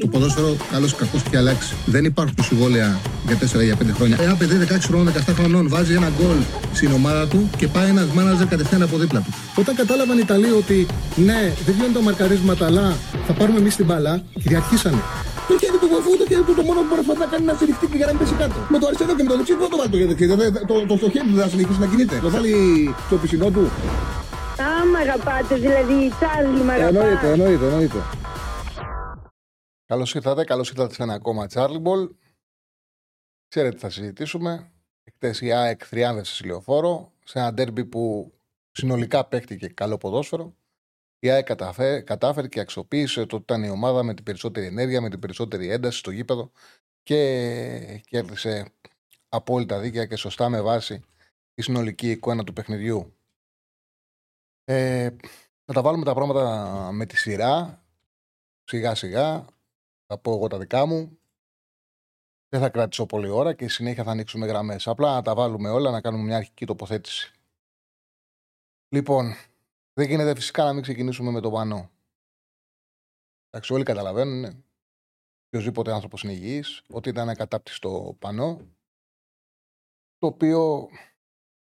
το ποδόσφαιρο καλώς ή κακώς έχει αλλάξει. Δεν υπάρχουν συμβόλαια για 4-5 χρόνια. Ένα παιδί 16 χρόνων, 17 χρονών βάζει ένα γκολ στην ομάδα του και πάει ένας μάναζερ κατευθείαν από δίπλα του. Όταν κατάλαβαν οι Ιταλοί ότι ναι, δεν βγαίνουν τα μαρκαρίσματα, αλλά θα πάρουμε εμείς την μπάλα, κυριαρχήσανε. Το χέρι του βοηθού, το χέρι του, το μόνο που προσπαθεί να κάνει να στηριχτεί και για να μην πέσει κάτω. Με το αριστερό και με το δεξί, δεν το βάλει το χέρι του. Το χέρι του θα συνεχίσει να κινείται. Το βάλει στο πισινό του. Α, μ' αγαπάτε, δηλαδή, Τσάρλι, μ' αγαπάτε. Εννοείται. Καλώς ήρθατε σε ένα ακόμα Charlie Ball. Ξέρετε τι θα συζητήσουμε. Χτες η ΑΕΚ θριάμβευσε στη Λεωφόρο σε ένα ντέρμπι που συνολικά παίχτηκε καλό ποδόσφαιρο. Η ΑΕΚ κατάφερε και αξιοποίησε το ότι ήταν η ομάδα με την περισσότερη ενέργεια, με την περισσότερη ένταση στο γήπεδο και κέρδισε απόλυτα δίκαια και σωστά με βάση τη συνολική εικόνα του παιχνιδιού. Να τα βάλουμε τα πράγματα με τη σειρά, σιγά σιγά. Θα πω εγώ τα δικά μου. Δεν θα κρατήσω πολλή ώρα και συνέχεια θα ανοίξουμε γραμμές. Απλά να τα βάλουμε όλα, να κάνουμε μια αρχική τοποθέτηση. Λοιπόν, δεν γίνεται φυσικά να μην ξεκινήσουμε με τον Πανό. Εντάξει, όλοι καταλαβαίνουν, οποιοσδήποτε άνθρωπος είναι υγιής, ότι ήταν ένα κατάπτυστο Πανό, το οποίο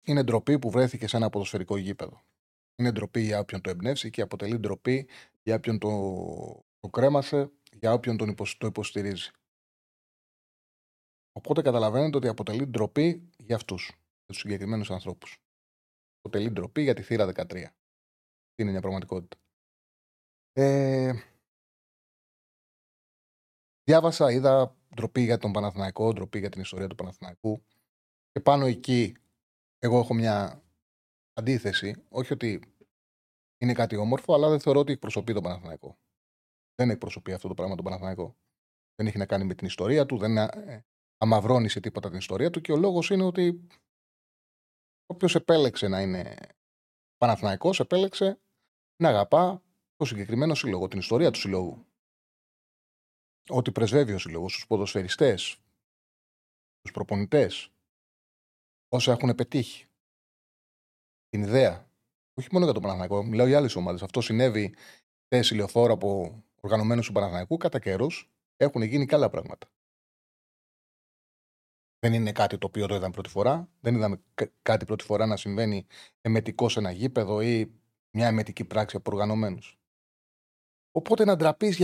είναι ντροπή που βρέθηκε σε ένα ποδοσφαιρικό γήπεδο. Είναι ντροπή για όποιον το εμπνεύσει και αποτελεί ντροπή για όποιον το κρέμασε, για όποιον το υποστηρίζει. Οπότε καταλαβαίνετε ότι αποτελεί ντροπή για αυτούς, για τους συγκεκριμένους ανθρώπους. Αποτελεί ντροπή για τη θύρα 13. Είναι μια πραγματικότητα. Διάβασα, είδα ντροπή για τον Παναθηναϊκό, ντροπή για την ιστορία του Παναθηναϊκού. Και πάνω εκεί εγώ έχω μια αντίθεση. Όχι ότι είναι κάτι όμορφο, αλλά δεν θεωρώ ότι εκπροσωπεί τον Παναθηναϊκό. Δεν εκπροσωπεί αυτό το πράγμα τον Παναθηναϊκό. Δεν έχει να κάνει με την ιστορία του, δεν αμαυρώνει σε τίποτα την ιστορία του και ο λόγος είναι ότι όποιος επέλεξε να είναι Παναθηναϊκός, επέλεξε να αγαπά το συγκεκριμένο σύλλογο, την ιστορία του συλλόγου. Ό,τι πρεσβεύει ο σύλλογος, τους ποδοσφαιριστές, τους προπονητές, όσα έχουν πετύχει. Την ιδέα. Όχι μόνο για τον Παναθηναϊκό, μιλάω για άλλες ομάδες. Αυτό συνέβη χθες στη Λεωφόρο από οργανωμένους του Παναθηναϊκού. Κατά καιρούς έχουν γίνει και άλλα πράγματα. Δεν είναι κάτι το οποίο το είδαμε πρώτη φορά. Δεν είδαμε κάτι πρώτη φορά να συμβαίνει εμετικό σε ένα γήπεδο ή μια εμετική πράξη από οργανωμένους. Οπότε να ντραπείς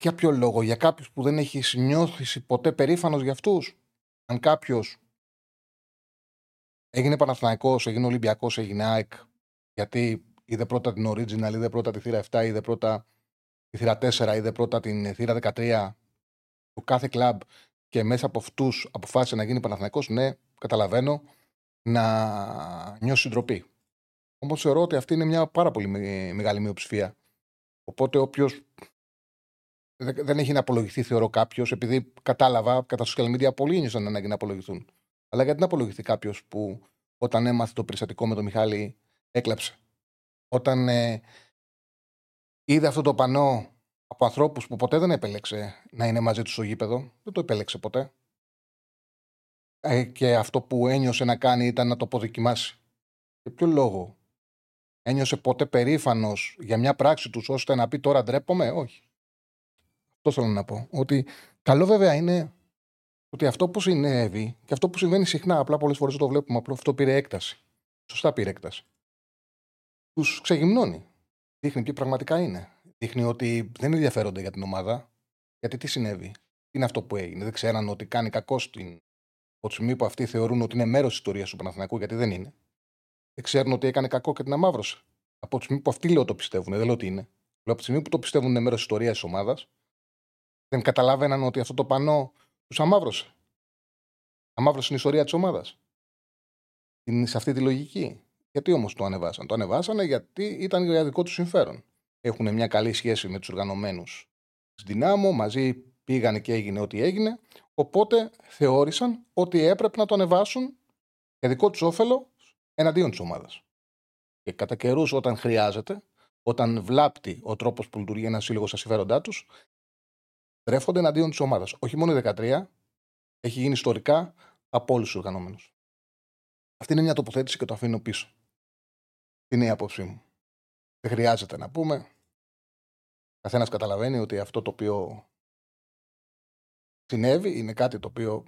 για ποιο λόγο, για κάποιους που δεν έχει νιώθει ποτέ περήφανος για αυτούς. Αν κάποιος έγινε Παναθηναϊκός, έγινε Ολυμπιακός, έγινε ΑΕΚ, γιατί είδε πρώτα την Original, είδε πρώτα τη θύρα 7, είδε πρώτα τη θύρα 4, είδε πρώτα την θύρα 13, το κάθε κλαμπ. Και μέσα από αυτούς αποφάσισε να γίνει Παναθηναϊκός, ναι, καταλαβαίνω, να νιώσει ντροπή. Όμως θεωρώ ότι αυτή είναι μια πάρα πολύ μεγάλη μειοψηφία. Οπότε όποιος δεν έχει να απολογηθεί, θεωρώ κάποιος, επειδή κατάλαβα κατά social media πολλοί ένιωσαν ανάγκη να απολογηθούν. Αλλά γιατί να απολογηθεί κάποιος που όταν έμαθε το περιστατικό με τον Μιχάλη έκλαψε. Όταν είδε αυτό το πανό από ανθρώπους που ποτέ δεν επέλεξε να είναι μαζί τους στο γήπεδο, δεν το επέλεξε ποτέ. Και αυτό που ένιωσε να κάνει ήταν να το αποδοκιμάσει. Για ποιο λόγο? Ένιωσε ποτέ περήφανος για μια πράξη τους ώστε να πει τώρα ντρέπομαι? Όχι. Αυτό θέλω να πω. Ότι καλό βέβαια είναι ότι αυτό που συνέβη και αυτό που συμβαίνει συχνά, απλά πολλές φορές το βλέπουμε, απλό, αυτό πήρε έκταση. Σωστά πήρε έκταση. Τους ξεγυμνώνει. Δείχνει τι πραγματικά είναι. Δείχνει ότι δεν ενδιαφέρονται για την ομάδα. Γιατί τι συνέβη, τι είναι αυτό που έγινε. Δεν ξέραν ότι κάνει κακό στην στιγμή που αυτοί θεωρούν ότι είναι μέρος της ιστορίας του Παναθηναϊκού, γιατί δεν είναι. Δεν ξέρουν ότι έκανε κακό και την αμαύρωσε. Από τη στιγμή που αυτοί λέω το πιστεύουν, δεν λέω ότι είναι. Λέω από τη στιγμή που το πιστεύουν είναι μέρος της ιστορίας της ομάδας, δεν καταλάβαιναν ότι αυτό το πανό τους αμαύρωσε. Αμαύρωσε την ιστορία της ομάδας. Σε αυτή τη λογική. Γιατί όμως το ανεβάσαν? Το ανεβάσανε γιατί ήταν για δικό τους συμφέρον. Έχουν μια καλή σχέση με τους οργανωμένους της Δυνάμω, μαζί πήγανε και έγινε ό,τι έγινε. Οπότε θεώρησαν ότι έπρεπε να το ανεβάσουν για δικό τους όφελο εναντίον της ομάδας. Και κατά καιρούς, όταν χρειάζεται, όταν βλάπτει ο τρόπος που λειτουργεί ένα σύλλογο στα συμφέροντά τους, τρέφονται εναντίον της ομάδας. Όχι μόνο η 13, έχει γίνει ιστορικά από όλους τους οργανωμένους. Αυτή είναι μια τοποθέτηση και το αφήνω πίσω. Είναι η άποψή μου. Δεν χρειάζεται να πούμε. Καθένας καταλαβαίνει ότι αυτό το οποίο συνέβη, είναι κάτι το οποίο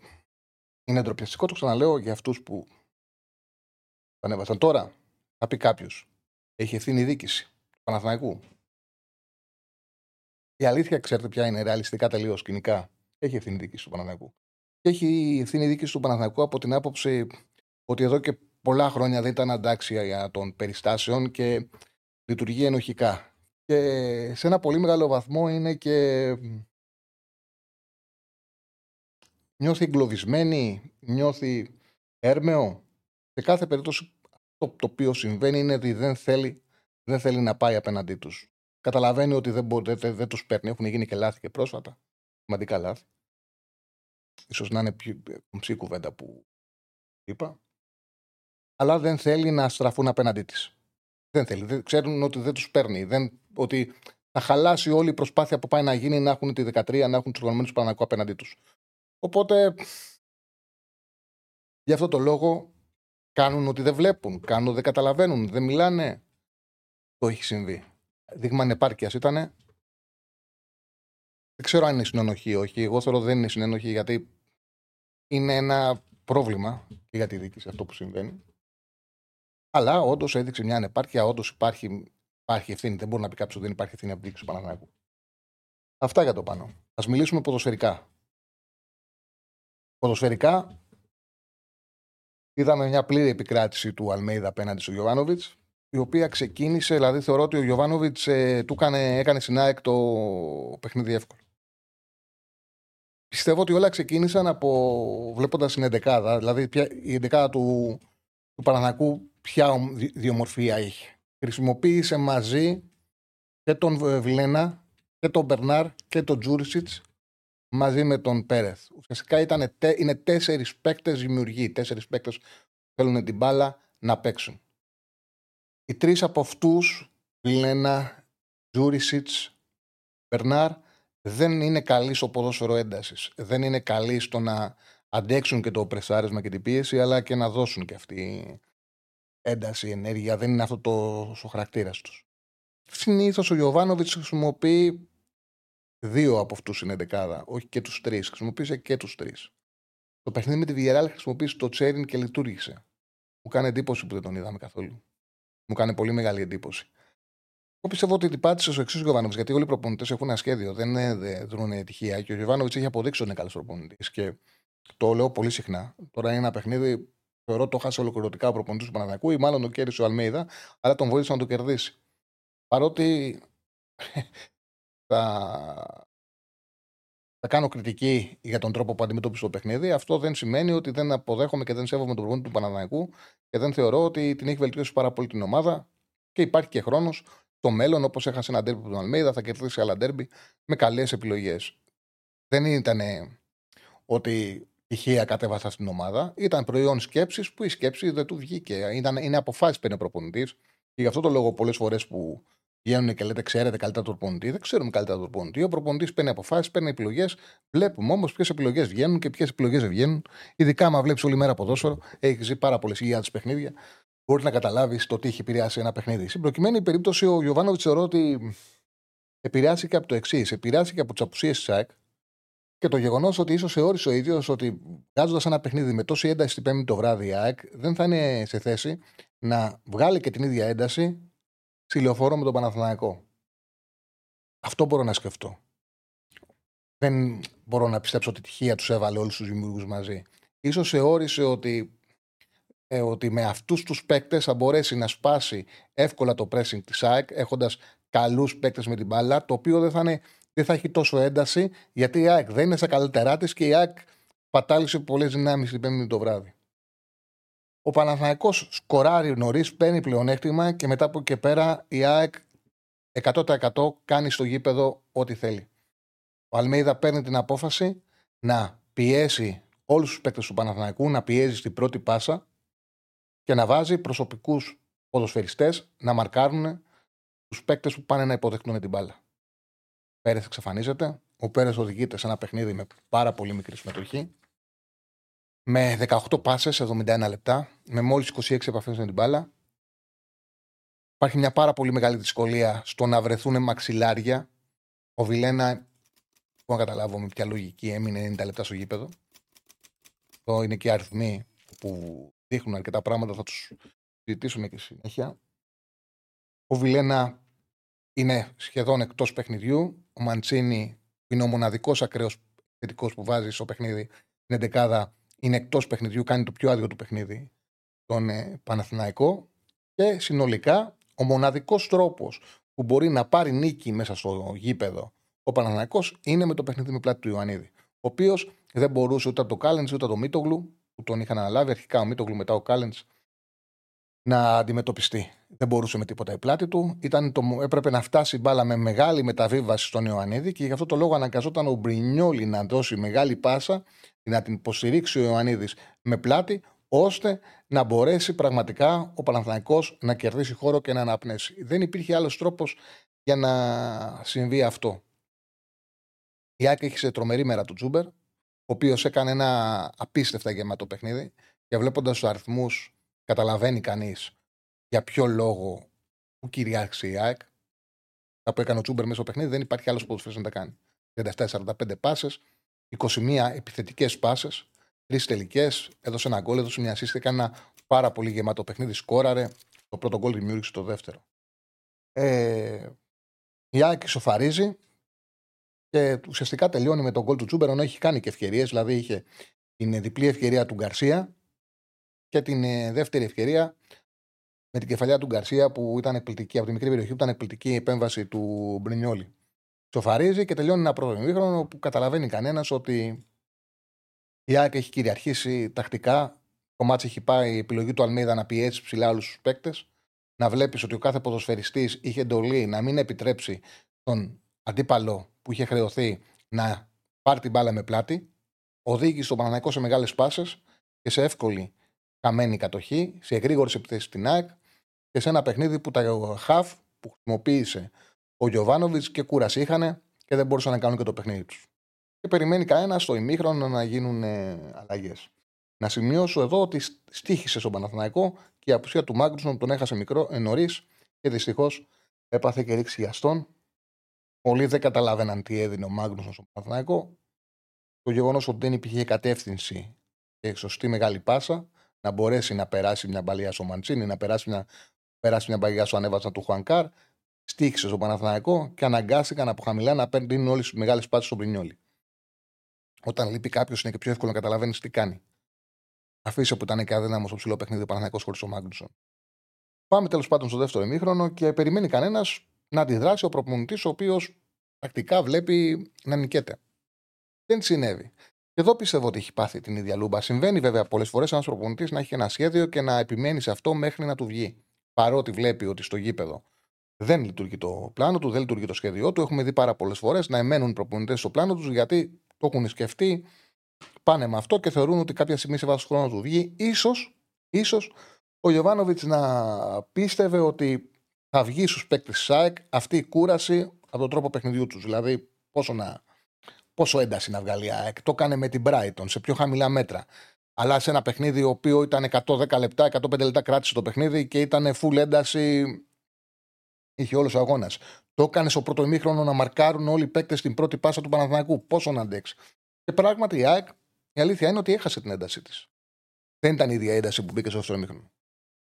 είναι ντροπιαστικό. Το ξαναλέω για αυτούς που το ανέβασαν. Τώρα θα πει κάποιος, έχει ευθύνη η διοίκηση του Παναθηναϊκού. Η αλήθεια, ξέρετε ποια είναι, ρεαλιστικά τελείως κοινικά. Έχει ευθύνη η διοίκηση του Παναθηναϊκού. Και έχει ευθύνη η διοίκηση του Παναθηναϊκού από την άποψη ότι εδώ και πολλά χρόνια δεν ήταν αντάξια των περιστάσεων και λειτουργεί ενοχικά. Και σε ένα πολύ μεγάλο βαθμό είναι και νιώθει εγκλωβισμένη, νιώθει έρμεο. Σε κάθε περίπτωση αυτό το οποίο συμβαίνει είναι ότι δεν θέλει να πάει απέναντί τους. Καταλαβαίνει ότι δεν τους παίρνει. Έχουν γίνει και λάθη και πρόσφατα. Σημαντικά λάθη. Ίσως να είναι πιο κομψή κουβέντα που είπα. Αλλά δεν θέλει να στραφούν απέναντί της. Δεν θέλει. Ξέρουν ότι δεν τους παίρνει. Ότι θα χαλάσει όλη η προσπάθεια που πάει να γίνει να έχουν τη 13, να έχουν τους οργανωμένους Παναθηναϊκού απέναντί τους. Οπότε, γι' αυτό το λόγο κάνουν ότι δεν βλέπουν, κάνουν ότι δεν καταλαβαίνουν, δεν μιλάνε. Το έχει συμβεί. Δείγμα ανεπάρκειας ήταν. Δεν ξέρω αν είναι συνενοχή ή όχι. Εγώ θεωρώ δεν είναι συνενοχή γιατί είναι ένα πρόβλημα και για τη διοίκηση αυτό που συμβαίνει. Αλλά όντως έδειξε μια ανεπάρκεια, όντως υπάρχει ευθύνη. Δεν μπορεί να πει κάποιος ότι δεν υπάρχει ευθύνη από τη διοίκηση του Παναθηναϊκού. Αυτά για το πάνω. Ας μιλήσουμε ποδοσφαιρικά. Ποδοσφαιρικά είδαμε μια πλήρη επικράτηση του Αλμέιδα απέναντι στον Γιοβάνοβιτς, η οποία ξεκίνησε, δηλαδή θεωρώ ότι ο Γιοβάνοβιτς έκανε στην ΑΕΚ το παιχνίδι εύκολο. Πιστεύω ότι όλα ξεκίνησαν από βλέποντας την εντεκάδα, δηλαδή η εντεκάδα του Παναθηναϊκού ποια διομορφία είχε. Χρησιμοποίησε μαζί και τον Βιλένα και τον Μπερνάρ και τον Τζούρισιτς μαζί με τον Πέρεθ. Ουσιαστικά είναι 4 παίκτες δημιουργοί. 4 παίκτες που θέλουν την μπάλα να παίξουν. Οι 3 από αυτούς, Βιλένα, Τζούρισιτς, Μπερνάρ, δεν είναι καλοί στο ποδόσφαιρο έντασης. Δεν είναι καλοί στο να αντέξουν και το πρεσάρισμα και την πίεση, αλλά και να δώσουν και αυτή ένταση, ενέργεια. Δεν είναι αυτό ο χαρακτήρας τους. Συνήθως ο Γιοβάνοβιτς χρησιμοποιεί 2 από αυτούς είναι δεκάδα, όχι και τους 3. Χρησιμοποίησε και τους 3. Το παιχνίδι με τη Βιγεράλ χρησιμοποίησε το Τσέριν και λειτουργήσε. Μου κάνει εντύπωση που δεν τον είδαμε καθόλου. Μου κάνει πολύ μεγάλη εντύπωση. Εγώ πιστεύω ότι την πάτησε στο εξής ο Γιοβάνοβιτς, γιατί όλοι οι προπονητές έχουν ένα σχέδιο, δεν δρούν τυχαία. Και ο Γιοβάνοβιτς έχει αποδείξει ότι είναι καλός προπονητής. Και το λέω πολύ συχνά. Τώρα είναι ένα παιχνίδι, θεωρώ το χάσε ολοκληρωτικά ο προπονητής του Παναθηναϊκού ή μάλλον το κέρδισε ο Αλμέιδα, αλλά τον βοήθησε να το κερδίσει. Παρότι. Θα κάνω κριτική για τον τρόπο που αντιμετώπισε το παιχνίδι. Αυτό δεν σημαίνει ότι δεν αποδέχομαι και δεν σέβομαι τον προπονητή του Παναθηναϊκού και δεν θεωρώ ότι την έχει βελτιώσει πάρα πολύ την ομάδα. Και υπάρχει και χρόνος στο μέλλον, όπως έχασε ένα ντέρμπι από τον Αλμέιδα, θα κερδίσει άλλα ντέρμπι με καλές επιλογές. Δεν ήταν ότι τυχαία κατέβασα στην ομάδα. Ήταν προϊόν σκέψης που η σκέψη δεν του βγήκε. Είναι αποφάσεις που είναι προπονητής και γι' αυτό το λόγο πολλές φορές που. Βγαίνουν και λέτε, ξέρετε καλύτερα τον προπονητή. Δεν ξέρουμε καλύτερα τον προπονητή. Ο προπονητής παίρνει αποφάσεις, παίρνει επιλογές. Βλέπουμε όμως ποιες επιλογές βγαίνουν και ποιες επιλογές δεν βγαίνουν. Ειδικά, άμα βλέπεις όλη μέρα ποδόσφαιρο, έχεις δει πάρα πολλές χιλιάδες παιχνίδια. Μπορείς να καταλάβεις το τι έχει επηρεάσει ένα παιχνίδι. Στην προκειμένη περίπτωση, ο Γιοβάνοβιτς θεωρώ ότι επηρεάστηκε από το εξής. Επηρεάστηκε από τις απουσίες της ΑΕΚ και το γεγονός ότι ίσως θεώρησε ο ίδιος ότι βγάζοντας ένα παιχνίδι με τόση ένταση την Πέμπτη το βράδυ, η ΑΕΚ δεν θα είναι σε θέση να βγάλει και την ίδια ένταση. Τηλεοφόρο με τον Παναθηναϊκό. Αυτό μπορώ να σκεφτώ. Δεν μπορώ να πιστέψω ότι η τυχεία τους έβαλε όλους τους δημιουργούς μαζί. Ίσως θεώρησε ότι με αυτούς τους παίκτες θα μπορέσει να σπάσει εύκολα το pressing της ΑΕΚ, έχοντας καλούς παίκτες με την μπάλα, το οποίο δεν θα έχει τόσο ένταση, γιατί η ΑΕΚ δεν είναι στα καλύτερά της και η ΑΕΚ πατάλησε πολλές δυνάμεις την Πέμπτη το βράδυ. Ο Παναθηναϊκός σκοράρει νωρίς, παίρνει πλεονέκτημα και μετά από εκεί πέρα η ΑΕΚ 100% κάνει στο γήπεδο ό,τι θέλει. Ο Αλμέιδα παίρνει την απόφαση να πιέσει όλους τους παίκτες του Παναθηναϊκού, να πιέζει στην πρώτη πάσα και να βάζει προσωπικούς ποδοσφαιριστές να μαρκάρουν τους παίκτες που πάνε να υποδεχτούν την μπάλα. Ο Πέρες εξαφανίζεται. Ο Πέρες οδηγείται σε ένα παιχνίδι με πάρα πολύ μικρή συμμετοχή. Με 18 πάσες, 71 λεπτά, με μόλις 26 επαφές με την μπάλα. Υπάρχει μια πάρα πολύ μεγάλη δυσκολία στο να βρεθούν μαξιλάρια. Ο Βιλένα να καταλάβω με ποια λογική έμεινε 90 λεπτά στο γήπεδο. Εδώ είναι και οι αριθμοί που δείχνουν αρκετά πράγματα, θα τους συζητήσουμε και συνέχεια. Ο Βιλένα είναι σχεδόν εκτός παιχνιδιού. Ο Μαντσίνι είναι ο μοναδικός ακραίος θετικός που βάζει στο παιχνίδι την εντεκάδα, είναι εκτός παιχνιδιού, κάνει το πιο άδειο του παιχνίδι τον Παναθηναϊκό. Και συνολικά ο μοναδικός τρόπος που μπορεί να πάρει νίκη μέσα στο γήπεδο ο Παναθηναϊκός είναι με το παιχνίδι με πλάτη του Ιωαννίδη, ο οποίος δεν μπορούσε ούτε από το Κάλεντς ούτε από το Μίτογλου, που τον είχαν αναλάβει αρχικά ο Μίτογλου, μετά ο Κάλεντς, να αντιμετωπιστεί. Δεν μπορούσε με τίποτα η πλάτη του. Έπρεπε να φτάσει μπάλα με μεγάλη μεταβίβαση στον Ιωαννίδη και γι' αυτό το λόγο αναγκαζόταν ο Μπρινιόλι να δώσει μεγάλη πάσα, να την υποστηρίξει ο Ιωαννίδης με πλάτη, ώστε να μπορέσει πραγματικά ο Παναθηναϊκός να κερδίσει χώρο και να αναπνέσει. Δεν υπήρχε άλλος τρόπος για να συμβεί αυτό. Η ΑΕΚ είχε τρομερή μέρα του Τζούμπερ, ο οποίος έκανε ένα απίστευτα γεμάτο παιχνίδι και βλέποντας τους αριθμούς καταλαβαίνει κανείς για ποιο λόγο που κυριάρχησε η ΑΕΚ. Τα που έκανε ο Τζούμπερ μέσα στο παιχνίδι δεν υπάρχει άλλος ποδοσφαιριστής να τα κάνει. 37-45 πάσες, 21 επιθετικές πάσες, 3 τελικές, έδωσε ένα γκολ, έδωσε μια assist, έκανε ένα πάρα πολύ γεμάτο παιχνίδι, σκόραρε, το πρώτο γκολ δημιούργησε το δεύτερο. Η ΑΕΚ ισοφαρίζει και ουσιαστικά τελειώνει με τον γκολ του Τζούμπερ, ενώ έχει κάνει και ευκαιρίες, δηλαδή είχε την διπλή ευκαιρία του Γκαρσία και την δεύτερη ευκαιρία με την κεφαλιά του Γκαρσία που ήταν εκπληκτική, από τη μικρή περιοχή που ήταν εκπληκτική η επέμβαση του Μπρινιόλι. Σοφαρίζει και τελειώνει ένα πρώτο ημίχρονο που καταλαβαίνει κανένας ότι η ΑΕΚ έχει κυριαρχήσει τακτικά. Το μάτς έχει πάει η επιλογή του Αλμίδα να πιέσει ψηλά όλους τους παίκτες. Να βλέπεις ότι ο κάθε ποδοσφαιριστής είχε εντολή να μην επιτρέψει τον αντίπαλο που είχε χρεωθεί να πάρει την μπάλα με πλάτη. Οδήγησε τον Παναθηναϊκό σε μεγάλες πάσες και σε εύκολη καμένη κατοχή, σε γρήγορες επιθέσεις στην ΑΕΚ και σε ένα παιχνίδι που τα χαφ που χρησιμοποίησε ο Γιοβάνοβιτς και κούραση είχαν και δεν μπορούσαν να κάνουν και το παιχνίδι τους. Και περιμένει κανένα στο ημίχρονο να γίνουν αλλαγές. Να σημειώσω εδώ ότι στοίχησε στον Παναθηναϊκό και η απουσία του Μάγκνουσον τον έχασε μικρό νωρίς και δυστυχώς έπαθε και ρήξη γιαστών. Πολλοί δεν καταλάβαιναν τι έδινε ο Μάγκνουσον στον Παναθηναϊκό. Το γεγονός ότι δεν υπήρχε κατεύθυνση και σωστή μεγάλη πάσα να μπορέσει να περάσει μια μπαλιά στο Μαντσίνι, να περάσει μια μπαλιά στο ανέβασμα του Χουανκάρ, στοίχησε στον Παναθηναϊκό και αναγκάστηκαν από χαμηλά να παίρνουν όλες τις μεγάλες πάσες στον Πρινιόλι. Όταν λείπει κάποιος είναι και πιο εύκολο να καταλαβαίνεις τι κάνει. Αφήσε που ήταν και αδύναμος στο ψηλό παιχνίδι ο Παναθηναϊκός χωρίς ο Μάγκνουσον. Πάμε τέλος πάντων στο δεύτερο ημίχρονο και περιμένει κανένας να αντιδράσει ο προπονητής, ο οποίος τακτικά βλέπει να νικέται. Δεν συνέβη. Και εδώ πιστεύω ότι έχει πάθει την ίδια λούμπα. Συμβαίνει βέβαια πολλές φορές ένας προπονητής να έχει ένα σχέδιο και να επιμένει σε αυτό μέχρι να του βγει. Παρότι βλέπει ότι στο γήπεδο δεν λειτουργεί το πλάνο του, δεν λειτουργεί το σχέδιό του. Έχουμε δει πάρα πολλές φορές να εμένουν οι προπονητές στο πλάνο τους γιατί το έχουν σκεφτεί, πάνε με αυτό και θεωρούν ότι κάποια στιγμή σε βάθος χρόνου του βγει. Ίσως ο Γιοβάνοβιτς να πίστευε ότι θα βγει στους παίκτες της ΑΕΚ αυτή η κούραση από τον τρόπο παιχνιδιού τους. Δηλαδή, πόσο ένταση να βγάλει η ΑΕΚ. Το έκανε με την Brighton σε πιο χαμηλά μέτρα. Αλλά σε ένα παιχνίδι το οποίο ήταν 110 λεπτά, 105 λεπτά κράτησε το παιχνίδι και ήταν full ένταση. Είχε όλος ο αγώνας. Το έκανε στο πρώτο ημίχρονο να μαρκάρουν όλοι οι παίκτες στην πρώτη πάσα του Παναθηναϊκού. Πόσο να αντέξει. Και πράγματι η ΑΕΚ, η αλήθεια είναι ότι έχασε την έντασή της. Δεν ήταν η ίδια ένταση που μπήκε στο δεύτερο ημίχρονο.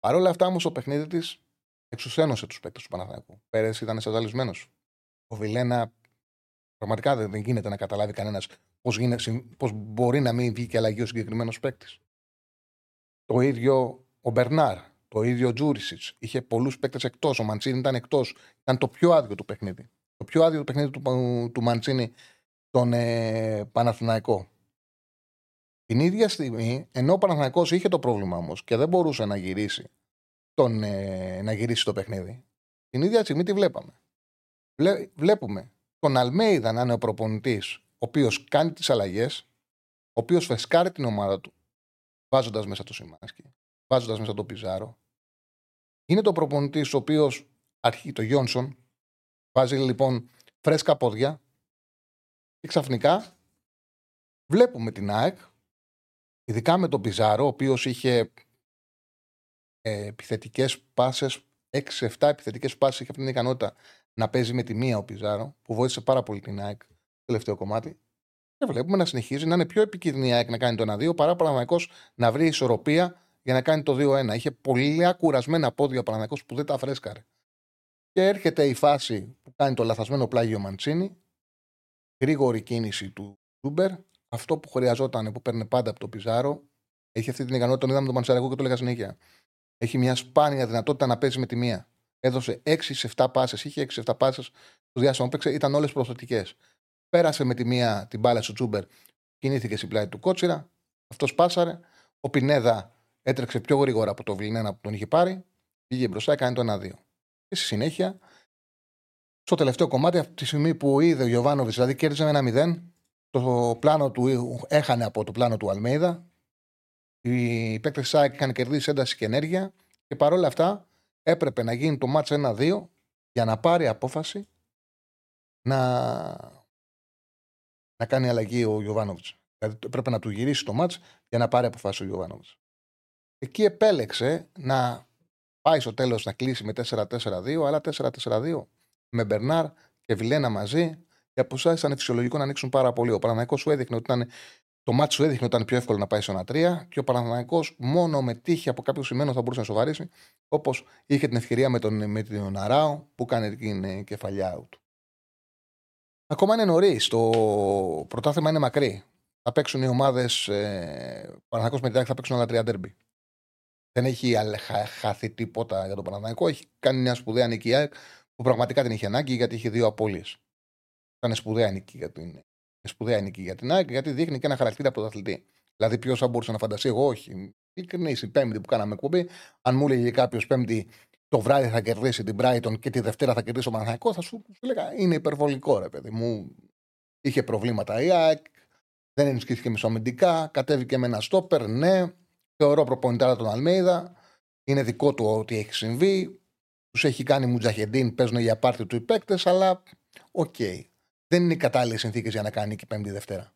Παρ' όλα αυτά όμως το παιχνίδι της εξουσένωσε τους παίκτες του Παναθηναϊκού. Πέρες ήταν σαζαλισμένος. Ο Βιλένα πραγματικά δεν γίνεται να καταλάβει κανένας πώς μπορεί να μην βγει και αλλαγή ο συγκεκριμένος παίκτης. Το ίδιο ο Μπερνάρ. Το ίδιο Τζούρισιτς. Είχε πολλούς παίκτες εκτός. Ο Μαντσίνι ήταν εκτός. Ήταν το πιο άδειο του παιχνίδι. Το πιο άδειο του παιχνίδι του Μαντσίνι τον Παναθηναϊκό. Την ίδια στιγμή, ενώ ο Παναθηναϊκός είχε το πρόβλημα όμως και δεν μπορούσε να γυρίσει, να γυρίσει το παιχνίδι, την ίδια στιγμή τη βλέπαμε. Βλέπουμε τον Αλμέιδα να είναι ο προπονητής, ο οποίος κάνει τις αλλαγές, ο οποίος φεσκάρει την ομάδα του, βάζοντας μέσα το Σιμάνσκι, βάζοντας μέσα το Πιζάρο. Είναι το προπονητής ο οποίος αρχίζει το Γιόνσον, βάζει λοιπόν φρέσκα πόδια και ξαφνικά βλέπουμε την ΑΕΚ, ειδικά με τον Πιζάρο, ο οποίος είχε επιθετικές πάσες, 6-7 επιθετικές πάσες, είχε αυτή την ικανότητα να παίζει με τη μία ο Πιζάρο, που βοήθησε πάρα πολύ την ΑΕΚ τελευταίο κομμάτι. Και βλέπουμε να συνεχίζει να είναι πιο επικίνδυνη η ΑΕΚ να κάνει το 1-2 παρά ο Παναθηναϊκός να βρει ισορροπία για να κάνει το 2-1. Είχε πολύ κουρασμένα πόδια ο Παναθηναϊκός που δεν τα φρέσκαρε. Και έρχεται η φάση που κάνει το λαθασμένο πλάγιο Μαντσίνη. Γρήγορη κίνηση του Ζούμπερ. Αυτό που χρειαζόταν, που παίρνει πάντα από τον Πιζάρο. Έχει αυτή την ικανότητα, τον είδαμε τον Πανσεραϊκό και το έλεγα συνέχεια. Έχει μια σπάνια δυνατότητα να παίζει με τη μία. Έδωσε 6-7 πάσες. Είχε 6-7 πάσες στο διάστημα που παίξε, ήταν όλες προσθετικές. Πέρασε με τη μία την μπάλα στο Τζούμπερ, κινήθηκε στην πλάτη του Κότσιρα. Αυτός πάσαρε. Ο Πινέδα έτρεξε πιο γρήγορα από τον Βιλνένα που τον είχε πάρει. Πήγε μπροστά, έκανε το 1-2. Και στη συνέχεια, στο τελευταίο κομμάτι, από τη στιγμή που είδε ο Γιοβάνοβιτς, δηλαδή κέρδιζε ένα 1-0, το πλάνο του έχανε από το πλάνο του Αλμέιδα. Οι παίκτες της ΑΕΚ είχαν κερδίσει ένταση και ενέργεια και παρόλα αυτά έπρεπε να γίνει το μάτς 1-2 για να πάρει απόφαση να κάνει αλλαγή ο Γιοβάνοβιτς. Δηλαδή έπρεπε να του γυρίσει το μάτς για να πάρει απόφαση ο Γιοβάνοβιτς. Εκεί επέλεξε να πάει στο τέλος να κλείσει με 4-4-2, αλλά 4-4-2 με Μπερνάρ και Βιλένα μαζί και αποσάσεις ήταν φυσιολογικό να ανοίξουν πάρα πολύ. Ο Παναθηναϊκός σου έδειχνε ότι ήταν. Το μάτι σου έδειχνε ότι ήταν πιο εύκολο να πάει στο 1-3 και ο Παναθηναϊκός μόνο με τύχη από κάποιο σημείο θα μπορούσε να σοβαρήσει, όπως είχε την ευκαιρία με τον Αράο που κάνει την κεφαλιά του. Ακόμα είναι νωρίς, το πρωτάθλημα είναι μακρύ. Θα παίξουν οι ομάδες, ο Παναθηναϊκός με την Άκη θα παίξουν άλλα 3 ντέρμπι. Δεν έχει χαθεί τίποτα για τον Παναθηναϊκό. Έχει κάνει μια σπουδαία νίκη που πραγματικά την είχε ανάγκη γιατί είχε 2 απώλειες. Ήταν σπουδαία νίκη για την. Σπουδαία νίκη για την ΑΕΚ, γιατί δείχνει και ένα χαρακτήρα πρωταθλητή. Δηλαδή, ποιο θα μπορούσε να φανταστεί, εγώ όχι. Η Πέμπτη που κάναμε εκπομπή, αν μου έλεγε κάποιο Πέμπτη το βράδυ θα κερδίσει την Brighton και τη Δευτέρα θα κερδίσει ο Παναθηναϊκός, θα σου έλεγα είναι υπερβολικό, ρε παιδί μου. Είχε προβλήματα η ΑΕΚ, δεν ενισχύθηκε μισοαμυντικά, κατέβηκε με ένα στόπερ, ναι. Θεωρώ προπονητάρα τον Αλμέιδα, είναι δικό του ότι έχει συμβεί. Του έχει κάνει Μουτζαχεντίν, παίζουν για πάρτι του οι παίκτες, αλλά οκ. Δεν είναι οι κατάλληλες συνθήκες για να κάνει και Πέμπτη Δευτέρα.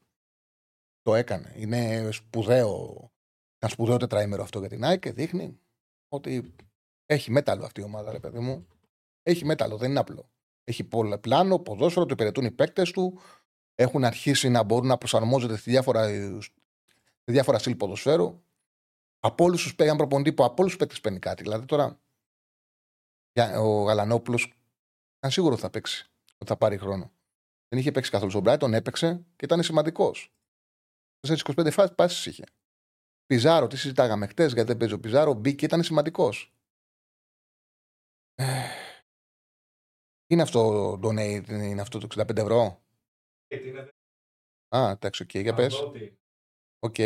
Το έκανε. Είναι σπουδαίο. Ένα σπουδαίο τετραήμερο αυτό για την ΑΕΚ και δείχνει ότι έχει μέταλλο αυτή η ομάδα, ρε παιδί μου. Έχει μέταλλο, δεν είναι απλό. Έχει πολλά πλάνο, ποδόσφαιρο, το υπηρετούν οι παίκτες του. Έχουν αρχίσει να μπορούν να προσαρμόζονται στη διάφορα στυλ ποδοσφαίρου. Από όλους τους παίρνει έναν προπονητή που από όλους τους παίκτες παίρνει κάτι. Δηλαδή τώρα ο Γαλανόπουλος, αν σίγουρο θα παίξει, ότι θα πάρει χρόνο. Δεν είχε παίξει καθόλου στον Brighton, έπαιξε και ήταν σημαντικός. 4-25 πάσες είχε. Πιζάρο, τι συζητάγαμε χτες, γιατί δεν παίζει ο Πιζάρο, μπήκε, ήταν σημαντικός. Είναι αυτό το donate, είναι αυτό το 65 ευρώ. Α, εντάξει, οκ, για πες. Οκ.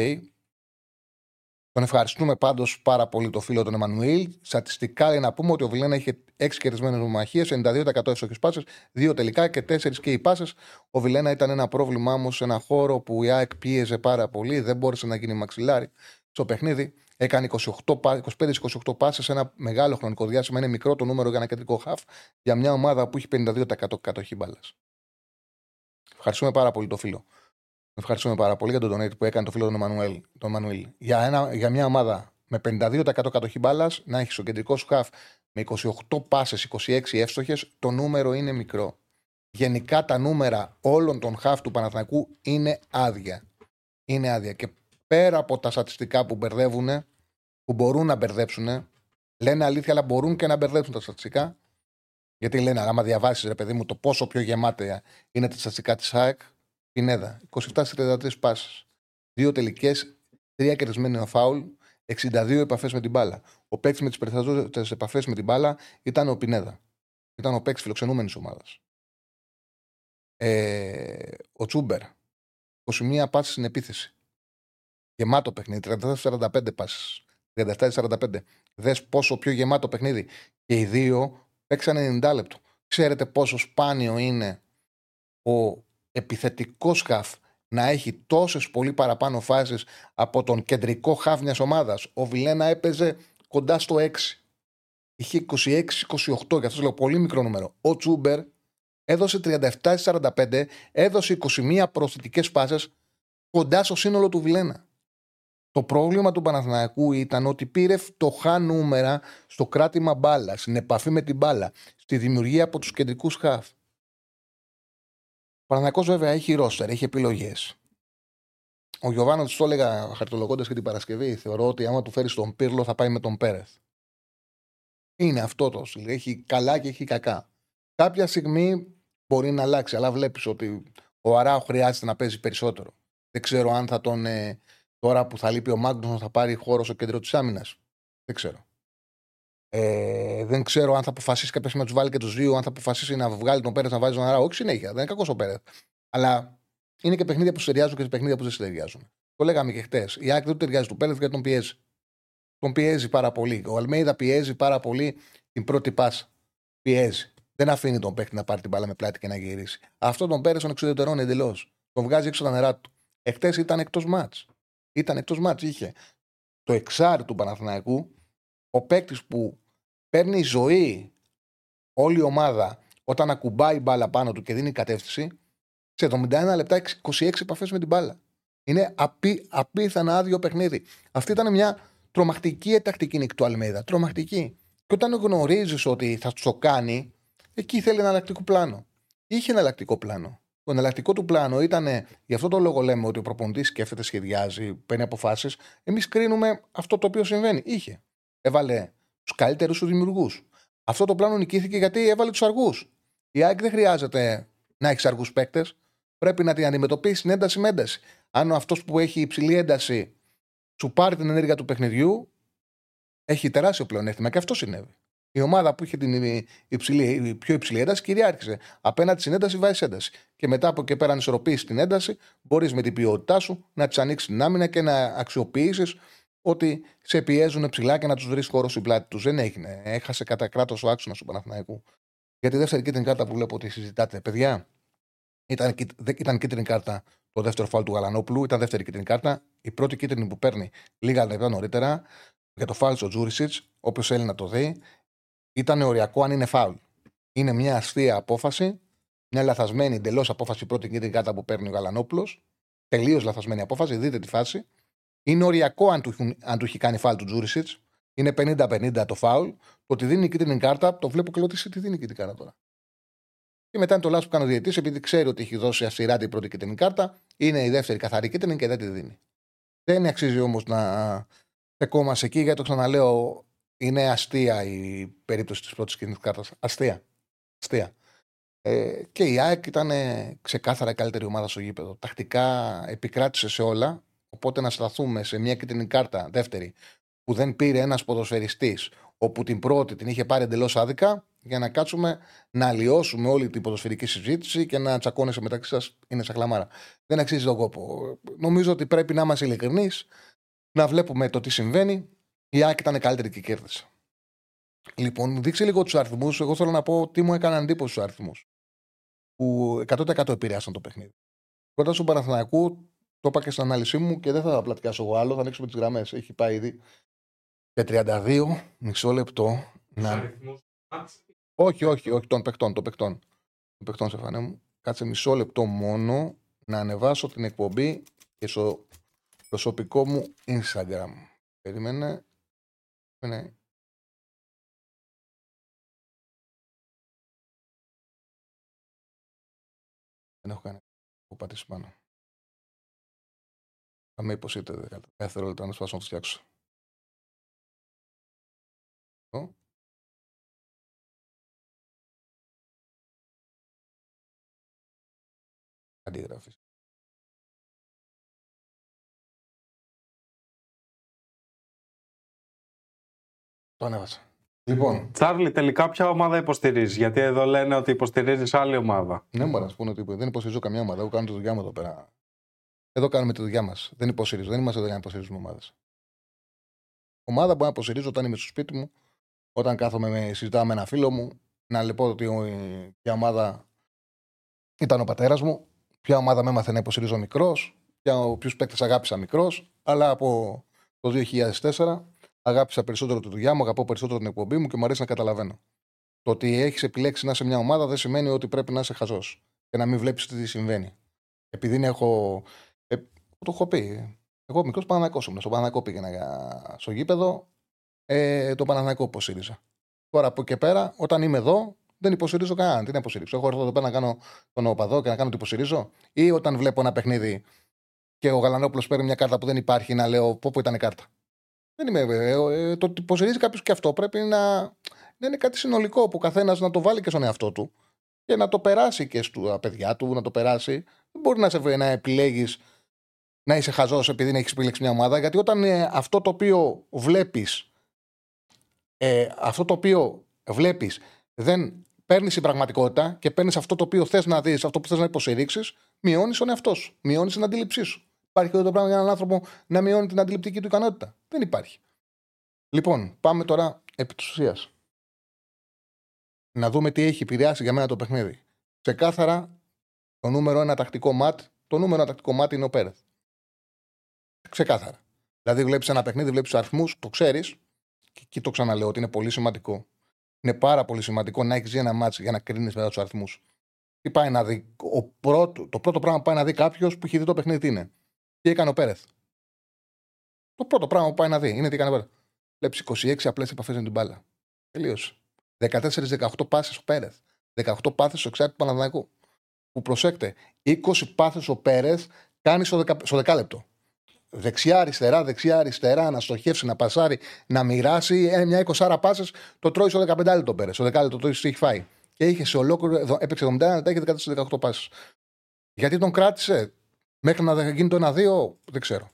Τον ευχαριστούμε πάντως πάρα πολύ το φίλο τον Εμμανουήλ. Στατιστικά λέει να πούμε ότι ο Βιλένα είχε 6 κερδισμένες μονομαχίες, 92% εύστοχες πάσες, 2 τελικά και 4 και οι πάσες. Ο Βιλένα ήταν ένα πρόβλημα όμως σε ένα χώρο που η ΑΕΚ πίεζε πάρα πολύ, δεν μπόρεσε να γίνει μαξιλάρι στο παιχνίδι. Έκανε 25-28 πάσες σε ένα μεγάλο χρονικό διάστημα. Είναι μικρό το νούμερο για ένα κεντρικό χαφ για μια ομάδα που έχει 52% κατοχή μπάλας. Ευχαριστούμε πάρα πολύ το φίλο. Ευχαριστούμε πάρα πολύ για τον donate που έκανε το φίλο του Εμμανουήλ. Για μια ομάδα με 52% κατοχή μπάλας, να έχει ο κεντρικό σου χαφ με 28 πάσες, 26 εύστοχες, το νούμερο είναι μικρό. Γενικά τα νούμερα όλων των χαφ του Παναθηναϊκού είναι άδεια. Είναι άδεια. Και πέρα από τα στατιστικά που μπερδεύουν, που μπορούν να μπερδέψουν, λένε αλήθεια, αλλά μπορούν και να μπερδέψουν τα στατιστικά. Γιατί λένε, άμα διαβάσει, ρε παιδί μου, το πόσο πιο γεμάτα είναι τα στατιστικά της ΑΕΚ. Πινέδα, 27-33 πάσες, 2 τελικές, 3 κερδισμένοι φάουλ, 62 επαφές με την μπάλα. Ο παίκτης με τις περισσότερες επαφές με την μπάλα ήταν ο Πινέδα. Ήταν ο παίκτης φιλοξενούμενης ομάδας. Ο Τσούμπερ, 21 πάσες στην επίθεση. Γεμάτο παιχνίδι, 34-45 πάσες. 37-45. Δες πόσο πιο γεμάτο παιχνίδι. Και οι δύο παίξαν 90 λεπτό. Ξέρετε πόσο σπάνιο είναι ο επιθετικός χαφ να έχει τόσες πολύ παραπάνω φάσεις από τον κεντρικό χαφ μιας ομάδας. Ο Βιλένα έπαιζε κοντά στο 6. Είχε 26-28, γι' αυτό λέω πολύ μικρό νούμερο. Ο Τσούμπερ έδωσε 37-45, έδωσε 21 προσθετικές φάσεις κοντά στο σύνολο του Βιλένα. Το πρόβλημα του Παναθηναϊκού ήταν ότι πήρε φτωχά νούμερα στο κράτημα μπάλα, στην επαφή με την μπάλα, στη δημιουργία από τους κεντρικούς χαφ. Παναθηναϊκός βέβαια έχει ρόστερ, έχει επιλογές. Ο Γιωβάνο του το έλεγα χαρτολογώντας και την Παρασκευή. Θεωρώ ότι άμα του φέρει τον Πίρλο θα πάει με τον Πέρεθ. Είναι αυτό το στυλ. Έχει καλά και έχει κακά. Κάποια στιγμή μπορεί να αλλάξει, αλλά βλέπεις ότι ο Αράο χρειάζεται να παίζει περισσότερο. Δεν ξέρω αν θα τον. Τώρα που θα λείπει ο Μάγκνουσον θα πάρει χώρο στο κέντρο της άμυνας. Δεν ξέρω. Δεν ξέρω αν θα αποφασίσει κάποια στιγμή να του βάλει και του δύο, αν θα αποφασίσει να βγάλει τον Πέρεθ να βάζει τον Αράο. Όχι συνέχεια, δεν είναι κακός ο Πέρεθ. Αλλά είναι και παιχνίδια που συντεριάζουν και παιχνίδια που δεν συντεριάζουν. Το λέγαμε και χτες. Η Άκη δεν του ταιριάζει του Πέρεθ γιατί τον πιέζει. Τον πιέζει πάρα πολύ. Ο Αλμέιδα πιέζει πάρα πολύ την πρώτη πάσα. Πιέζει. Δεν αφήνει τον παίκτη να πάρει την μπάλα με πλάτη και να γυρίσει. Αυτό τον Πέρεθ τον εξουδετερώνει εντελώς. Τον βγάζει έξω τα νερά του. Εχθές ήταν εκτός μάτς. Ήταν εκτός μάτς. Είχε το εξάρι του Παναθηναϊκού, ο παίκτης που παίρνει ζωή όλη η ομάδα όταν ακουμπάει μπάλα πάνω του και δίνει κατεύθυνση. Σε 71 λεπτά 26 επαφές με την μπάλα. Είναι απίθανα άδειο παιχνίδι. Αυτή ήταν μια τρομακτική ετακτική νίκη του Αλμέιδα. Τρομακτική. Και όταν γνωρίζεις ότι θα το κάνει, εκεί θέλει ένα εναλλακτικό πλάνο. Είχε ένα εναλλακτικό πλάνο. Το εναλλακτικό του πλάνο ήταν, γι' αυτό το λόγο λέμε ότι ο προπονητής σκέφτεται, σχεδιάζει, παίρνει αποφάσεις. Εμείς κρίνουμε αυτό το οποίο συμβαίνει. Είχε. Έβαλε τους καλύτερους τους δημιουργούς. Αυτό το πλάνο νικήθηκε γιατί έβαλε τους αργούς. Η ΑΕΚ δεν χρειάζεται να έχει αργούς παίκτες. Πρέπει να την αντιμετωπίσει την ένταση με ένταση. Αν αυτός που έχει υψηλή ένταση σου πάρει την ενέργεια του παιχνιδιού, έχει τεράστιο πλεονέκτημα. Και αυτό συνέβη. Η ομάδα που είχε την πιο υψηλή ένταση κυριάρχησε. Απέναντι στην ένταση βάζει ένταση. Και μετά από εκεί πέρα, αν ισορροπήσεις την ένταση, μπορείς με την ποιότητά σου να της ανοίξεις την άμυνα και να αξιοποιήσεις ότι σε πιέζουν ψηλά και να τους βρεις χώρο στην πλάτη τους. Δεν έγινε. Έχασε κατά κράτος ο άξονας του Παναθηναϊκού. Για τη δεύτερη κίτρινη κάρτα που βλέπω ότι συζητάτε, παιδιά. Ήταν κίτρινη κάρτα το δεύτερο φάουλ του Γαλανόπουλου, ήταν δεύτερη κίτρινη κάρτα. Η πρώτη κίτρινη που παίρνει λίγα λεπτά νωρίτερα για το φάουλ στο Τζούρισιτς, όποιος θέλει να το δει, ήταν οριακό αν είναι φάουλ. Είναι μια αστεία απόφαση, μια λαθασμένη εντελώς απόφαση, η πρώτη κίτρινη κάρτα που παίρνει ο Γαλανόπουλος. Τελείως λαθασμένη απόφαση, δείτε τη φάση. Είναι οριακό αν του έχει κάνει φάουλ του Τζούρισιτς. Είναι 50-50 το φάουλ. Το ότι δίνει κίτρινη κάρτα, το βλέπω και λέω τι δίνει κίτρινη κάρτα τώρα. Και μετά είναι το λάθος που κάνει ο διαιτητής, επειδή ξέρει ότι έχει δώσει αυστηρά την πρώτη κίτρινη κάρτα, είναι η δεύτερη καθαρή κίτρινη και δεν τη δίνει. Δεν αξίζει όμως να στεκόμαστε εκεί, γιατί το ξαναλέω, είναι αστεία η περίπτωση της πρώτης κίτρινης κάρτας. Αστεία. Αστεία. Και η ΑΕΚ ήταν ξεκάθαρα καλύτερη ομάδα στο γήπεδο. Τακτικά επικράτησε σε όλα. Οπότε να σταθούμε σε μια κίτρινη κάρτα, δεύτερη, που δεν πήρε ένας ποδοσφαιριστής, όπου την πρώτη την είχε πάρει εντελώς άδικα, για να κάτσουμε να αλλοιώσουμε όλη την ποδοσφαιρική συζήτηση και να τσακώνεσαι μεταξύ σας, είναι σαν χλαμάρα. Δεν αξίζει τον κόπο. Νομίζω ότι πρέπει να είμαστε ειλικρινείς, να βλέπουμε το τι συμβαίνει. Η ΑΕΚ ήταν καλύτερη και κέρδισε. Λοιπόν, μου δείξει λίγο τους αριθμούς. Εγώ θέλω να πω τι μου έκαναν εντύπωση στους αριθμούς. Που 100% επηρεάσαν το παιχνίδι. Πρώτα στον Παναθηναϊκό, το είπα και στην ανάλυση μου και δεν θα πλατιάσω εγώ άλλο. Θα ανοίξουμε τις γραμμές. Έχει πάει ήδη και 32, μισό λεπτό. Να... Όχι, των παιχτών σε φανέ μου. Κάτσε μισό λεπτό μόνο να ανεβάσω την εκπομπή και στο προσωπικό μου Instagram. Περίμενε. Δεν έχω κάνει. Έχω πατήσει πάνω. Θα με υποσύρετε δευτερόλεπτα να σπάσω να το φτιάξω. Αντιγράφεις. Το ανέβασα. Λοιπόν. Τσάρλι, τελικά ποια ομάδα υποστηρίζεις? Γιατί εδώ λένε ότι υποστηρίζεις άλλη ομάδα. Ναι, μπορώ να σου πούνε ότι δεν υποστηρίζω καμιά ομάδα. Εγώ κάνω τη δουλειά μου εδώ πέρα. Εδώ κάνουμε τη δουλειά μας. Δεν υποστηρίζω. Δεν είμαστε εδώ για να υποστηρίζουμε ομάδες. Ομάδα που να υποστηρίζω όταν είμαι στο σπίτι μου, όταν κάθομαι με συζητάω με ένα φίλο μου, να λεπώ ότι ποια ομάδα ήταν ο πατέρας μου, ποια ομάδα με έμαθε να υποστηρίζω μικρός, ποιους παίκτες αγάπησα μικρός, αλλά από το 2004 αγάπησα περισσότερο τη δουλειά μου, αγαπώ περισσότερο την εκπομπή μου και μου αρέσει να καταλαβαίνω. Το ότι έχεις επιλέξει να είσαι μια ομάδα δεν σημαίνει ότι πρέπει να είσαι χαζός και να μην βλέπεις τι συμβαίνει. Επειδή έχω. Το έχω πει. Εγώ μικρός Παναθηναϊκός ήμουν. Στον Παναθηναϊκό πήγαινα στο γήπεδο, τον Παναθηναϊκό υποστήριζα. Τώρα από εκεί πέρα, όταν είμαι εδώ, δεν υποστηρίζω καν. Τι να υποστηρίξω. Εγώ έρθω εδώ πέρα να κάνω τον οπαδό και να κάνω ότι υποστηρίζω. Ή όταν βλέπω ένα παιχνίδι και ο Γαλανόπουλος παίρνει μια κάρτα που δεν υπάρχει, να λέω πού ήταν η κάρτα. Δεν είμαι βέβαιο. Το ότι υποστηρίζει κάποιο και αυτό πρέπει να είναι κάτι συνολικό που καθένας να το βάλει και στον εαυτό του και να το περάσει και στα παιδιά του, να το περάσει. Δεν μπορεί να επιλέγεις να είσαι χαζός επειδή έχεις επιλέξει μια ομάδα, γιατί όταν αυτό το οποίο βλέπεις, δεν παίρνεις την πραγματικότητα και παίρνεις αυτό το οποίο θες να δεις, αυτό που θες να υποστηρίξεις, μειώνεις τον εαυτό σου, μειώνεις την αντίληψή σου. Υπάρχει εδώ το πράγμα για έναν άνθρωπο να μειώνει την αντιληπτική του ικανότητα? Δεν υπάρχει. Λοιπόν, πάμε τώρα επί της ουσίας. Να δούμε τι έχει επηρεάσει για μένα το παιχνίδι. Ξεκάθαρα, το νούμερο ένα τακτικό ματ, είναι ο Πέρεθ. Ξεκάθαρα. Δηλαδή, βλέπεις ένα παιχνίδι, βλέπεις αριθμούς, το ξέρεις. Και εκεί το ξαναλέω ότι είναι πολύ σημαντικό. Είναι πάρα πολύ σημαντικό να έχεις ένα μάτς για να κρίνεις μετά τους αριθμούς. Τι πάει να δει, το πρώτο πράγμα που πάει να δει κάποιος που έχει δει το παιχνίδι τι είναι? Τι έκανε ο Πέρεθ. Το πρώτο πράγμα που πάει να δει είναι τι έκανε ο Πέρεθ. Βλέπεις 26 απλές επαφές με την μπάλα. Τελείωσε. 14-18 πάσες ο Πέρεθ. 18 πάσες στο εξάρι του Παναθηναϊκού. Που προσέξτε, 20 πάσες ο Πέρεθ κάνει στο 10 λεπτό. Δεξιά-αριστερά, δεξιά-αριστερά, να στοχεύσει, να πασάρει, να μοιράσει. Μια 20 πάσες το τρώει στο 15 λεπτό Πέρεθ. Στο 10 λεπτό το έχει φάει. Και είχε σε ολόκληρο. Έπαιξε 71 λεπτά, είχε 14-18 πάσες. Γιατί τον κράτησε μέχρι να γίνει το 1-2, δεν ξέρω.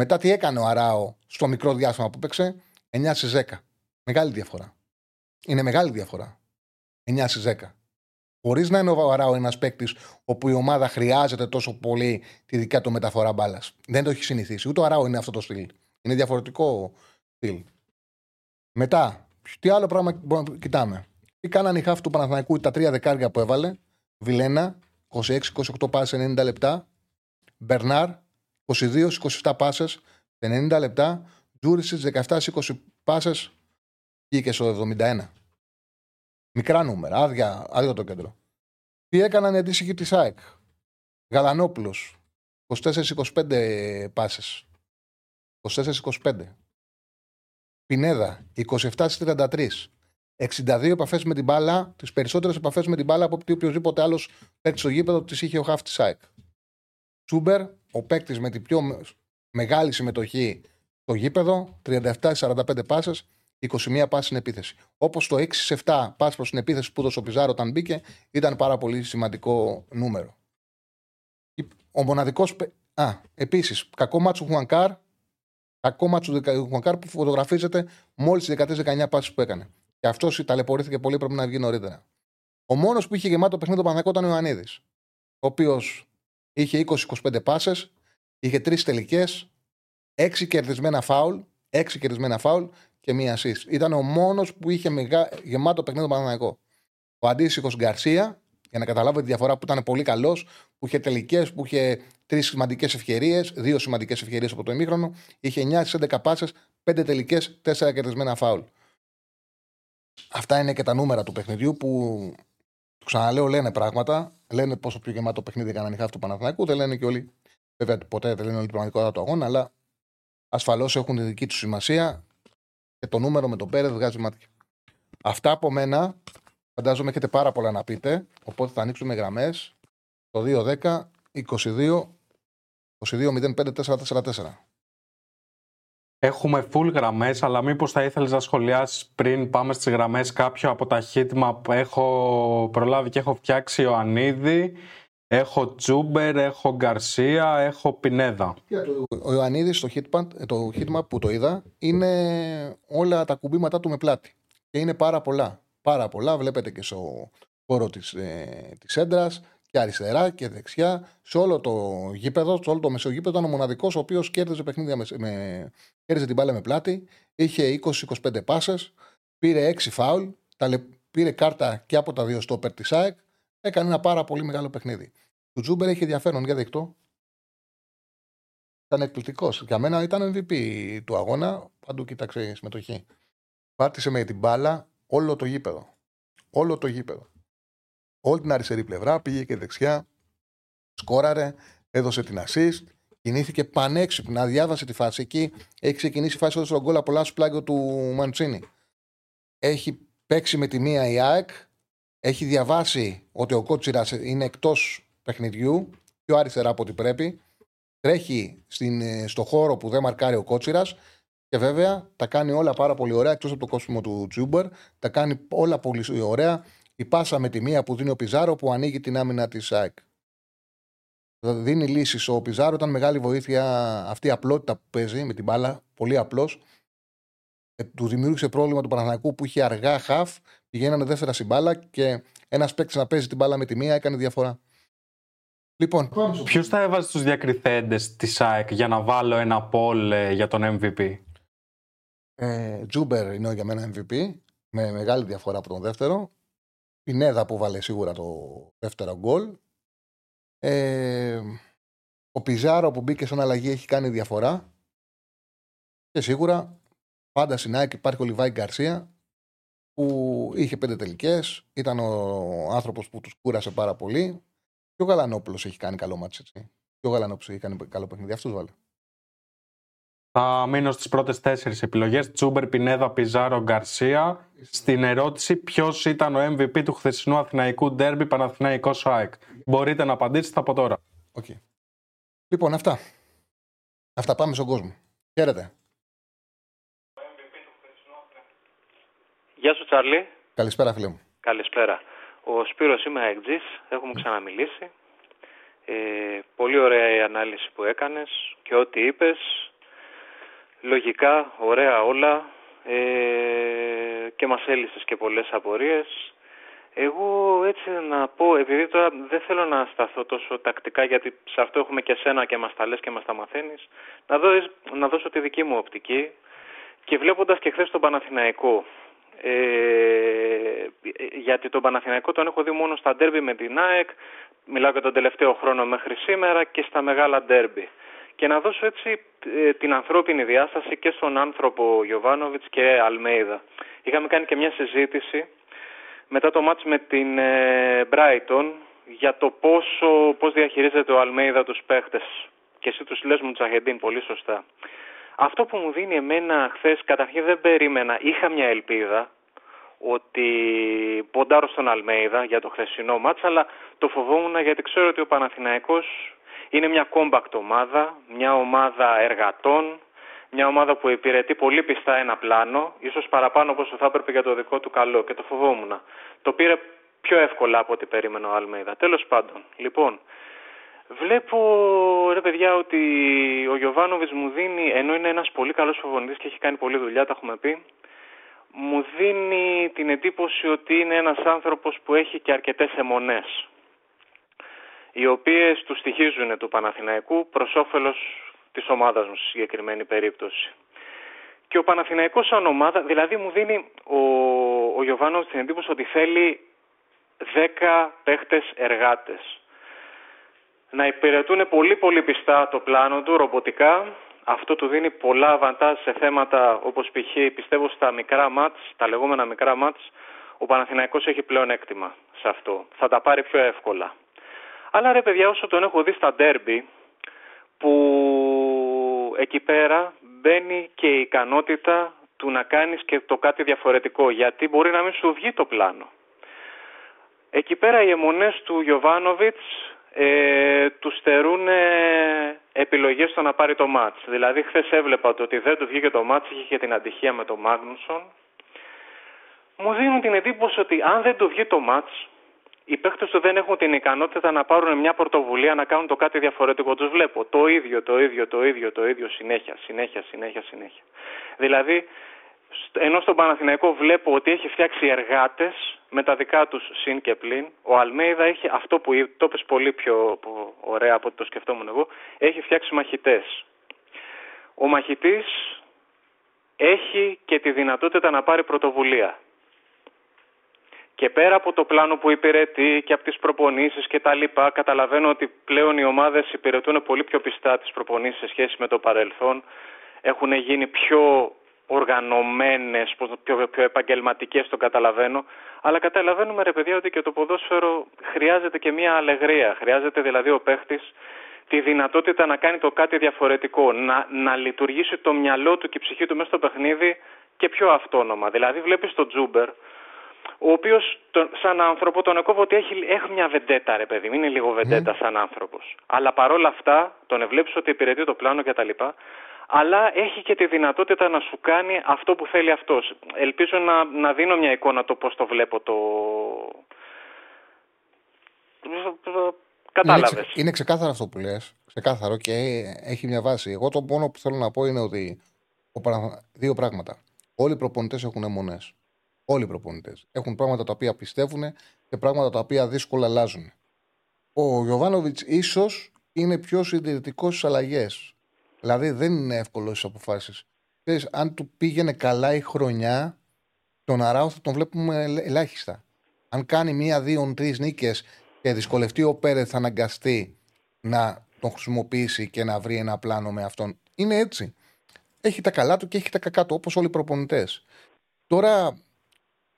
Μετά τι έκανε ο Αράο στο μικρό διάστημα που παίξε? 9-10. Μεγάλη διαφορά. Είναι μεγάλη διαφορά. 9-10. Χωρίς να είναι ο Αράο ένας παίκτης όπου η ομάδα χρειάζεται τόσο πολύ τη δικιά του μεταφορά μπάλας. Δεν το έχει συνηθίσει. Ούτε ο Αράο είναι αυτό το στυλ. Είναι διαφορετικό στυλ. Μετά, τι άλλο πράγμα κοιτάμε? Τι κάνανε οι χαφ του Παναθηναϊκού, τα τρία δεκάρια που έβαλε? Βιλένα, 26-28 πάσες σε 90 λεπτά. Μπερνάρ, 22-27 πάσες σε 90 λεπτά. Τζούρισιτς, 17-20 πάσες. Βγήκε στο 71. Μικρά νούμερα, άδεια το κέντρο. Τι έκαναν οι αντίστοιχοι της ΑΕΚ? Γαλανόπουλος, 24-25 πάσες. 24-25. Πινέδα, 27-33. 62 επαφές με την μπάλα, τις περισσότερες επαφές με την μπάλα από οποιοδήποτε άλλος παίκτης στο γήπεδο της είχε ο χαφ της ΑΕΚ. Τσούμπερ, ο παίκτης με την πιο μεγάλη συμμετοχή στο γήπεδο, 37-45 πάσες. 21 πάσες στην επίθεση. Όπως το 6-7 πάσες προς την επίθεση που έδωσε ο Πιζάρο όταν μπήκε, ήταν πάρα πολύ σημαντικό νούμερο. Ο μοναδικός. Επίσης, κακό μάτσο Χουανκάρ. Κακό μάτσο Χουανκάρ που φωτογραφίζεται μόλις τις 14-19 πάσες που έκανε. Και αυτός ταλαιπωρήθηκε πολύ, πρέπει να βγει νωρίτερα. Ο μόνος που είχε γεμάτο παιχνίδι το Παναθηναϊκό ήταν ο Ιωαννίδης. Ο οποίος είχε 20-25 πάσες, είχε 3 τελικές, 6 κερδισμένα φάουλ. Και μία ασίστ. Ήταν ο μόνος που είχε γεμάτο παιχνίδι το Παναθηναϊκό. Ο αντίστοιχος Γκαρσία, για να καταλάβετε τη διαφορά, που ήταν πολύ καλός, που είχε τελικές, που είχε 2 σημαντικές ευκαιρίες από το ημίχρονο, είχε 9-11 πάσες, 5 τελικές, 4 κερδισμένα φάουλ. Αυτά είναι και τα νούμερα του παιχνιδιού που, ξαναλέω, λένε πράγματα. Λένε πόσο πιο γεμάτο παιχνίδι έκαναν οι χαφ του Παναθηναϊκού. Δεν λένε και όλοι, βέβαια ποτέ δεν λένε όλη την πραγματικότητα του αγώνα, αλλά ασφαλώς έχουν τη δική του σημασία. Και το νούμερο με τον Πέρεθ βγάζει μάτια. Αυτά από μένα. Φαντάζομαι έχετε πάρα πολλά να πείτε. Οπότε θα ανοίξουμε γραμμές. Το 2-10-22-05-444. Έχουμε full γραμμές, αλλά μήπως θα ήθελες να σχολιάσεις πριν πάμε στις γραμμές κάποιο από τα χίτμα που έχω προλάβει και έχω φτιάξει? Ιωαννίδη, έχω Τσούμπερ, έχω Γκαρσία, έχω Πινέδα. Ο Ιωαννίδης το χίτμα που το είδα είναι όλα τα κουμπήματά του με πλάτη. Και είναι πάρα πολλά. Πάρα πολλά, βλέπετε και στο χώρο της έντρας, και αριστερά και δεξιά. Σε όλο το γήπεδο, σε όλο το μεσογείπεδο, ήταν ο μοναδικός ο οποίος κέρδιζε παιχνίδια κέρδιζε την μπάλα με πλάτη. Είχε 20-25 πάσες, πήρε 6 φάουλ, πήρε κάρτα και από τα 2 στόπερ της ΑΕΚ. Έκανε ένα πάρα πολύ μεγάλο παιχνίδι. Του Τζούμπερ έχει ενδιαφέρον, για δείχτω. Ήταν εκπληκτικός. Για μένα ήταν MVP του αγώνα. Παντού κοίταξε η συμμετοχή. Πάτησε με την μπάλα όλο το γήπεδο. Όλο το γήπεδο. Όλη την αριστερή πλευρά, πήγε και δεξιά. Σκόραρε, έδωσε την assist. Κινήθηκε πανέξυπνα, διάβασε τη φάση εκεί. Έχει ξεκινήσει η φάση στον γκολ από λάθος πλάγιο του Μαντσίνη. Έχει παίξει με τη μία η ΑΕΚ. Έχει διαβάσει ότι ο Κότσιρας είναι εκτός παιχνιδιού, πιο αριστερά από ό,τι πρέπει. Τρέχει στο χώρο που δεν μαρκάρει ο Κότσιρας. Και βέβαια τα κάνει όλα πάρα πολύ ωραία, εκτός από το κόψιμο του Τσούμπερ. Τα κάνει όλα πολύ ωραία. Η πάσα με τη μία που δίνει ο Πιζάρο που ανοίγει την άμυνα της ΑΕΚ. Δίνει λύσεις. Ο Πιζάρο ήταν μεγάλη βοήθεια. Αυτή η απλότητα που παίζει με την μπάλα, πολύ απλός, του δημιούργησε πρόβλημα του Παναθηναϊκού που είχε αργά χαφ, πηγαίνανε δεύτερα στην μπάλα και ένας παίκτης να παίζει την μπάλα με τη μία έκανε διαφορά. Λοιπόν, ποιος θα έβαζε τους διακριθέντες της ΑΕΚ για να βάλω ένα πόλ για τον MVP? Τζούμπερ είναι για μένα MVP, με μεγάλη διαφορά από τον δεύτερο. Πινέδα που βάλε σίγουρα το δεύτερο γκολ. Ο Πιζάρο που μπήκε σαν αλλαγή έχει κάνει διαφορά. Και σίγουρα πάντα στην ΑΕΚ υπάρχει ο Λιβάι Γκαρσία που είχε 5 τελικές. Ήταν ο άνθρωπος που τους κούρασε πάρα πολύ. Και ο Γαλανόπουλος έχει κάνει καλό μάτς, έτσι. Και ο Γαλανόπουλος έχει κάνει καλό παιχνίδι. Αυτούς βάλε. Θα μείνω στις πρώτες 4 επιλογές. Τσούμπερ, Πινέδα, Πιζάρο, Γκαρσία. Στην ερώτηση, ποιος ήταν ο MVP του χθεσινού Αθηναϊκού ντέρμπι Παναθηναϊκός ΑΕΚ? Μπορείτε να απαντήσετε από τώρα. Okay. Λοιπόν, αυτά. Αυτά, πάμε στον κόσμο. Χαίρετε. Γεια σου, Τσάρλι. Καλησπέρα, φίλε μου. Καλησπέρα. Ο Σπύρος, είμαι αεκτζής. Έχουμε ξαναμιλήσει. Πολύ ωραία η ανάλυση που έκανες και ό,τι είπες. Λογικά, ωραία όλα, και μας έλυσες και πολλές απορίες. Εγώ έτσι να πω, επειδή τώρα δεν θέλω να σταθώ τόσο τακτικά, γιατί σε αυτό έχουμε και σένα και μας τα λες και μας τα μαθαίνεις, να δώσω τη δική μου οπτική. Και βλέποντας και χθες τον Παναθηναϊκό, γιατί τον Παναθηναϊκό τον έχω δει μόνο στα ντέρμπι με την ΑΕΚ, μιλάω για τον τελευταίο χρόνο μέχρι σήμερα, και στα μεγάλα ντέρμπι. Και να δώσω έτσι την ανθρώπινη διάσταση και στον άνθρωπο Γιοβάνοβιτς και Αλμέιδα. Είχαμε κάνει και μια συζήτηση μετά το μάτς με την Brighton για το πώς διαχειρίζεται ο Αλμέιδα τους παίχτες. Και εσύ τους λες μου Τσαχεντίν, πολύ σωστά. Αυτό που μου δίνει εμένα χθες, καταρχήν δεν περίμενα, είχα μια ελπίδα ότι ποντάρω στον Αλμέιδα για το χθεσινό μάτς, αλλά το φοβόμουν γιατί ξέρω ότι ο Παναθηναϊκός είναι μια compact ομάδα, μια ομάδα εργατών, μια ομάδα που υπηρετεί πολύ πιστά ένα πλάνο, ίσως παραπάνω όπως θα έπρεπε για το δικό του καλό, και το φοβόμουν. Το πήρε πιο εύκολα από ό,τι περίμενε ο Αλμέιδα. Τέλος πάντων, λοιπόν, βλέπω ρε παιδιά ότι ο Γιοβάνοβιτς μου δίνει, ενώ είναι ένας πολύ καλός φοβονητής και έχει κάνει πολλή δουλειά, τα έχουμε πει, μου δίνει την εντύπωση ότι είναι ένας άνθρωπος που έχει και αρκετές αιμονές, οι οποίες του στοιχίζουν του Παναθηναϊκού προς όφελος της ομάδας μου, στη συγκεκριμένη περίπτωση. Και ο Παναθηναϊκός σαν ομάδα, δηλαδή μου δίνει ο Γιοβάνος την εντύπωση ότι θέλει 10 παίχτες εργάτες. Να υπηρετούν πολύ πολύ πιστά το πλάνο του, ρομποτικά. Αυτό του δίνει πολλά αβαντάζ σε θέματα όπως π.χ. πιστεύω στα μικρά μάτς, τα λεγόμενα μικρά μάτς, ο Παναθηναϊκός έχει πλέον έκτημα σε αυτό. Θα τα πάρει πιο εύκολα. Αλλά ρε παιδιά, όσο τον έχω δει στα ντέρμπι, που εκεί πέρα μπαίνει και η ικανότητα του να κάνεις και το κάτι διαφορετικό, γιατί μπορεί να μην σου βγει το πλάνο. Εκεί πέρα οι αιμονές του Γιοβάνοβιτς του στερούν επιλογές στο να πάρει το μάτς. Δηλαδή χθες έβλεπα ότι δεν του βγήκε το μάτς, είχε και την ατυχία με τον Μάγνουσον. Μου δίνουν την εντύπωση ότι αν δεν του βγει το μάτς, οι παίκτες του δεν έχουν την ικανότητα να πάρουν μια πρωτοβουλία, να κάνουν το κάτι διαφορετικό. Τους βλέπω το ίδιο συνέχεια. Δηλαδή, ενώ στον Παναθηναϊκό βλέπω ότι έχει φτιάξει εργάτες με τα δικά τους συν και πλην, ο Αλμέιδα έχει αυτό που το είπες πολύ πιο ωραία από ό,τι το σκεφτόμουν εγώ, έχει φτιάξει μαχητές. Ο μαχητής έχει και τη δυνατότητα να πάρει πρωτοβουλία. Και πέρα από το πλάνο που υπηρετεί και από τις προπονήσεις και τα λοιπά, καταλαβαίνω ότι πλέον οι ομάδες υπηρετούν πολύ πιο πιστά τις προπονήσεις σε σχέση με το παρελθόν. Έχουν γίνει πιο οργανωμένες, πιο επαγγελματικές, το καταλαβαίνω. Αλλά καταλαβαίνουμε ρε παιδιά ότι και το ποδόσφαιρο χρειάζεται και μια αλεγρία. Χρειάζεται δηλαδή ο παίχτης τη δυνατότητα να κάνει το κάτι διαφορετικό, να λειτουργήσει το μυαλό του και η ψυχή του μέσα στο παιχνίδι και πιο αυτόνομα. Δηλαδή βλέπεις τον Τζούμπερ, ο οποίος σαν άνθρωπο τον εκόβω ότι έχει μια βεντέτα, ρε παιδί μου, είναι λίγο βεντέτα σαν άνθρωπος. Αλλά παρόλα αυτά τον ευλέπεις ότι υπηρετεί το πλάνο κτλ. Αλλά έχει και τη δυνατότητα να σου κάνει αυτό που θέλει αυτός. Ελπίζω να δίνω μια εικόνα το πώς το βλέπω το... Κατάλαβες. Είναι ξεκάθαρο αυτό που λες. Ξεκάθαρο και έχει μια βάση. Εγώ το μόνο που θέλω να πω είναι ότι δύο πράγματα. Όλοι οι προπονητές έχουν αιμονές. Όλοι οι προπονητές έχουν πράγματα τα οποία πιστεύουν και πράγματα τα οποία δύσκολα αλλάζουν. Ο Γιοβάνοβιτς ίσως είναι πιο συντηρητικός στις αλλαγές. Δηλαδή δεν είναι εύκολο στις αποφάσεις. Αν του πήγαινε καλά η χρονιά, τον Αράου θα τον βλέπουμε ελάχιστα. Αν κάνει 1, 2, 3 νίκες και δυσκολευτεί ο Πέρεθ, θα αναγκαστεί να τον χρησιμοποιήσει και να βρει ένα πλάνο με αυτόν. Είναι έτσι. Έχει τα καλά του και έχει τα κακά του, όπως όλοι οι προπονητές. Τώρα,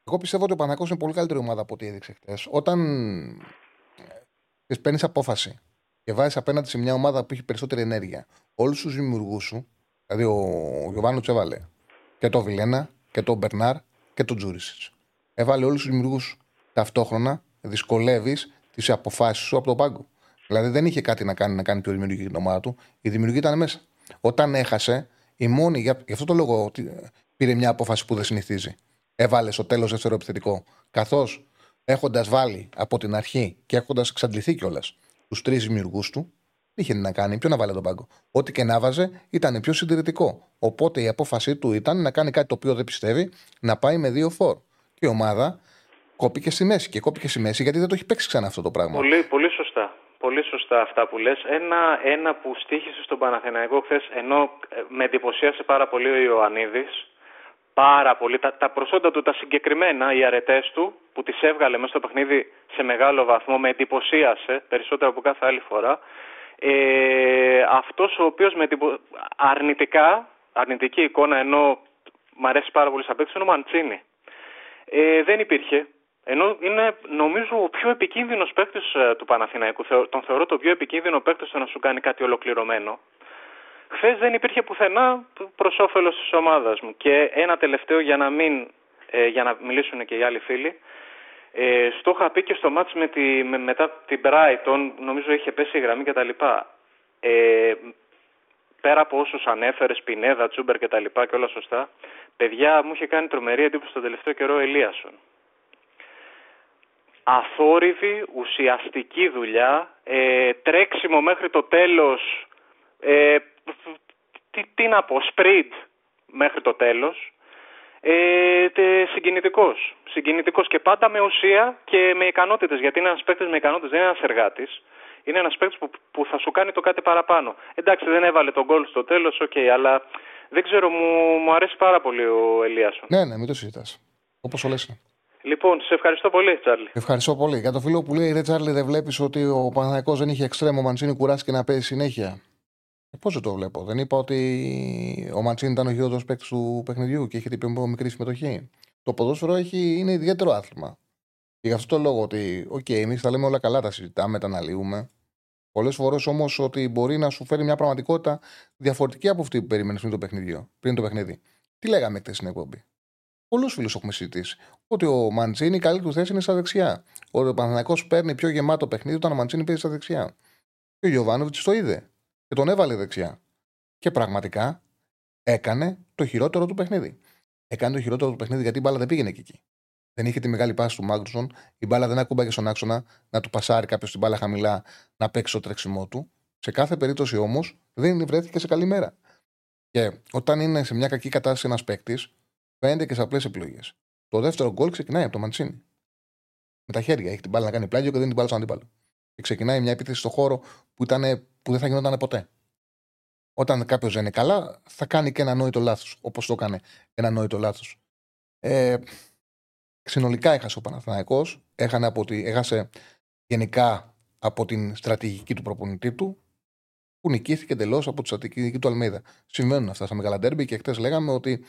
εγώ πιστεύω ότι ο Παναθηναϊκός είναι πολύ καλύτερη ομάδα από ό,τι έδειξε χθες. Όταν παίρνεις απόφαση και βάζεις απέναντι σε μια ομάδα που έχει περισσότερη ενέργεια, όλους τους δημιουργούς σου, δηλαδή ο Γιωβάνο έβαλε και τον Βιλένα και τον Μπερνάρ και τον Τζούρισιτς. Έβαλε όλους τους δημιουργούς ταυτόχρονα, δυσκολεύεις τις αποφάσεις σου από τον πάγκο. Δηλαδή δεν είχε κάτι να κάνει πιο δημιουργική την ομάδα του. Η δημιουργία ήταν μέσα. Όταν έχασε, η μόνη, γι' αυτό το λόγο πήρε μια απόφαση που δεν συνηθίζει. Έβαλε στο τέλος δεύτερο επιθετικό. Καθώς έχοντας βάλει από την αρχή και έχοντας εξαντληθεί κιόλας τους 3 δημιουργούς του, είχε να κάνει, ποιο να βάλει τον πάγκο. Ό,τι και να βάζε ήταν πιο συντηρητικό. Οπότε η απόφασή του ήταν να κάνει κάτι το οποίο δεν πιστεύει, να πάει με 2 φορ. Και η ομάδα κόπηκε στη μέση. Και κόπηκε στη μέση γιατί δεν το έχει παίξει ξανά αυτό το πράγμα. Πολύ σωστά. Πολύ σωστά αυτά που λες. Ένα που στοίχησε στον Παναθηναϊκό χθες, ενώ με εντυπωσίασε πάρα πολύ ο Ιωαννίδης. Πάρα πολύ. Τα προσόντα του, τα συγκεκριμένα, οι αρετές του που τις έβγαλε μέσα στο παιχνίδι σε μεγάλο βαθμό, με εντυπωσίασε περισσότερο από κάθε άλλη φορά. Αυτός ο οποίος με αρνητική εικόνα, ενώ μ' αρέσει πάρα πολύ σαν παίκτης, είναι ο Μαντσίνη. Δεν υπήρχε. Ενώ είναι νομίζω ο πιο επικίνδυνος παίκτης του Παναθηναϊκού. Τον θεωρώ το πιο επικίνδυνο παίκτη στο να σου κάνει κάτι ολοκληρωμένο. Χθες δεν υπήρχε πουθενά προς όφελος της ομάδας μου. Και ένα τελευταίο για να μιλήσουν και οι άλλοι φίλοι. Στο είχα πει και στο μάτς μετά την Brighton, νομίζω είχε πέσει η γραμμή κτλ. Πέρα από όσους ανέφερες, Πινέδα, Τσούμπερ κτλ. Και όλα σωστά, παιδιά, μου είχε κάνει τρομερή εντύπωση τον τελευταίο καιρό Ελίασον. Αθόρυβη, ουσιαστική δουλειά, τρέξιμο μέχρι το τέλος, τι να πω, σπριντ μέχρι το τέλος, συγκινητικός και πάντα με ουσία και με ικανότητες, γιατί είναι ένας παίκτης με ικανότητες, δεν είναι ένας εργάτης, είναι ένας παίκτης που θα σου κάνει το κάτι παραπάνω. Εντάξει, δεν έβαλε τον γκολ στο τέλος, οκ, αλλά δεν ξέρω, μου αρέσει πάρα πολύ ο Ελίασον. Ναι, μην το συζητάς, όπως όλες. Λοιπόν, σε ευχαριστώ πολύ, Τσάρλι. Ευχαριστώ πολύ. Για το φίλο που λέει, ρε Τσάρλι, δεν βλέπεις ότι ο Παναθηναϊκός δεν είχε εξτρέμ, ο Μαντσίνη κουράστηκε να παίζει συνέχεια. Πώς δεν το βλέπω. Δεν είπα ότι ο Μαντσίνη ήταν ο γύρω παίκτης του παιχνιδιού και είχε την πιο μικρή συμμετοχή. Το ποδόσφαιρο είναι ιδιαίτερο άθλημα. Και γι' αυτό το λόγο ότι, εμείς τα λέμε όλα καλά, τα συζητάμε, τα αναλύουμε. Πολλές φορές όμως ότι μπορεί να σου φέρει μια πραγματικότητα διαφορετική από αυτή που περιμένεις πριν το παιχνίδι. Τι λέγαμε χθες στην εκπομπή. Πολλούς φίλους έχουμε συζητήσει. Ότι ο Μαντσίνη, η καλή του θέση είναι στα δεξιά. Ότι ο Παναθηναϊκός παίρνει πιο γεμάτο παιχνίδι όταν ο Μαντσίνη παίζει στα δεξιά. Και ο Γιοβάνοβιτς το είδε. Και τον έβαλε δεξιά. Και πραγματικά έκανε το χειρότερο του παιχνίδι. Έκανε το χειρότερο του παιχνίδι γιατί η μπάλα δεν πήγαινε και εκεί. Δεν είχε τη μεγάλη πάση του Μάγκνουσον. Η μπάλα δεν ακούμπαγε στον άξονα να του πασάρει κάποιο την μπάλα χαμηλά να παίξει το τρέξιμό του. Σε κάθε περίπτωση όμως δεν βρέθηκε σε καλή μέρα. Και όταν είναι σε μια κακή κατάσταση ένας παίκτης. Φαίνεται και σε απλές επιλογές. Το δεύτερο γκολ ξεκινάει από το Μαντσίνη. Με τα χέρια. Έχει την μπάλα να κάνει πλάγιο και δεν την μπάλα στον αντίπαλο. Και ξεκινάει μια επίθεση στον χώρο που δεν θα γινόταν ποτέ. Όταν κάποιος δεν είναι καλά, θα κάνει και ένα νόητο λάθος. Όπως το έκανε ένα νόητο λάθος. Συνολικά έχασε ο Παναθηναϊκός. Έχασε γενικά από την στρατηγική του προπονητή του. Που νικήθηκε εντελώς από τη στρατηγική του Αλμέιδα. Συμβαίνουν αυτά στα μεγάλα ντέρμπι και χτες λέγαμε ότι.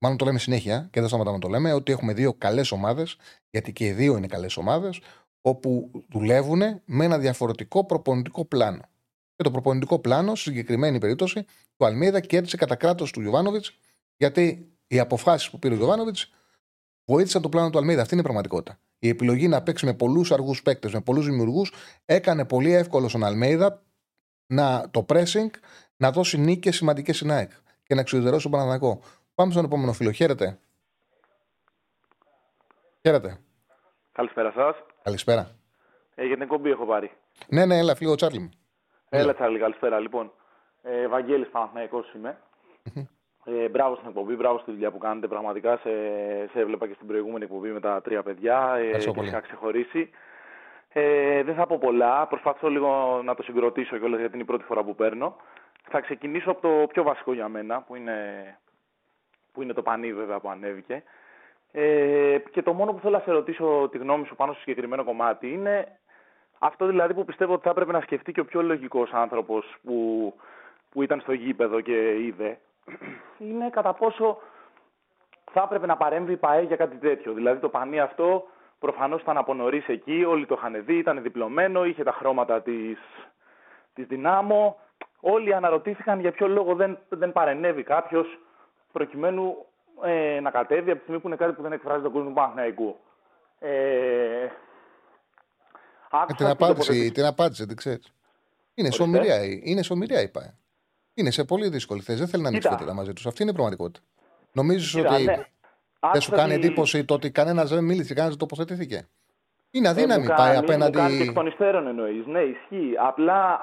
Μάλλον το λέμε συνέχεια και δεν σταματάμε να το λέμε ότι έχουμε 2 καλές ομάδες, γιατί και οι 2 είναι καλές ομάδες, όπου δουλεύουν με ένα διαφορετικό προπονητικό πλάνο. Και το προπονητικό πλάνο, στη συγκεκριμένη περίπτωση, του Αλμίδα κέρδισε κατά κράτος του Γιοβάνοβιτς, γιατί οι αποφάσεις που πήρε ο Γιοβάνοβιτς Βοήθησαν το πλάνο του Αλμέιδα. Αυτή είναι η πραγματικότητα. Η επιλογή να παίξει με πολλούς αργούς παίκτες, με πολλούς δημιουργούς, έκανε πολύ εύκολο στον Αλμέιδα να το pressing, να δώσει νίκες σημαντικές στην ΑΕΚ και να εξουδετερώσει τον Παναθηναϊκό. Πάμε στον επόμενο φίλο. Χαίρετε. Χαίρετε. Καλησπέρα σας. Καλησπέρα. Για την εκπομπή έχω πάρει. Ναι, ναι, έλα, φίλο Τσάρλι μου. Έλα, Τσάρλι, καλησπέρα. Λοιπόν, Βαγγέλης Παναθηναϊκός είμαι. Μπράβο στην εκπομπή, μπράβο στη δουλειά που κάνετε. Πραγματικά σε έβλεπα και στην προηγούμενη εκπομπή με τα τρία παιδιά. Και είχα ξεχωρίσει. Δεν θα πω πολλά. Προσπαθώ λίγο να το συγκροτήσω κιόλας γιατί είναι η πρώτη φορά που παίρνω. Θα ξεκινήσω από το πιο βασικό για μένα, που είναι το πανί, βέβαια, που ανέβηκε. Και το μόνο που θέλω να σε ρωτήσω τη γνώμη σου πάνω στο συγκεκριμένο κομμάτι είναι αυτό δηλαδή που πιστεύω ότι θα έπρεπε να σκεφτεί και ο πιο λογικός άνθρωπος που ήταν στο γήπεδο και είδε. Είναι κατά πόσο θα έπρεπε να παρέμβει η ΠΑΕ για κάτι τέτοιο. Δηλαδή το πανί αυτό προφανώς ήταν από νωρίς εκεί, όλοι το είχαν δει, ήταν διπλωμένο, είχε τα χρώματα της Δυνάμω. Όλοι αναρωτήθηκαν για ποιο λόγο δεν παρενέβη κάποιος προκειμένου να κατέβει από τη στιγμή που είναι κάτι που δεν εκφράζει τον κόσμο του Παναθηναϊκού. Την απάντησε, δεν ξέρεις. Είναι σωμηριά η ΠΑΕ. Είναι σε πολύ δύσκολη θέση. Δεν θέλει να ανοίξει φωτιά μαζί του. Αυτή είναι η πραγματικότητα. Νομίζεις ότι. Ναι. Δεν σου κάνει εντύπωση το ότι κανένας δεν μίλησε, κανένας δεν τοποθετήθηκε. Είναι αδύναμη η ΠΑΕ απέναντι. Μου κάνει και εκ των υστέρων εννοείς. Ναι, ισχύει. Απλά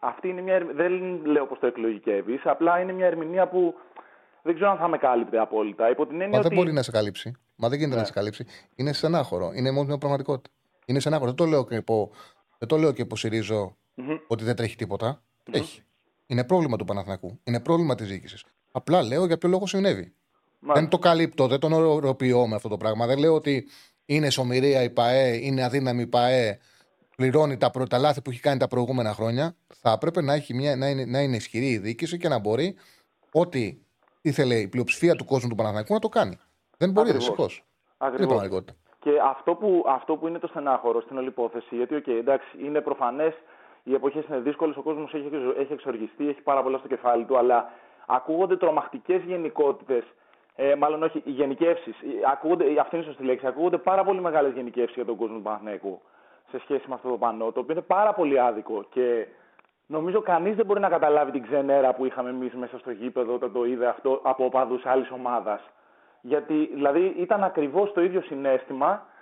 αυτή είναι μια. Δεν λέω πως το εκλογικεύεις. Απλά είναι μια ερμηνεία που δεν ξέρω αν θα με κάλυπτε απόλυτα. Υπό την έννοια ότι. Δεν μπορεί να σε καλύψει. Μα δεν γίνεται να σε καλύψει. Είναι στενάχωρο. Είναι μόνο μια πραγματικότητα. Είναι στενάχωρο. Δεν το λέω και υποσυρίζω ότι δεν τρέχει τίποτα. Τρέχει. Είναι πρόβλημα του Παναθηναϊκού. Είναι πρόβλημα της διοίκησης. Απλά λέω για ποιο λόγο συνέβη. Μάλιστα. Δεν το καλύπτω, δεν τον οροποιώ με αυτό το πράγμα. Δεν λέω ότι είναι σωμηρία η ΠΑΕ, είναι αδύναμη η ΠΑΕ, πληρώνει τα λάθη που έχει κάνει τα προηγούμενα χρόνια. Θα έπρεπε να είναι ισχυρή η διοίκηση και να μπορεί ό,τι ήθελε η πλειοψηφία του κόσμου του Παναθηναϊκού να το κάνει. Δεν μπορεί, δυστυχώς. Και αυτό που είναι το στενάχωρο στην όλη υπόθεση, γιατί εντάξει, είναι προφανές. Οι εποχές είναι δύσκολες, ο κόσμος έχει εξοργιστεί, έχει πάρα πολλά στο κεφάλι του, αλλά ακούγονται τρομακτικές γενικότητες. Μάλλον όχι, οι γενικεύσεις. Αυτή είναι η σωστή λέξη. Ακούγονται πάρα πολύ μεγάλες γενικεύσεις για τον κόσμο του Παναθηναϊκού σε σχέση με αυτό το πανό, το οποίο είναι πάρα πολύ άδικο. Και νομίζω κανείς δεν μπορεί να καταλάβει την ξενέρα που είχαμε εμείς μέσα στο γήπεδο όταν το είδε αυτό από οπαδούς άλλης ομάδας. Γιατί δηλαδή ήταν ακριβώς το ίδιο συναίσθημα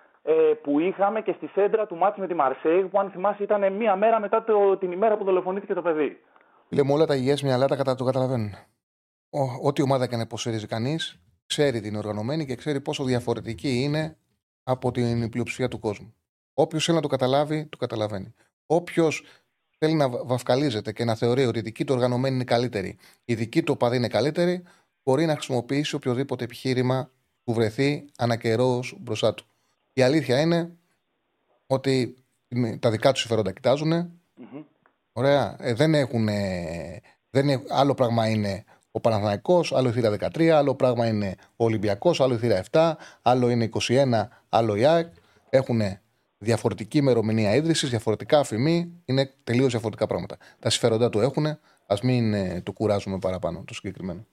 που είχαμε και στη σέντρα του μάτς με τη Μαρσέιγ, που αν θυμάσαι ήταν μία μέρα μετά την ημέρα που δολοφονήθηκε το παιδί. Λέμε όλα τα υγιές μυαλά το καταλαβαίνουν. Ό,τι ομάδα και να υποσχερίζει κανείς, ξέρει την οργανωμένη και ξέρει πόσο διαφορετική είναι από την πλειοψηφία του κόσμου. Όποιος θέλει να το καταλάβει, το καταλαβαίνει. Όποιος θέλει να βαφκαλίζεται και να θεωρεί ότι η δική του οργανωμένη είναι καλύτερη, η δική του οπαδή είναι καλύτερη, μπορεί να χρησιμοποιήσει οποιοδήποτε επιχείρημα που βρεθεί ανακερός μπροστά του. Η αλήθεια είναι ότι τα δικά τους συμφέροντα κοιτάζουν. Ωραία. Δεν έχουν, άλλο πράγμα είναι ο Παναθηναϊκός, άλλο η θύρα 13, άλλο πράγμα είναι ο Ολυμπιακός, άλλο η θύρα 7, άλλο είναι 21, άλλο η ΑΕΚ. Έχουν διαφορετική ημερομηνία ίδρυσης, διαφορετικά αφημί, είναι τελείως διαφορετικά πράγματα. Τα συμφέροντα του έχουν, ας μην το κουράζουμε παραπάνω το συγκεκριμένο.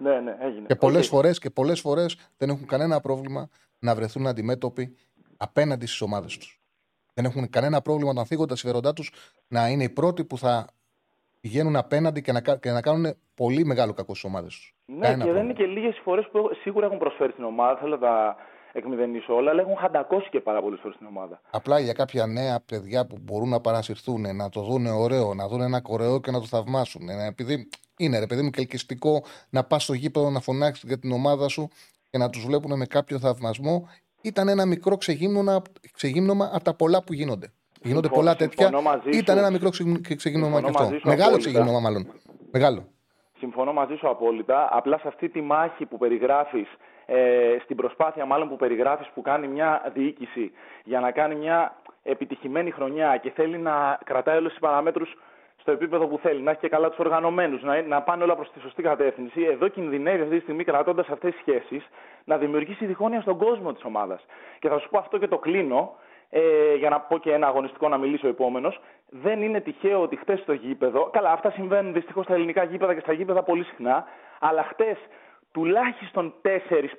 Ναι, έγινε. Και πολλές φορές δεν έχουν κανένα πρόβλημα να βρεθούν αντιμέτωποι απέναντι στις ομάδες τους. Δεν έχουν κανένα πρόβλημα όταν θίγονται τα συμφέροντά τους να είναι οι πρώτοι που θα πηγαίνουν απέναντι και να κάνουν πολύ μεγάλο κακό στις ομάδες τους. Ναι, κανένα και δεν είναι και λίγες οι φορές που σίγουρα έχουν προσφέρει στην ομάδα. Θέλω να τα εκμηδενήσω όλα, αλλά έχουν χαντακώσει και πάρα πολλές φορές στην ομάδα. Απλά για κάποια νέα παιδιά που μπορούν να παρασυρθούν, να το δουν ωραίο, να δουν ένα κορεό και να το θαυμάσουν. Επειδή είναι ρε παιδί μου και ελκυστικό να πας στο γήπεδο να φωνάξεις για την ομάδα σου και να τους βλέπουν με κάποιο θαυμασμό, ήταν ένα μικρό ξεγύμνομα από τα πολλά που γίνονται. Γίνονται πολλά τέτοια. Ήταν ένα μικρό ξεγύμνομα και αυτό. Μεγάλο ξεγύμνομα, μάλλον. Μεγάλο. Συμφωνώ μαζί σου απόλυτα. Απλά σε αυτή τη μάχη που περιγράφεις, στην προσπάθεια μάλλον που περιγράφεις που κάνει μια διοίκηση για να κάνει μια επιτυχημένη χρονιά και θέλει να κρατάει όλες τις παραμέτρους στο επίπεδο που θέλει, να έχει και καλά τους οργανωμένους, να πάνε όλα προς τη σωστή κατεύθυνση. Εδώ κινδυνεύει αυτή τη στιγμή, κρατώντας αυτές τις σχέσεις, να δημιουργήσει διχόνοια στον κόσμο της ομάδας. Και θα σου πω αυτό και το κλείνω, για να πω και ένα αγωνιστικό να μιλήσω επόμενος. Δεν είναι τυχαίο ότι χτες στο γήπεδο, καλά, αυτά συμβαίνουν δυστυχώς στα ελληνικά γήπεδα και στα γήπεδα πολύ συχνά, αλλά χτες τουλάχιστον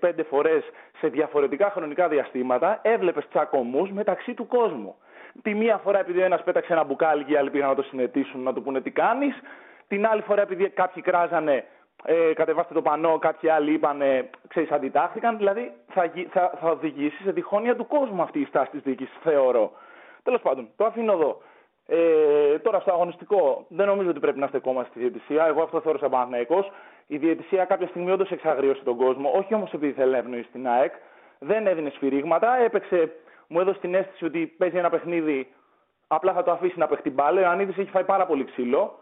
4-5 φορές σε διαφορετικά χρονικά διαστήματα έβλεπες τσακωμούς μεταξύ του κόσμου. Τη μία φορά επειδή ο ένας πέταξε ένα μπουκάλι και οι άλλοι πήγαν να το συνετήσουν, να του πούνε τι κάνεις. Την άλλη φορά επειδή κάποιοι κράζανε, κατεβάστε το πανό, κάποιοι άλλοι είπαν, ξέρεις, αντιτάχθηκαν. Δηλαδή θα οδηγήσει σε διχόνοια του κόσμου αυτή η στάση της δίκης, θεωρώ. Τέλος πάντων, το αφήνω εδώ. Τώρα στο αγωνιστικό, δεν νομίζω ότι πρέπει να στεκόμαστε στη διαιτησία. Εγώ αυτό θεώρησα Παναθηναϊκός. Η διαιτησία κάποια στιγμή όντως εξαγρίωσε τον κόσμο, όχι όμως επειδή θέλει να ευνοήσει την ΑΕΚ. Δεν έδινε σφυρίγματα, έπαιξε, μου έδωσε την αίσθηση ότι παίζει ένα παιχνίδι, απλά θα το αφήσει να παίχτει μπάλα. Ο Ιωαννίδης έχει φάει πάρα πολύ ξύλο,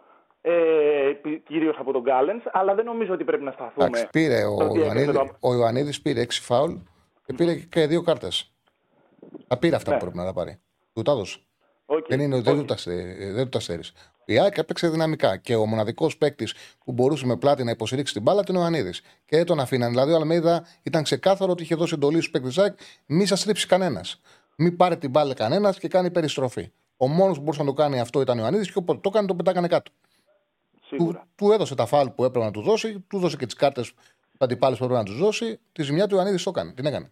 κυρίως από τον Γκάλενς, αλλά δεν νομίζω ότι πρέπει να σταθούμε. Εντάξει, πήρε ο Ιωαννίδης πήρε 6 φάουλ και πήρε και 2 κάρτες. Τα πήρε αυτά που πρέπει να τα πάρει. Του τα δώσε. Okay. Δεν είναι ότι δεν του τα στέρεις. Η ΑΕΚ έπαιξε δυναμικά και ο μοναδικός παίκτης που μπορούσε με πλάτη να υποστηρίξει την μπάλα ήταν ο Ιωαννίδης. Και δεν τον αφήναν. Δηλαδή ο Αλμέιδα ήταν ξεκάθαρο ότι είχε δώσει εντολή στους παίκτες της ΑΕΚ: μη σας στρίψει κανένας. Μη πάρει την μπάλα κανένας και κάνει περιστροφή. Ο μόνος που μπορούσε να το κάνει αυτό ήταν ο Ιωαννίδης και όποτε το έκανε τον πετάγανε κάτω. Του έδωσε τα φάουλ που έπρεπε να του δώσει, του δώσε και τις κάρτες που έπρεπε να του δώσει. Τη ζημιά του Ιωαννίδης το έκανε. Την έκανε.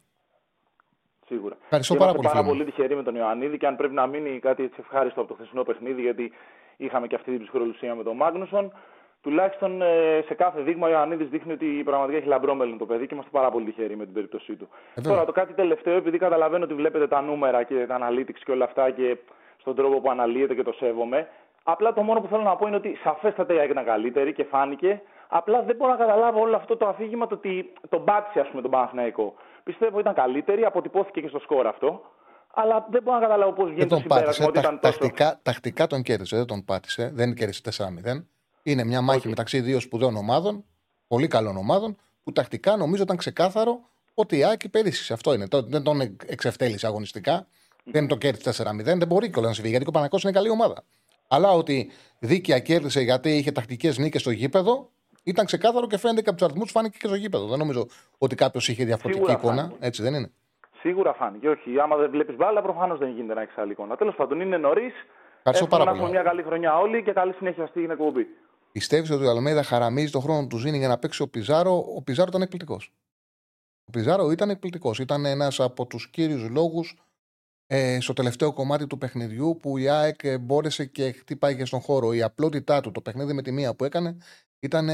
Σίγουρα. Ευχαριστώ πάρα πολύ. Πάρα πολύ τυχεροί με τον Ιωαννίδη και αν πρέπει να μείνει κάτι έτσι ευχάριστο από το χθεσινό παιχνίδι, γιατί είχαμε και αυτή την ψυχρολουσία με τον Μάγνουσον, τουλάχιστον σε κάθε δείγμα ο Ιωαννίδης δείχνει ότι πραγματικά έχει λαμπρό μέλλον το παιδί και είμαστε πάρα πολύ τυχεροί με την περίπτωσή του. Τώρα το κάτι τελευταίο, επειδή καταλαβαίνω ότι βλέπετε τα νούμερα και τα analytics και όλα αυτά και στον τρόπο που αναλύεται και το σέβομαι, απλά το μόνο που θέλω να πω είναι ότι σαφέστατα η ΑΕΚ ήταν καλύτερη και φάνηκε. Απλά δεν μπορώ να καταλάβω όλο αυτό το αφήγημα, το ότι τον πάτησε, ας πούμε, τον Παναθηναϊκό. Πιστεύω ήταν καλύτερη, αποτυπώθηκε και στο σκορ αυτό. Αλλά δεν μπορώ να καταλάβω πώς βγαίνει το συμπέρασμα ότι ήταν τόσο. Τακτικά τον κέρδισε, δεν τον πάτησε. Δεν κέρδισε 4-0. Είναι μια μάχη μεταξύ δύο σπουδαίων ομάδων, πολύ καλών ομάδων, που τακτικά νομίζω ήταν ξεκάθαρο ότι η ΑΕΚ πέρυσι. Αυτό είναι. Δεν τον εξευτέλισε αγωνιστικά. Δεν τον κέρδισε 4-0. Δεν μπορεί κιόλας να συμβεί, γιατί ο Παναθηναϊκός είναι καλή ομάδα. Αλλά ότι δίκαια κέρδισε γιατί είχε τακτικές νίκες στο γήπεδο. Ήταν ξεκάθαρο και φαίνεται και από τους αριθμούς φάνηκε και στο γήπεδο. Δεν νομίζω ότι κάποιος είχε διαφορετική εικόνα. Έτσι δεν είναι. Σίγουρα φάνηκε. Όχι. Άμα δεν βλέπεις μπάλα, προφανώς δεν γίνεται να έχεις άλλη εικόνα. Τέλος πάντων, είναι νωρίς. Ευχαριστώ πάρα πολύ. Να έχουμε μια καλή χρονιά όλοι και καλή συνέχεια στην εκπομπή. Πιστεύεις ότι ο Αλμέιδα χαραμίζει τον χρόνο του Ζήνη για να παίξει ο Πιζάρο? Ο Πιζάρο ήταν εκπληκτικός. Ο Πιζάρο ήταν εκπληκτικός. Ήταν ένας από τους κύριους λόγους στο τελευταίο κομμάτι του παιχνιδιού που η ΑΕΚ μπόρεσε και χτύπαγε στον χώρο. Η απλότητά του, το παιχνίδι με τη μία που έκανε. Ήταν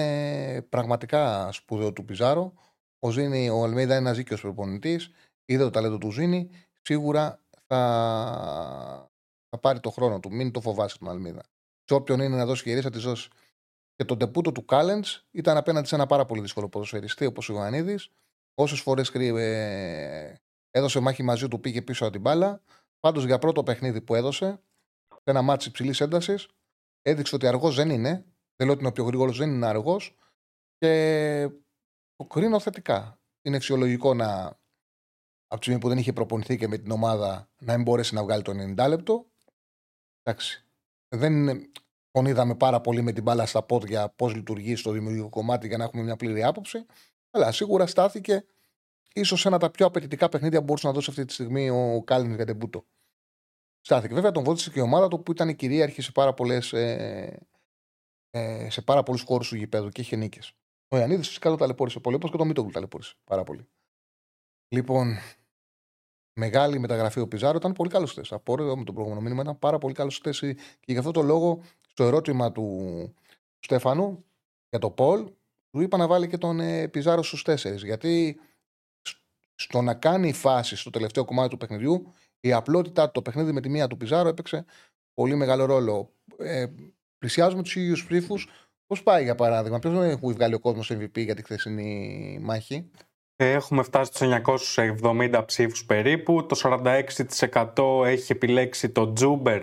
πραγματικά σπουδαίο του Πιζάρο. Ο Αλμέιδα είναι ένας δίκαιος προπονητής. Είδε το ταλέντο του Ζήνη. Σίγουρα θα πάρει το χρόνο του. Μην το φοβάσαι τον Αλμέιδα. Σε όποιον είναι να δώσει ευκαιρίες, θα τις δώσει. Και το ντεπούτο του Κάλενς ήταν απέναντι σε ένα πάρα πολύ δύσκολο ποδοσφαιριστή όπως ο Ιωαννίδης. Όσες φορές έδωσε μάχη μαζί του, πήγε πίσω από την μπάλα. Πάντως για πρώτο παιχνίδι που έδωσε, σε ένα μάτσο υψηλής έντασης, έδειξε ότι αργός δεν είναι. Δεν λέω ότι είναι ο πιο γρήγορος, δεν είναι αργός. Και το κρίνω θετικά. Είναι φυσιολογικό να, από τη στιγμή που δεν είχε προπονηθεί και με την ομάδα, να μην μπορέσει να βγάλει το 90 λεπτό. Εντάξει. Δεν είναι. Τον είδαμε πάρα πολύ με την μπάλα στα πόδια, πώς λειτουργεί στο δημιουργικό κομμάτι για να έχουμε μια πλήρη άποψη. Αλλά σίγουρα στάθηκε ίσως ένα από τα πιο απαιτητικά παιχνίδια που μπορούσε να δώσει αυτή τη στιγμή ο Κάλινς για τεμπούτο. Στάθηκε. Βέβαια τον βοήθησε και η ομάδα του που ήταν η κυρίαρχη σε πάρα πολλές. Σε πάρα πολλούς χώρους του γηπέδου και είχε νίκες. Ο Ιωαννίδης φυσικά το ταλαιπώρησε πολύ, όπως και το Μίτογλου ταλαιπώρησε πάρα πολύ. Λοιπόν, μεγάλη μεταγραφή ο Πιζάρο, ήταν πολύ καλός χθες. Απόρριτο με το προηγούμενο μήνυμα, ήταν πάρα πολύ καλός χθες. Και γι' αυτό το λόγο, στο ερώτημα του Στέφανου για το Πολ, του είπα να βάλει και τον Πιζάρο στους 4. Γιατί στο να κάνει φάση στο τελευταίο κομμάτι του παιχνιδιού, η απλότητά του, το παιχνίδι με τη μία του Πιζάρο έπαιξε πολύ μεγάλο ρόλο. Πλησιάζουμε τους ίδιους ψήφους. Πώς πάει για παράδειγμα, ποιος δεν έχει βγάλει ο κόσμος MVP για τη χθεσινή μάχη? Έχουμε φτάσει στους 970 ψήφους περίπου. Το 46% έχει επιλέξει τον Τζούμπερ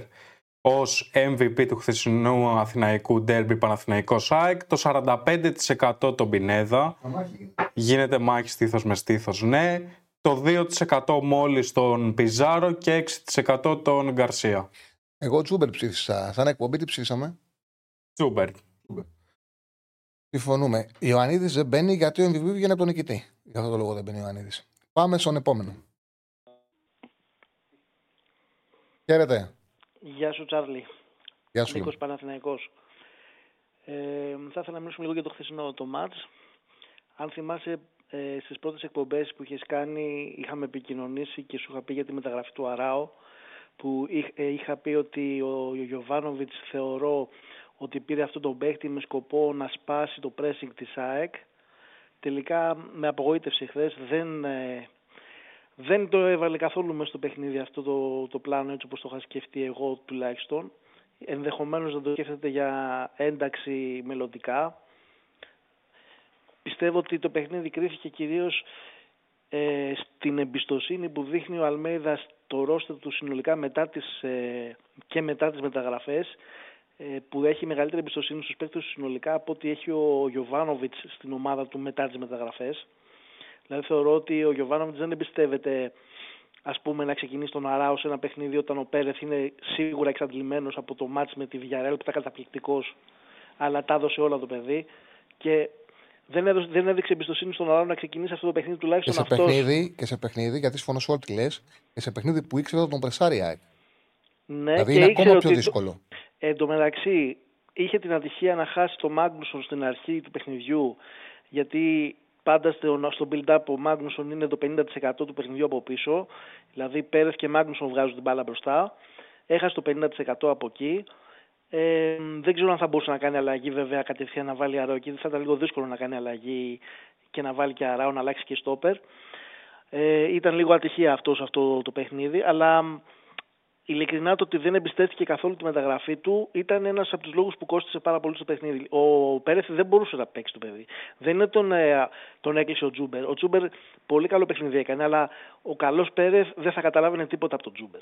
ως MVP του χθεσινού Αθηναϊκού Ντέρμπι Παναθηναϊκός ΑΕΚ. Το 45% τον Πινέδα. Γίνεται μάχη στήθος με στήθος, ναι. Το 2% μόλις τον Πιζάρο και 6% τον Γκαρσία. Εγώ Τζούμπερ ψήφισα. Σαν εκπομπή τι ψήφισαμε? Τζούμπερ. Συμφωνούμε. Ιωαννίδης δεν μπαίνει γιατί ο MVP βγαίνει από τον νικητή. Γι' αυτό το λόγο δεν μπαίνει ο Ιωαννίδης. Πάμε στον επόμενο. Χαίρετε. Γεια σου, Τσάρλι. Γεια σου. Νίκος Παναθηναϊκός. Θα ήθελα να μιλήσουμε λίγο για το χθεσινό το μάτς. Αν θυμάσαι, στις πρώτες εκπομπές που είχες κάνει, είχαμε επικοινωνήσει και σου είχα πει για τη μεταγραφή του Αράο, που είχα πει ότι ο Γιοβάνοβιτς θεωρώ ότι πήρε αυτόν τον παίκτη με σκοπό να σπάσει το pressing της ΑΕΚ. Τελικά με απογοήτευσε χθες, δεν το έβαλε καθόλου μέσα στο παιχνίδι αυτό το πλάνο, έτσι όπως το είχα σκεφτεί εγώ τουλάχιστον. Ενδεχομένως να το σκέφτεται για ένταξη μελλοντικά. Πιστεύω ότι το παιχνίδι κρίθηκε κυρίως στην εμπιστοσύνη που δείχνει ο Αλμέιδα στο ρόστερ του συνολικά μετά τις μεταγραφές, που έχει μεγαλύτερη εμπιστοσύνη στους παίκτες του συνολικά από ό,τι έχει ο Γιοβάνοβιτς στην ομάδα του μετά τις μεταγραφές. Δηλαδή θεωρώ ότι ο Γιοβάνοβιτς δεν εμπιστεύεται, ας πούμε, να ξεκινήσει τον Αράο σε ένα παιχνίδι όταν ο Πέρεθ είναι σίγουρα εξαντλημένος από το μάτς με τη Villarreal, που ήταν καταπληκτικός, αλλά τα έδωσε όλα το παιδί. Και δεν έδειξε εμπιστοσύνη στον Αράο να ξεκινήσει αυτό το παιχνίδι τουλάχιστον και αυτός. Και σε παιχνίδι, γιατί συμφωνώ σε όλα τι λες, και σε παιχνίδι που ήξερε ότι τον πρεσάρει. Ναι, δηλαδή είναι ακόμα πιο δύσκολο. Εν τω μεταξύ, είχε την ατυχία να χάσει το Μάγνουσον στην αρχή του παιχνιδιού, γιατί πάντα στο build-up ο Μάγνουσον είναι το 50% του παιχνιδιού από πίσω. Δηλαδή, Πέρεθ και Μάγνουσον βγάζουν την μπάλα μπροστά. Έχασε το 50% από εκεί. Δεν ξέρω αν θα μπορούσε να κάνει αλλαγή, βέβαια, κατευθείαν να βάλει Αράο εκεί. Θα ήταν λίγο δύσκολο να κάνει αλλαγή και να βάλει και Αράο, να αλλάξει και στόπερ. Ήταν λίγο ατυχία αυτό το παιχνίδι, αλλά ειλικρινά το ότι δεν εμπιστεύτηκε καθόλου τη μεταγραφή του ήταν ένας από τους λόγους που κόστησε πάρα πολύ στο παιχνίδι. Ο Πέρεθ δεν μπορούσε να παίξει το παιδί. Δεν είναι τον έκλεισε ο Τζούμπερ. Ο Τζούμπερ πολύ καλό παιχνίδι έκανε, αλλά ο καλός Πέρεθ δεν θα καταλάβαινε τίποτα από τον Τζούμπερ.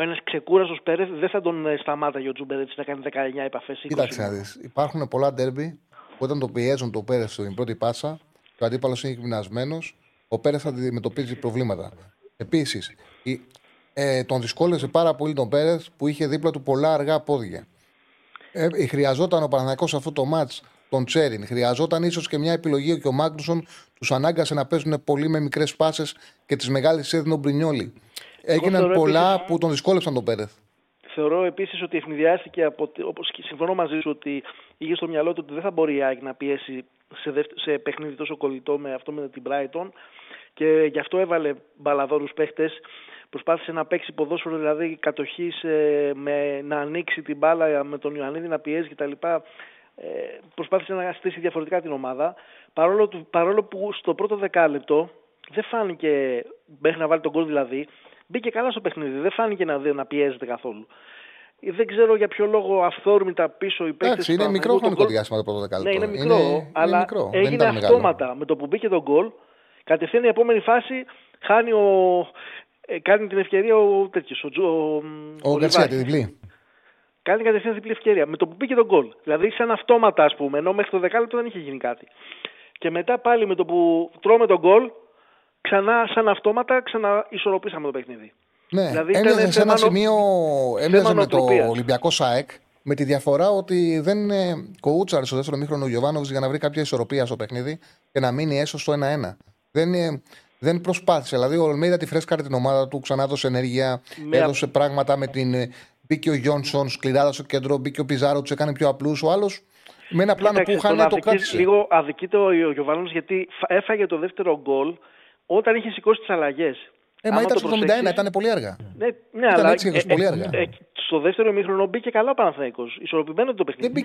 Ένας ξεκούραστος Πέρεθ δεν θα τον σταμάταγε ο Τζούμπερ έτσι να κάνει 19 επαφές. Κοίταξε να δεις. Υπάρχουν πολλά ντέρμπι που όταν το πιέζουν το Πέρεθ στην πρώτη πάσα, ο αντίπαλος είναι γυμνασμένος, ο Πέρεθ θα αντιμετωπίζει προβλήματα. Επίσης, τον δυσκόλεσε πάρα πολύ τον Πέρεθ που είχε δίπλα του πολλά αργά πόδια. Χρειαζόταν ο Παναθηναϊκός αυτό το μάτς τον Τσέριν. Χρειαζόταν ίσως και μια επιλογή και ο Μάγνουσον τους ανάγκασε να παίζουν πολύ με μικρές πάσες και τις μεγάλες έδινε ο Μπρινιόλι. Έγιναν πολλά που τον δυσκόλεψαν τον Πέρεθ. Θεωρώ επίσης ότι ευνηδιάστηκε, όπως συμφωνώ μαζί σου, ότι είχε στο μυαλό του ότι δεν θα μπορεί η ΑΕΚ να πιέσει σε παιχνίδι τόσο κολλητό με αυτό με την Brighton και γι' αυτό έβαλε μπαλαδόρους παίχτες. Προσπάθησε να παίξει ποδόσφαιρο, δηλαδή κατοχή, να ανοίξει την μπάλα με τον Ιωαννίδη, να πιέζει κτλ. Προσπάθησε να στήσει διαφορετικά την ομάδα. Παρόλο που στο πρώτο δεκάλεπτο δεν φάνηκε, μέχρι να βάλει τον γκολ δηλαδή, μπήκε καλά στο παιχνίδι. Δεν φάνηκε να πιέζεται καθόλου. Δεν ξέρω για ποιο λόγο αυθόρμητα πίσω οι παίκτες. Εντάξει, είναι μικρό χρονικό διάστημα το πρώτο δεκάλεπτο. Ναι, είναι μικρό, αλλά μικρό. Έγινε αυτόματα. Με το που μπήκε τον γκολ, κατευθείαν η επόμενη φάση χάνει κάνει την ευκαιρία ο Γκαρσία, τη διπλή. Κάνει κατευθείαν διπλή ευκαιρία. Με το που πήγε τον γκολ. Δηλαδή, σαν αυτόματα, ας πούμε, ενώ μέχρι το δεκάλεπτο δεν είχε γίνει κάτι. Και μετά πάλι με το που τρώμε τον γκολ, ξανά σαν αυτόματα, ξαναισορροπήσαμε το παιχνίδι. Ναι, δηλαδή, έμοιαζε σε ένα σημείο με το Ολυμπιακό ΣΑΕΚ, με τη διαφορά ότι δεν κοούτσαρε στο δεύτερο μήχρονο ο Γιοβάνοβιτς για να βρει κάποια ισορροπία στο παιχνίδι και να μείνει έσω στο 1-1. Δεν προσπάθησε. Δηλαδή, ο Αλμέιδα τη φρέσκαρε την ομάδα του, ξανά έδωσε ενέργεια, έδωσε πράγματα με την. Μπήκε ο Γιόνσον, σκληρά στο κέντρο, μπήκε ο Πιζάρο, του έκανε πιο απλούς. Ο άλλος με ένα πλάνο που χάνει το κράτησε. Λίγο αδικείται ο Γιοβάνοβιτς, γιατί έφαγε το δεύτερο γκολ όταν είχε σηκώσει τις αλλαγές. Μα ήταν στο 71, ήταν πολύ αργά. Ναι, αλλά στο δεύτερο ημίχρονο μπήκε καλά ο Παναθηναϊκός. Ισορροπημένο το παιχνίδι.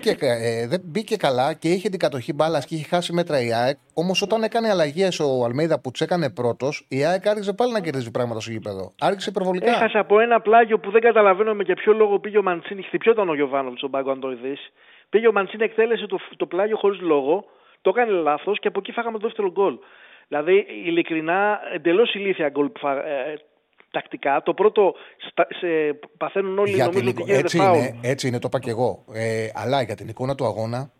Δεν μπήκε καλά και είχε την κατοχή μπάλας και είχε χάσει μέτρα η ΑΕΚ. Όμως όταν έκανε αλλαγές ο Αλμέιδα που του έκανε πρώτος, η ΑΕΚ άρχισε πάλι να κερδίζει πράγματα στο γήπεδο. Άρχισε υπερβολικά. Έχασε από ένα πλάγιο που δεν καταλαβαίνω με για ποιο λόγο πήγε ο Μαντσίνη. Χτυπιόταν ο Γιοβάνοβιτς στον πάγκο, αν το είδες. Πήγε ο Μαντσίνη, εκτέλεσε το πλάγιο χωρίς λόγο, το έκανε λάθος και από εκεί φάγαμε το δεύτερο γκολ. Δηλαδή, ειλικρινά, εντελώς ηλίθια γκολ τακτικά. Το πρώτο παθαίνουν όλοι οι νομίζουν ότι γίνεται φάουλ. Έτσι είναι, το είπα και εγώ. Αλλά για την εικόνα του αγώνα,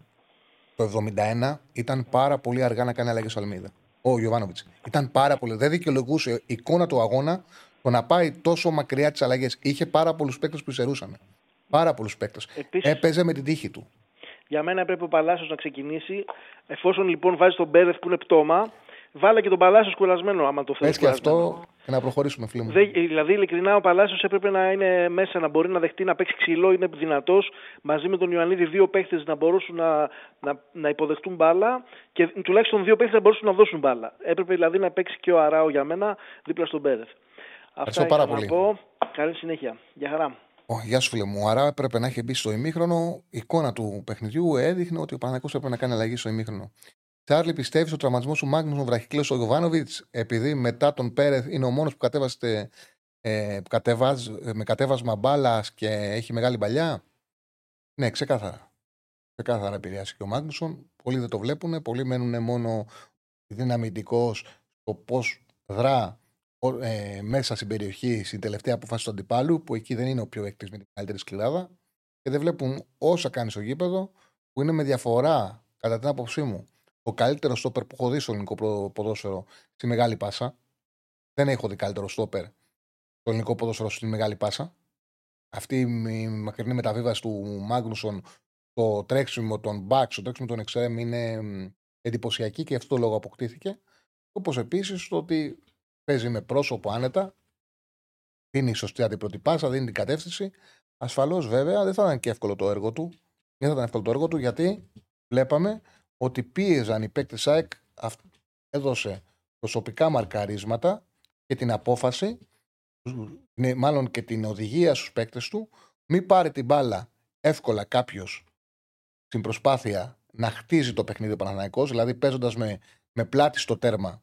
το 71 ήταν πάρα πολύ αργά να κάνει αλλαγές ο Αλμέιδα. Ο Γιοβάνοβιτς. Ήταν πάρα πολύ. Δεν δικαιολογούσε η εικόνα του αγώνα το να πάει τόσο μακριά τις αλλαγές. Είχε πάρα πολλούς παίκτες που εισερούσαν. Πάρα πολλούς παίκτες. Έπαιζε με την τύχη του. Για μένα πρέπει ο Παλάσιος να ξεκινήσει. Εφόσον λοιπόν βάζει τον Μπέρεθ που είναι πτώμα. Βάλε και τον Παλάσιο σκουρασμένο, άμα το θέλει. Και αυτό και να προχωρήσουμε, φίλοι μου. Δηλαδή, ειλικρινά, ο Παλάσιος έπρεπε να είναι μέσα, να μπορεί να δεχτεί να παίξει ξυλό. Είναι δυνατός. Μαζί με τον Ιωαννίδη, δύο παίχτες να μπορούσαν να υποδεχτούν μπάλα και τουλάχιστον δύο παίχτες να μπορούσαν να δώσουν μπάλα. Έπρεπε δηλαδή να παίξει και ο Αράο για μένα δίπλα στον Πέρεθ. Αυτά πάρα πολύ. Από... Καλή συνέχεια. Γεια χαρά. Γεια σου, φίλε μου. Άρα έπρεπε να έχει μπει στο ημίχρονο. Η εικόνα του παιχνιδιού έδειχνε ότι ο Παναθηναϊκός έπρεπε να κάνει αλλαγή στο ημίχρονο. Τσάρλι, πιστεύει ο τραυματισμό του Μάγνουσον βραχικλέος ο Γιοβάνοβιτς, επειδή μετά τον Πέρεθ είναι ο μόνο που με κατέβασμα μπάλα και έχει μεγάλη παλιά. Ναι, ξεκάθαρα. Ξεκάθαρα επηρεάζει και ο Μάγνουσον. Πολλοί δεν το βλέπουν. Πολλοί μένουν μόνο δυναμητικό στο πώς δρά μέσα στην περιοχή, στην τελευταία αποφάση του αντιπάλου, που εκεί δεν είναι ο πιο έκτης με την καλύτερη σκληράδα, και δεν βλέπουν όσα κάνει στο γήπεδο, που είναι με διαφορά, κατά την άποψή μου, ο καλύτερο στόπερ που έχω δει στο ελληνικό ποδόσφαιρο στη μεγάλη πάσα. Δεν έχω δει καλύτερο στόπερ στο ελληνικό ποδόσφαιρο στη μεγάλη πάσα. Αυτή η μακρινή μεταβίβαση του Μάγνουσον, το τρέξιμο των μπακ, το τρέξιμο των εξτρέμ είναι εντυπωσιακή και αυτό λόγο αποκτήθηκε. Όπως επίσης το ότι παίζει με πρόσωπο άνετα, δίνει σωστή αντιπρωτή πάσα, δίνει την κατεύθυνση. Ασφαλώς βέβαια δεν θα ήταν και εύκολο το έργο του. Δεν θα ήταν εύκολο το έργο του, γιατί βλέπαμε ότι πίεζαν οι παίκτες ΣΑΕΚ, έδωσε προσωπικά μαρκαρίσματα και την απόφαση, μάλλον και την οδηγία στους παίκτες του, μην πάρει την μπάλα εύκολα κάποιος στην προσπάθεια να χτίζει το παιχνίδι ο Παναθηναϊκός, δηλαδή παίζοντας με πλάτη στο τέρμα,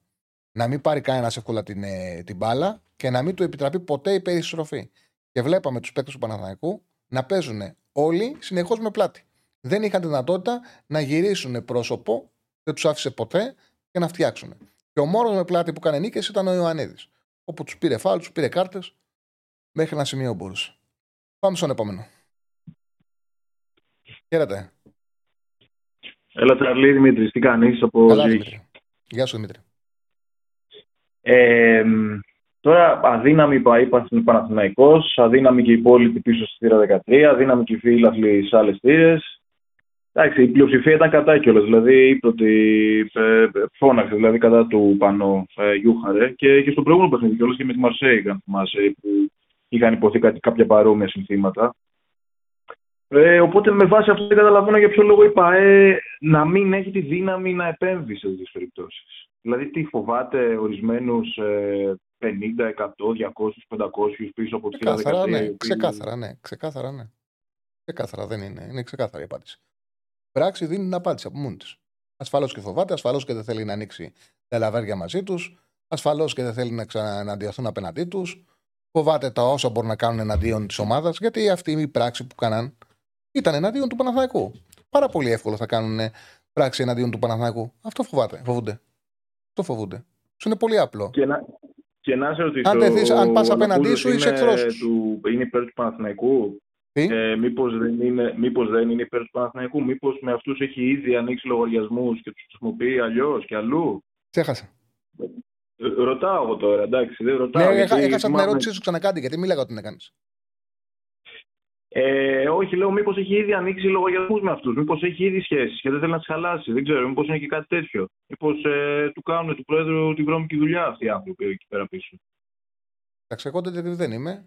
να μην πάρει κανένας εύκολα την μπάλα και να μην του επιτραπεί ποτέ η περιστροφή. Και βλέπαμε τους παίκτες του Παναθηναϊκού να παίζουν όλοι συνεχώς με πλάτη. Δεν είχαν τη δυνατότητα να γυρίσουν πρόσωπο, δεν τους άφησε ποτέ και να φτιάξουν. Και ο μόνος με πλάτη που έκανε νίκες ήταν ο Ιωαννίδης, όπου τους πήρε φάουλ, τους πήρε κάρτες, μέχρι ένα σημείο μπορούσε. Πάμε στον επόμενο. Χαίρετε. Έλα Τσαρλή, Δημήτρης, τι κάνεις από Δημήτρη. Γεια σου Δημήτρη. Τώρα αδύναμη υπαήπαθη είναι ο Παναθηναϊκός, αδύναμη και οι υπόλοιποι πίσω στη θύρα 13, αδύναμη και οι φίλαθλοι σε άλλες θύρες. Εντάξει, η πλειοψηφία ήταν κατά κιόλας, δηλαδή είπε ότι φώναξε δηλαδή, κατά του Πανώ Γιούχαρε και στο προηγούμενο παιχνίδι κιόλας και με τη Μαρσέη, αν θυμάσαι, που είχαν υποθεί κάποια παρόμοια συνθήματα. Οπότε με βάση αυτό δεν καταλαβαίνω για ποιο λόγο η ΠΑΕ να μην έχει τη δύναμη να επέμβει σε αυτές τις περιπτώσεις. Δηλαδή τι φοβάται ορισμένους 50, 100, 200, 500 πίσω από τη θύρα 13. Ναι, ξεκάθαρα, ναι. Ξεκάθαρα, ναι. Ξεκάθαρα δεν είναι. Είναι ξεκάθαρη η απάντηση. Η πράξη δίνει την απάντηση από μόνη της. Ασφαλώς και φοβάται, ασφαλώς και δεν θέλει να ανοίξει τα λαβέρια μαζί τους, ασφαλώς και δεν θέλει να ξαναντιωθούν απέναντί τους, φοβάται τα όσα μπορούν να κάνουν εναντίον της ομάδας, γιατί αυτή η πράξη που κάναν ήταν εναντίον του Παναθηναϊκού. Πάρα πολύ εύκολο θα κάνουν πράξη εναντίον του Παναθηναϊκού. Αυτό φοβάται, φοβούνται. Το φοβούνται. Σου είναι πολύ απλό. Και να σε ρωτήσω, αν πας απέναντί σου, είσαι εχθρός. Είναι υπέρ του Παναθηναϊκού. Μήπως δεν είναι υπέρ του Παναθηναϊκού. Μήπως με αυτούς έχει ήδη ανοίξει λογαριασμούς και τους χρησιμοποιεί αλλιώς και αλλού. Ξέχασα. Ρωτάω εγώ τώρα, εντάξει. Δεν ρωτάω. Ναι, έχασα την ερώτησή σου ξανακάντη, γιατί μίλαγα ότι την έκανες. Όχι, λέω μήπως έχει ήδη ανοίξει λογαριασμούς με αυτούς, μήπως έχει ήδη σχέσεις και δεν θέλει να τις χαλάσει. Δεν ξέρω, μήπως είναι και κάτι τέτοιο. Μήπως του κάνουν του Πρόεδρου την βρώμικη δουλειά αυτοί οι άνθρωποι εκεί πέρα πίσω. Εντάξει, εγώ τέτοιο δεν είμαι.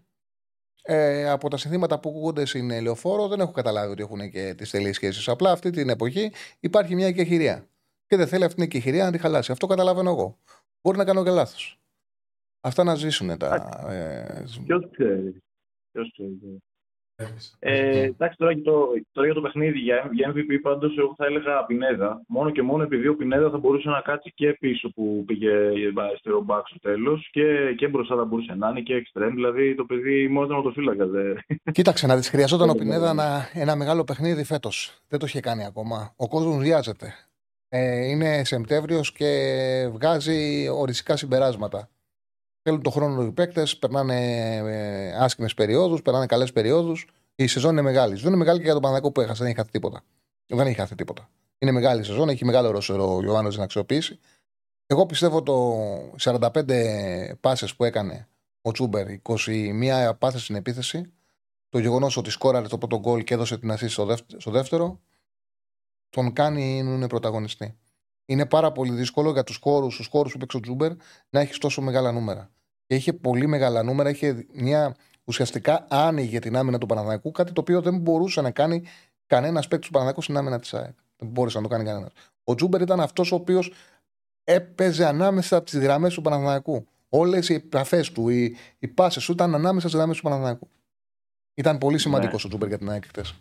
Από τα συνθήματα που ακούγονται στην Ελεοφόρο δεν έχω καταλάβει ότι έχουν και τις τελείς σχέσεις. Απλά αυτή την εποχή υπάρχει μια εκεχηρία. Και δεν θέλει αυτή την εκεχηρία να τη χαλάσει. Αυτό καταλαβαίνω εγώ. Μπορεί να κάνω και λάθος. Αυτά να ζήσουν τα. Ποιος ξέρει. Εντάξει, τώρα για το παιχνίδι, για MVP πάντως εγώ θα έλεγα Πινέδα. Μόνο και μόνο επειδή ο Πινέδα θα μπορούσε να κάτσει και πίσω που πήγε αριστερό μπακ στο τέλος και μπροστά θα μπορούσε να είναι και εξτρέμ. Δηλαδή το παιδί μόνο ήταν οτοφύλακα. Κοίταξε να δεις, χρειαζόταν ο Πινέδα ένα μεγάλο παιχνίδι φέτος. Δεν το είχε κάνει ακόμα. Ο κόσμος βιάζεται. Είναι Σεπτέμβριος και βγάζει οριστικά συμπεράσματα. Θέλουν τον χρόνο οι παίκτες, περνάνε άσχημες περιόδους, περνάνε καλές περιόδους. Η σεζόν είναι μεγάλη. Η σεζόν είναι μεγάλη και για τον Παναθηναϊκό που έχασε, δεν έχει χαθεί τίποτα. Είναι μεγάλη η σεζόν, έχει μεγάλο ρόστερο ο Γιωβάνοβιτς να αξιοποιήσει. Εγώ πιστεύω το 45 πάσες που έκανε ο Τσούμπερ, 21 πάσες στην επίθεση, το γεγονός ότι σκόραρε το πρώτο γκολ και έδωσε την ασίστ στο δεύτερο, τον κάνει είναι πρωταγωνιστή. Είναι πάρα πολύ δύσκολο για τους χώρους που παίξει ο Τζούμπερ να έχεις τόσο μεγάλα νούμερα. και είχε πολύ μεγάλα νούμερα. Είχε μια ουσιαστικά άνοιγε την άμυνα του Παναθηναϊκού, κάτι το οποίο δεν μπορούσε να κάνει κανένα παίκτη του Παναθηναϊκού στην άμυνα της ΑΕΚ. Δεν μπόρεσε να το κάνει κανένα. Ο Τζούμπερ ήταν αυτός ο οποίος έπαιζε ανάμεσα από τις γραμμές του Παναθηναϊκού. Όλες οι επαφές του, οι πάσες του ήταν ανάμεσα στις γραμμές του Παναθηναϊκού. Ήταν πολύ σημαντικός ο Τζούμπερ για την ΑΕΚ χτες.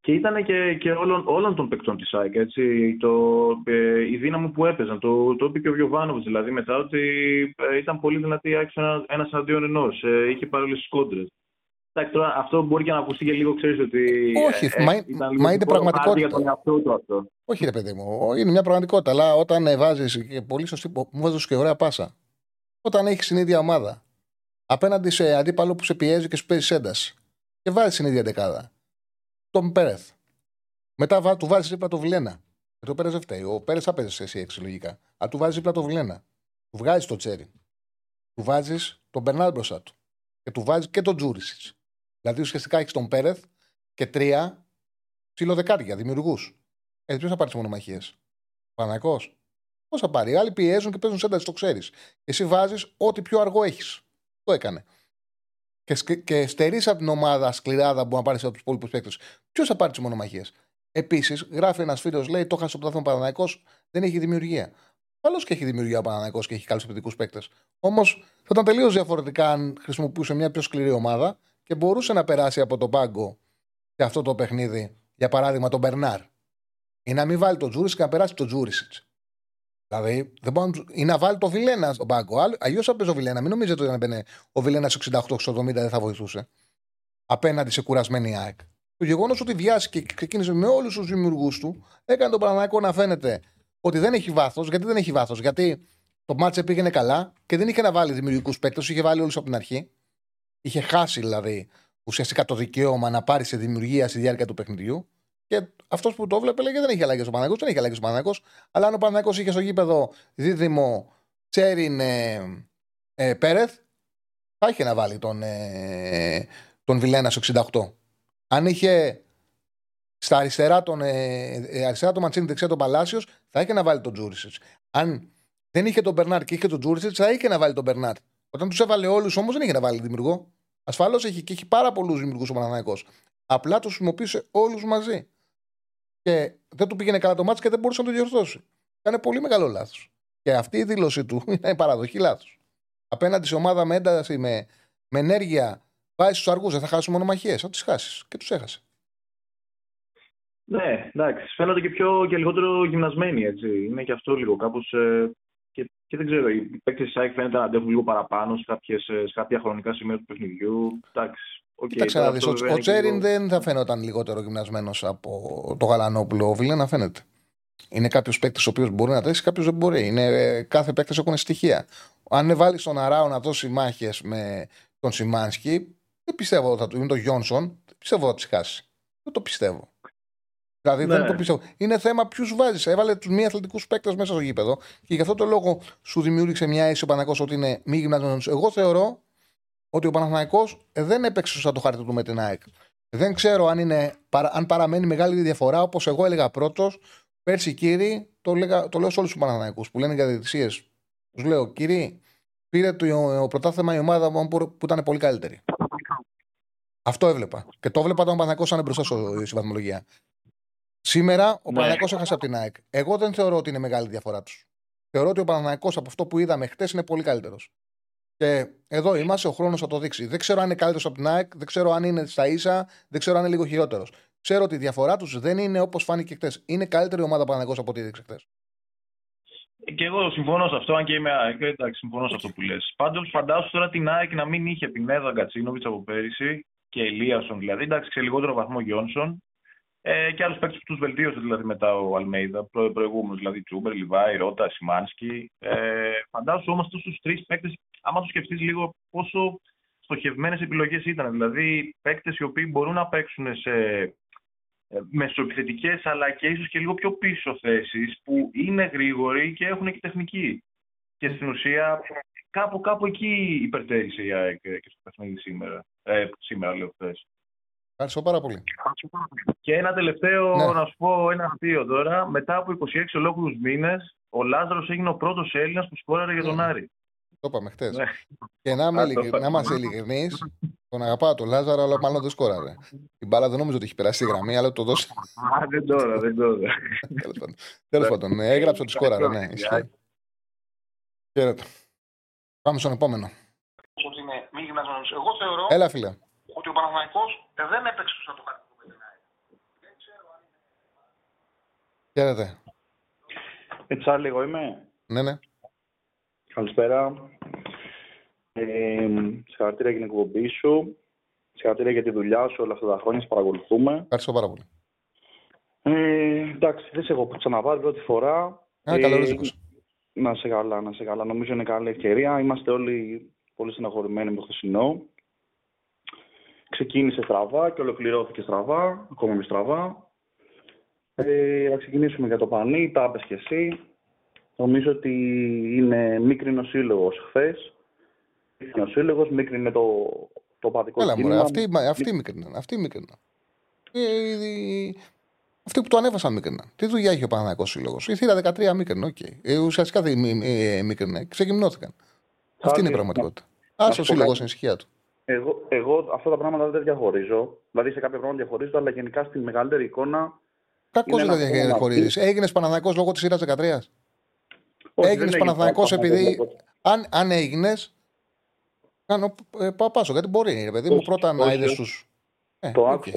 Και ήταν και όλων των παικτών της ΑΕΚ. Η δύναμη που έπαιζαν. Το είπε και ο Γιοβάνοβιτς δηλαδή μετά, ότι ήταν πολύ δυνατή η ΑΕΚ ένας αντίον ενός. Είχε πάρει όλες τις κόντρες. Αυτό μπορεί και να ακουστεί και λίγο, ξέρεις ότι. Όχι, μα είναι πραγματικότητα. Όχι, ρε παιδί μου, είναι μια πραγματικότητα. Αλλά όταν βάζεις. Πολύ σωστή, μου βάζεις και ωραία πάσα. Όταν έχεις την ίδια ομάδα απέναντι σε αντίπαλο που σε πιέζει και σου παίζεις ένταση και βάζεις την ίδια δεκάδα. Τον Πέρεθ. Μετά του βάζεις δίπλα το Βιλένα. Το Πέρεθ δεν φταίει. Ο Πέρεθ θα παίζεις εσύ εξυλλογικά. Αν του βάζεις δίπλα το Βιλένα, του βγάζεις το Τσέρι, του βάζεις τον Μπερνάρ μπροστά του και του βάζεις και τον Τζούρισιτς. Δηλαδή ουσιαστικά έχεις τον Πέρεθ και τρία ψιλοδεκάτια δημιουργούς. Ποιο θα πάρει τι μονομαχίες? Παναθηναϊκός. Πώς θα πάρει? Οι άλλοι πιέζουν και παίζουν σένταση, το ξέρεις. Εσύ βάζεις ό,τι πιο αργό έχεις. Το έκανε. Και στερείς από την ομάδα σκληράδα που να πάρει από του υπόλοιπου παίκτες. Ποιο θα πάρει τι μονομαχίες? Επίσης, γράφει ένας φίλος, λέει: το χάσε το πρωτάθλημα Παναθηναϊκός, δεν έχει δημιουργία. Καλώς και έχει δημιουργία ο Παναθηναϊκός και έχει καλούς επιθετικούς παίκτες. Όμως θα ήταν τελείως διαφορετικά αν χρησιμοποιούσε μια πιο σκληρή ομάδα και μπορούσε να περάσει από τον πάγκο σε αυτό το παιχνίδι, για παράδειγμα, τον Μπερνάρ. Ή να μην βάλει τον Τζούρισιτς και να περάσει τον Τζούρισιτς. Δηλαδή, ή να βάλει τον Βιλένα στον πάγκο. Αλλιώς θα παίζει ο Βιλένα. Μην νομίζετε ότι αν μπαινε ο Βιλένα 68-70 δεν θα βοηθούσε. Απέναντι σε κουρασμένη ΑΕΚ. Το γεγονός ότι βιάστηκε και ξεκίνησε με όλους τους δημιουργούς του έκανε τον Παναθηναϊκό να φαίνεται ότι δεν έχει βάθος. Γιατί δεν έχει βάθος? Γιατί το μάτσε πήγαινε καλά και δεν είχε να βάλει δημιουργικούς παίκτες, είχε βάλει όλους από την αρχή. Είχε χάσει δηλαδή ουσιαστικά το δικαίωμα να πάρει σε δημιουργία στη διάρκεια του παιχνιδιού. Και αυτός που το βλέπει λέγε: δεν έχει αλλαγές ο Παναθηναϊκός, δεν έχει αλλαγές ο Παναθηναϊκός. Αλλά αν ο Παναθηναϊκός είχε στο γήπεδο δίδυμο Τσέριν Πέρεθ, θα είχε να βάλει τον Βιλένα στο 68. Αν είχε στα αριστερά τον Μαντσίνη, δεξιά τον Παλάσιος, θα είχε να βάλει τον Τζούρισιτς. Αν δεν είχε τον Μπερνάρ και είχε τον Τζούρισιτς, θα είχε να βάλει τον Μπερνάρ. Όταν τους έβαλε όλους όμως δεν είχε να βάλει δημιουργό. Ασφαλώς έχει πάρα πολλούς δημιουργούς ο Παναθηναϊκός. Απλά τους χρησιμοποίησε όλους μαζί. Και δεν του πήγαινε καλά το μάτς και δεν μπορούσε να το διορθώσει. Κάνε πολύ μεγάλο λάθος. Και αυτή η δήλωσή του είναι παραδοχή λάθος. Απέναντι σε ομάδα με ένταση, με ενέργεια, πάει στους αργούς, δεν θα χάσει μονομαχίες. Θα τις χάσεις. Και τους έχασε. Ναι, εντάξει. Φαίνονται και λιγότερο γυμνασμένοι, έτσι. Είναι και αυτό λίγο κάπως. Και δεν ξέρω, οι παίκτες της ΑΕΚ φαίνεται να αντέχουν λίγο παραπάνω σε κάποια χρονικά σημεία του παιχνιδιού. Εντάξει. Κοίταξε, ο Τσέριν δεν θα φαίνονταν λιγότερο γυμνασμένος από το Γαλανόπουλο. Ο Βιλένα φαίνεται. Είναι κάποιος παίκτης ο οποίος μπορεί να τρέξει, κάποιος δεν μπορεί. Κάθε παίκτης έχουν στοιχεία. Αν βάλει τον Αράο να δώσει μάχες με τον Σιμάνσκι, δεν πιστεύω ότι θα του είναι τον Γιόνσον, δεν πιστεύω ότι θα ψυχάσει. Δεν το πιστεύω. Δηλαδή δεν το πιστεύω. Είναι θέμα ποιους βάζεις. Έβαλε τους μη αθλητικούς παίκτες μέσα στο γήπεδο και γι' αυτό το λόγο σου δημιούργησε μια αίσθηση ο Παναθηναϊκός ότι είναι μη γυμνασμένος. Εγώ θεωρώ ότι ο Παναθηναϊκός δεν έπαιξε σωστά το χάρτη του με την ΑΕΚ. Δεν ξέρω αν παραμένει μεγάλη διαφορά, όπως εγώ έλεγα πρώτος. Πέρσι, κύριοι, το λέω σε όλους τους Παναθηναϊκούς που λένε για διαιτησίες. Τους λέω: κύριοι, πήρε το πρωτάθλημα η ομάδα που ήταν πολύ καλύτερη. Αυτό έβλεπα. Και το έβλεπα όταν ο Παναθηναϊκός ήταν μπροστά στη βαθμολογία. Σήμερα ο Παναθηναϊκός έχασε από την ΑΕΚ. Εγώ δεν θεωρώ ότι είναι μεγάλη διαφορά τους. Θεωρώ ότι ο Παναθηναϊκός από αυτό που είδαμε χτες είναι πολύ καλύτερος. Και εδώ είμαστε, ο χρόνος θα το δείξει. Δεν ξέρω αν είναι καλύτερος από την ΑΕΚ, δεν ξέρω αν είναι στα ίσα, δεν ξέρω αν είναι λίγο χειρότερος. Ξέρω ότι η διαφορά τους δεν είναι όπως φάνηκε χτες. Είναι καλύτερη ομάδα Παναθηναϊκός από ό,τι έδειξε χτες. Και εγώ συμφωνώ σε αυτό, αν και είμαι ΑΕΚ. Εντάξει, συμφωνώ σε αυτό που λες. Πάντως, φαντάσου τώρα την ΑΕΚ να μην είχε Πινέδα, Γκατσίνοβιτς από πέρυσι και Ελίασον δηλαδή. Εντάξει, σε λιγότερο βαθμό Γιόνσον. Και άλλους παίκτες που τους βελτίωσε δηλαδή μετά ο Αλμέιδα, προηγούμενος δηλαδή Τσούμπερ, Λιβάη, Ρώτα, Σιμάνσκι. Φαντάσου όμως αυτούς τους τρεις παίκτες, άμα τους σκεφτείς λίγο πόσο στοχευμένες επιλογές ήταν. Δηλαδή παίκτες οι οποίοι μπορούν να παίξουν σε μεσοεπιθετικές αλλά και ίσως και λίγο πιο πίσω θέσεις, που είναι γρήγοροι και έχουν και τεχνική. Και στην ουσία κάπου εκεί υπερτέρησε η ΑΕΚ και στο παιχνίδι σήμερα. Σήμερα λέω χθες. Ευχαριστώ πάρα πολύ. Και ένα τελευταίο, να σου πω ένα-δύο τώρα. Μετά από 26 ολόκληρους μήνες, ο Λάζαρος έγινε ο πρώτος Έλληνας που σκόραρε για τον Άρη. Το είπαμε χτες. Και να είμαστε ειλικρινείς, τον αγαπάω τον Λάζαρο, αλλά μάλλον δεν σκόραρε. Την μπάλα δεν νομίζω ότι έχει περάσει η γραμμή, αλλά το δώσε. Α, δεν τώρα. Τέλος πάντων, έγραψε ότι σκόραρε, ναι. Χαίρετε. Πάμε στον επόμενο. Ότι είναι μη γυμνασμένος. Εγώ θεωρώ ότι ο Παναθηναϊκός δεν έπαιξε στο το κάτι που πετυνάει. Δεν ξέρω αν είναι. Χαίρετε. Ετσά λίγο είμαι. Ναι. Καλησπέρα. Συγχαρητήρια για την εκπομπή σου. Συγχαρητήρια για τη δουλειά σου όλα αυτά τα χρόνια. Σε παρακολουθούμε. Ευχαριστώ πάρα πολύ. Εντάξει, δεν σε έχω ξαναπάρει πρώτη φορά. Να σε καλά. Νομίζω είναι καλή ευκαιρία. Είμαστε όλοι πολύ στεναχωρημένοι με το χθεσινό. Ξεκίνησε στραβά και ολοκληρώθηκε στραβά. Ακόμα μη στραβά. Να ξεκινήσουμε για το πανί. Τα είπες και εσύ. Νομίζω ότι είναι μίκρινος σύλλογος χθες. Μίκρινος σύλλογος, μίκρινε το παδικό κίνημα. Αυτή μίκρινα. Αυτοί που το ανέβασαν μίκριναν. Τι δουλειά είχε ο Παναθηναϊκός Σύλλογος? Η θύρα 13 μίκρινε, ουσιαστικά δεν μίκρινε, ξεγυμνώθηκαν. Αυτή είναι η πραγματικότητα. Ας ο Σύλλογος στην ησυχία του. Εγώ αυτά τα πράγματα δεν διαχωρίζω. Δηλαδή σε κάποια πράγματα διαχωρίζω, αλλά γενικά στη μεγαλύτερη εικόνα. Κακώς δεν διαχωρίζεις. Έγινες Παναθηναϊκός λόγω της θύρας 13. Έγινες Παναθηναϊκός επειδή. Αν έγινες. Πάσω, γιατί μπορεί, ρε παιδί μου, πρώτα να είδες τους.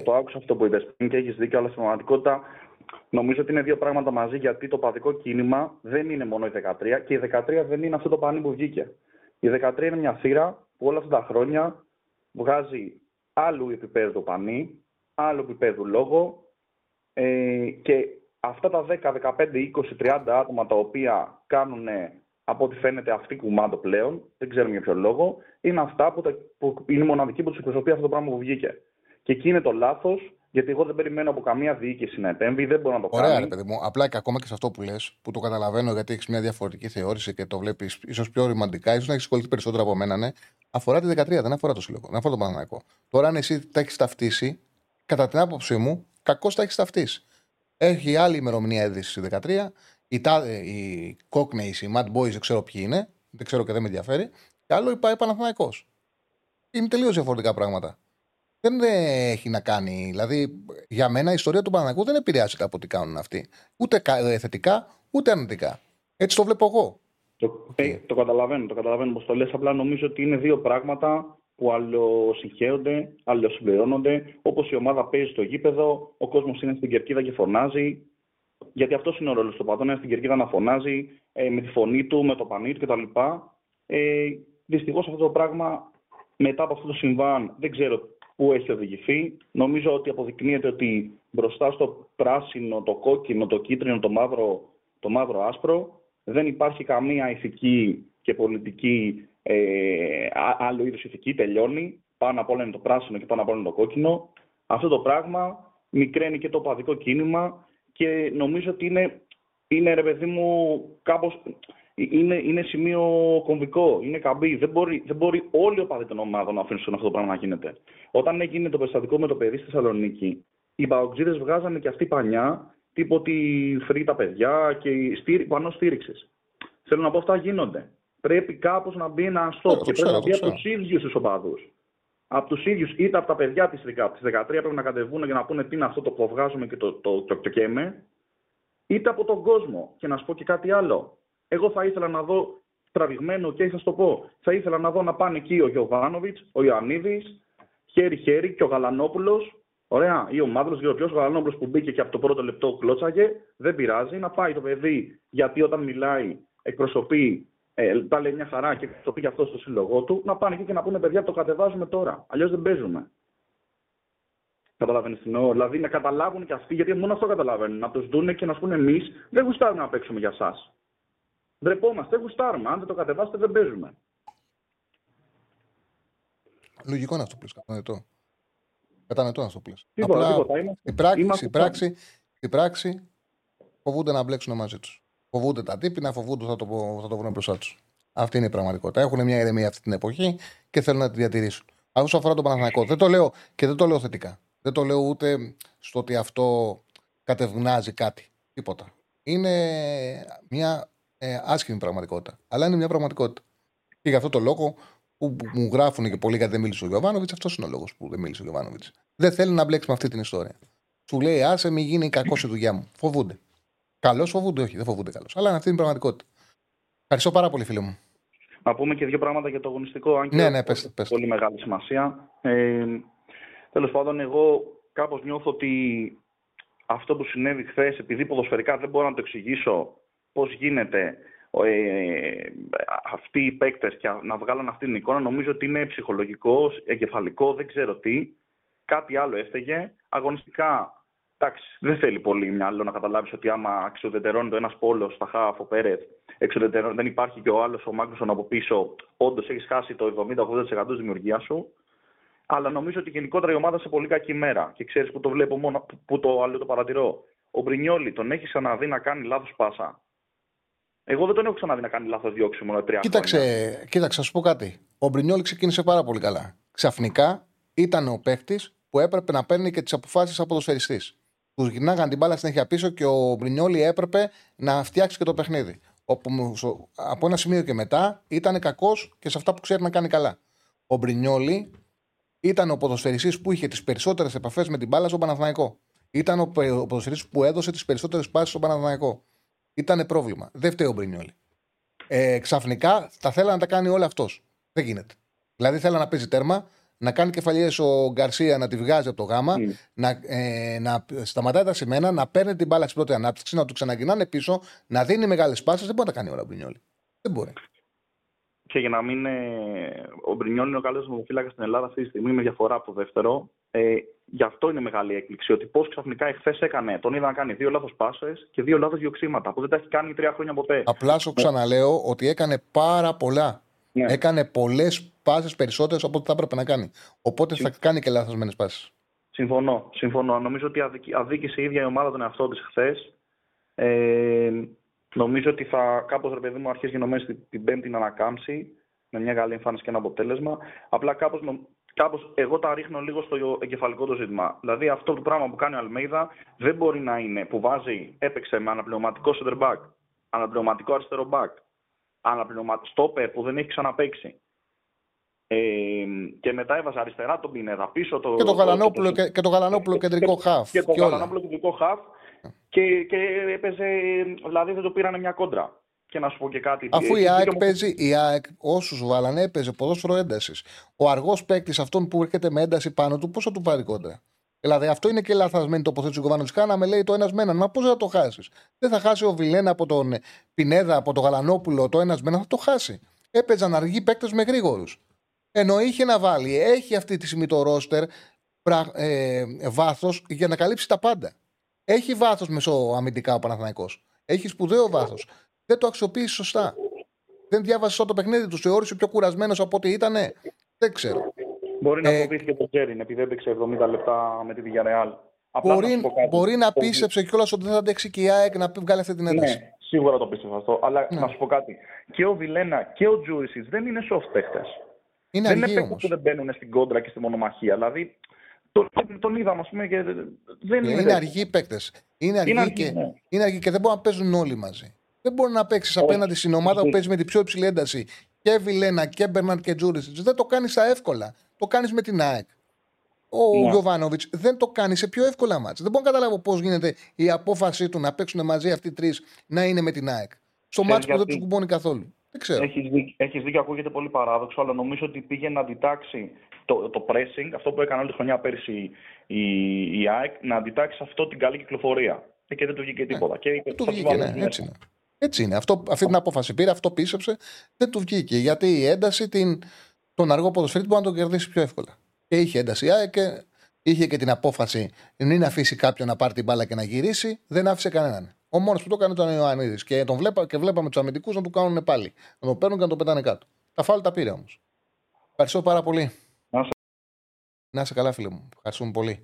Το άκουσα αυτό που είπες πριν και έχεις δίκιο, αλλά στην πραγματικότητα νομίζω ότι είναι δύο πράγματα μαζί, γιατί το παδικό κίνημα δεν είναι μόνο η 13 και η 13 δεν είναι αυτό το πανί που βγήκε. Η 13 είναι μια θύρα που όλα αυτά τα χρόνια βγάζει άλλου επίπεδου πανί, άλλου επίπεδου λόγο και αυτά τα 10, 15, 20, 30 άτομα τα οποία κάνουν από ό,τι φαίνεται αυτή κουμάντο πλέον, δεν ξέρουμε για ποιο λόγο, είναι αυτά που είναι μοναδική που τους εκπροσωπεί αυτό το πράγμα που βγήκε. Και εκεί είναι το λάθος, γιατί εγώ δεν περιμένω από καμία διοίκηση να επέμβει, δεν μπορώ να το κάνω. Ωραία, ρε παιδί μου. Απλά και ακόμα και σε αυτό που λες, που το καταλαβαίνω γιατί έχεις μια διαφορετική θεώρηση και το βλέπεις ίσως πιο ρημαντικά, ίσως να έχεις ασχοληθεί περισσότερο από μένα, ναι. Αφορά τη 13, δεν αφορά το Σύλλογο, δεν αφορά τον Παναθηναϊκό. Τώρα, αν εσύ τα έχεις ταυτίσει, κατά την άποψή μου, κακώς τα έχεις ταυτίσει. Έχει άλλη ημερομηνία έδειξη η 13, οι Cockneys, οι Mad Boys, δεν ξέρω ποιοι είναι, δεν ξέρω και δεν με ενδιαφέρει, και άλλο υπάρχει Παναθηναϊκός. Είναι τελείως διαφορετικά πράγματα. Δεν έχει να κάνει. Δηλαδή, για μένα η ιστορία του Παναθηναϊκού δεν επηρεάζεται από τι κάνουν αυτοί. Ούτε θετικά, ούτε αρνητικά. Έτσι το βλέπω εγώ. Το καταλαβαίνω πως το λες. Απλά νομίζω ότι είναι δύο πράγματα που αλλοσυγχέονται, αλλοσυμπληρώνονται. Όπως η ομάδα παίζει στο γήπεδο, ο κόσμος είναι στην κερκίδα και φωνάζει. Γιατί αυτός είναι ο ρόλος του παδού, να είναι στην κερκίδα να φωνάζει με τη φωνή του, με το πανί του κτλ. Δυστυχώς αυτό το πράγμα μετά από αυτό το συμβάν δεν ξέρω που έχει οδηγηθεί. Νομίζω ότι αποδεικνύεται ότι μπροστά στο πράσινο, το κόκκινο, το κίτρινο, το μαύρο άσπρο δεν υπάρχει καμία ηθική και πολιτική, άλλο είδους ηθική, τελειώνει. Πάνω απ' όλα είναι το πράσινο και πάνω απ' όλα είναι το κόκκινο. Αυτό το πράγμα μικραίνει και το οπαδικό κίνημα και νομίζω ότι είναι ρε παιδί μου κάπως. Είναι σημείο κομβικό, είναι καμπή. Δεν μπορεί όλοι οι οπαδοί των ομάδων να αφήσουν αυτό το πράγμα να γίνεται. Όταν έγινε το περιστατικό με το παιδί στη Θεσσαλονίκη, οι παοξίδες βγάζανε και αυτοί πανιά, τύπου ότι φρύ τα παιδιά και πανό στήριξης. Θέλω να πω, αυτά γίνονται. Πρέπει κάπως να μπει ένα αστό και πρέπει να μπει από τους ίδιους τους οπαδούς. Από τους ίδιους, είτε από τα παιδιά της 13 πρέπει να κατεβούν και να πούνε τι είναι αυτό το βγάζουμε και το καίμε, είτε από τον κόσμο. Και να σου πω και κάτι άλλο. Εγώ θα ήθελα να δω τραβηγμένο και θα σου το πω. Θα ήθελα να δω να πάνε εκεί ο Γιωβάνοβιτς, ο Ιωαννίδης, χέρι-χέρι και ο Γαλανόπουλος. Ωραία, ή ο Μάδρος και ο ποιος Γαλανόπουλος που μπήκε και από το πρώτο λεπτό κλώτσαγε. Δεν πειράζει, να πάει το παιδί, γιατί όταν μιλάει εκπροσωπεί, τα λέει μια χαρά και εκπροσωπεί και αυτό στο σύλλογό του. Να πάνε εκεί και να πούνε παιδιά, το κατεβάζουμε τώρα. Αλλιώς δεν παίζουμε. Καταλαβαίνεις τι εννοώ? Δηλαδή να καταλάβουν και αυτοί, γιατί μόνο αυτό καταλαβαίνουν. Να τους δούνε και να σου πούνε εμείς δεν γουστάρουμε να παίξουμε για εσάς. Ντρεπόμαστε, γουστάρουμε. Αν δεν το κατεβάσετε, δεν παίζουμε. Λογικό είναι αυτό που λες. Κατανετό είναι αυτό που λες. Η πράξη φοβούνται να μπλέξουν μαζί τους. Φοβούνται τα τύπη, να φοβούνται θα το βρουν μπροστά τους. Αυτή είναι η πραγματικότητα. Έχουν μια ηρεμία αυτή την εποχή και θέλουν να τη διατηρήσουν. Όσο αφορά τον Παναθηναϊκό, δεν το λέω και δεν το λέω θετικά. Δεν το λέω ούτε στο ότι αυτό κατευνάζει κάτι. Τίποτα. Είναι μια άσχημη πραγματικότητα. Αλλά είναι μια πραγματικότητα. Και γι' αυτό το λόγο που μου γράφουν και πολλοί γιατί δεν μίλησε ο Γιοβάνοβιτς, αυτός είναι ο λόγος που δεν μίλησε ο Γιοβάνοβιτς. Δεν θέλει να μπλέξει με αυτή την ιστορία. Σου λέει, άσε, μην γίνει κακό η δουλειά μου. Φοβούνται. Καλώς φοβούνται, όχι, δεν φοβούνται καλώς. Αλλά είναι αυτή την πραγματικότητα. Ευχαριστώ πάρα πολύ, φίλε μου. Να πούμε και δύο πράγματα για το αγωνιστικό, αν και πες. Πολύ μεγάλη σημασία. Τέλος πάντων, εγώ κάπως νιώθω ότι αυτό που συνέβη χθες, επειδή ποδοσφαιρικά δεν μπορώ να το εξηγήσω πώς γίνεται αυτοί οι παίκτες και να βγάλουν αυτή την εικόνα, νομίζω ότι είναι ψυχολογικό, εγκεφαλικό, δεν ξέρω τι. Κάτι άλλο έφταιγε. Αγωνιστικά, εντάξει, δεν θέλει πολύ μυαλό να καταλάβεις ότι άμα εξουδετερώνεται ένας πόλος στα χάφ, ο Πέρεθ, δεν υπάρχει και ο άλλος, ο Μάγνουσον από πίσω, όντως έχεις χάσει το 70-80% της δημιουργίας σου. Αλλά νομίζω ότι γενικότερα η ομάδα σε πολύ κακή μέρα. Και ξέρεις που το βλέπω μόνο, που το άλλο το παρατηρώ. Ο Μπρινιόλι τον έχει ξαναδεί να κάνει λάθος πάσα. Εγώ δεν τον έχω ξαναδεί να κάνει λάθος διώξιμο. Κοίταξε, να σου πω κάτι. Ο Μπρινιόλι ξεκίνησε πάρα πολύ καλά. Ξαφνικά ήταν ο παίκτης που έπρεπε να παίρνει και τις αποφάσεις σαν ποδοσφαιριστής. Τους γυρνάγαν την μπάλα συνέχεια πίσω και ο Μπρινιόλι έπρεπε να φτιάξει και το παιχνίδι. Από ένα σημείο και μετά ήταν κακός και σε αυτά που ξέρει να κάνει καλά. Ο Μπρινιόλι ήταν ο ποδοσφαιριστής που είχε τις περισσότερες επαφές με την μπάλα στον Παναθηναϊκό. Ήταν ο ποδοσφαιριστής που έδωσε τις περισσότερες πάσεις στον Παναθηναϊκό. Ήτανε πρόβλημα. Δεν φταίει ο Μπρινιόλι. Ξαφνικά τα θέλανε να τα κάνει όλα αυτός. Δεν γίνεται. Δηλαδή θέλανε να παίζει τέρμα, να κάνει κεφαλιές ο Γκαρσία, να τη βγάζει από το γάμα, να σταματάει τα σημαίνα, να παίρνει την μπάλα στην πρώτη ανάπτυξη, να του ξαναγυρνάνε πίσω, να δίνει μεγάλες πάσεις. Δεν μπορεί να τα κάνει όλα ο Μπρινιόλι. Δεν μπορεί. Και για να μην. Ο Μπρινιόλι είναι ο καλύτερος τερματοφύλακας στην Ελλάδα αυτή τη στιγμή, με διαφορά από το δεύτερο. Γι' αυτό είναι μεγάλη έκπληξη. Ότι πώς ξαφνικά εχθές έκανε. Τον είδα να κάνει δύο λάθος πάσες και δύο λάθος διοξήματα που δεν τα έχει κάνει 3 χρόνια ποτέ. Απλά σου ξαναλέω ότι έκανε πάρα πολλά. Ναι. Έκανε πολλές πάσεις περισσότερες από ό,τι θα έπρεπε να κάνει. Οπότε θα κάνει και λαθασμένες πάσεις. Συμφωνώ. Νομίζω ότι αδίκησε η ίδια η ομάδα τον εαυτό της χθες. Νομίζω ότι θα κάπως, ρε παιδί μου, αρχές γενομένες την Πέμπτη να ανακάμψει με μια καλή εμφάνιση και ένα αποτέλεσμα. Απλά κάπως εγώ τα ρίχνω λίγο στο εγκεφαλικό το ζήτημα. Δηλαδή αυτό το πράγμα που κάνει ο Αλμέιδα δεν μπορεί να είναι που βάζει, έπαιξε με αναπληρωματικό center back, αναπληρωματικό αριστερό back, αναπληρωματικό στόπερ που δεν έχει ξαναπαίξει. Και μετά έβαζε αριστερά τον Πινέδα πίσω. Και το Γαλανόπουλο κεντρικό χαφ. Και το Γαλανόπουλο κεντρικό χαφ. Και έπαιζε, δηλαδή δεν το πήρανε μια κόντρα. Και να σου πω και κάτι. Αφού η ΑΕΚ παίζει, όσους βάλανε, έπαιζε ποδόσφαιρο έντασης. Ο αργός παίκτης, αυτόν που έρχεται με ένταση πάνω του, πώς θα του πάρει κόντρα. Δηλαδή αυτό είναι και λαθασμένη τοποθέτηση του Γιοβάνοβιτς. Κάναμε, λέει, το ένας με έναν. Μα πώς θα το χάσεις. Δεν θα χάσει ο Βιλένα από τον Πινέδα, από τον Γαλανόπουλο, το ένας με έναν, θα το χάσει. Έπαιζαν αργοί παίκτες με γρήγορους. Ενώ είχε να βάλει, έχει αυτή τη στιγμή το ρόστερ βάθος για να καλύψει τα πάντα. Έχει βάθος μεσοαμυντικά ο Παναθηναϊκός. Έχει σπουδαίο βάθος. Δεν το αξιοποίησε σωστά. Δεν διάβασε σωστά το παιχνίδι του. Θεώρησε πιο κουρασμένος από ό,τι ήταν. Δεν ξέρω. Μπορεί να φοβήθηκε το Τζέριν επειδή έπαιξε 70 λεπτά με τη Villarreal. Μπορεί να πίστεψε κιόλας ότι δεν θα αντέξει και η ΑΕΚ να βγάλει αυτή την ένταση. Ναι, σίγουρα το πίστευα αυτό. Αλλά να σου πω κάτι. Και ο Βιλένα και ο Τζούρισιτς δεν είναι soft παίχτες. Δεν είναι παίχτες που δεν μπαίνουν στην κόντρα και στη μονομαχία. Δηλαδή. Τον είδαμε, ας πούμε, και δεν είναι αργοί παίκτες. Είναι αργοί και δεν μπορούν να παίζουν όλοι μαζί. Δεν μπορεί να παίξει απέναντι στην ομάδα που παίζει με την πιο υψηλή ένταση και Βιλένα και Μπέρναρντ και Τζούρισιτς. Δεν το κάνει στα εύκολα. Το κάνει με την ΑΕΚ. Ο Γιοβάνοβιτς δεν το κάνει σε πιο εύκολα μάτς. Δεν μπορώ να καταλάβω πώς γίνεται η απόφαση του να παίξουν μαζί αυτοί οι τρεις να είναι με την ΑΕΚ. Στο μάτς που δεν του κουμπώνει καθόλου. Έχεις δίκιο, ακούγεται πολύ παράδοξο, αλλά νομίζω ότι πήγε να αντιτάξει το pressing, αυτό που έκανε όλη τη χρονιά πέρσι η ΑΕΚ, να αντιτάξει αυτό την καλή κυκλοφορία. Και δεν του βγήκε τίποτα. Δεν του βγήκε, έτσι είναι. Αυτή την απόφαση πήρε, αυτό πίστεψε, δεν του βγήκε. Γιατί η ένταση, τον αργό ποδοσφαιριστή μπορεί να τον κερδίσει πιο εύκολα. Και είχε ένταση η ΑΕΚ και είχε και την απόφαση μην αφήσει κάποιον να πάρει την μπάλα και να γυρίσει, δεν άφησε κανέναν. Ο μόνος που το έκανε ήταν ο Ιωαννίδης. Και τον βλέπαμε τους αμυντικούς να του κάνουν πάλι. Να τον παίρνουν και να τον πετάνε κάτω. Τα φάουλ τα πήρε όμως. Ευχαριστώ πάρα πολύ. Να είσαι καλά, φίλε μου. Ευχαριστούμε πολύ.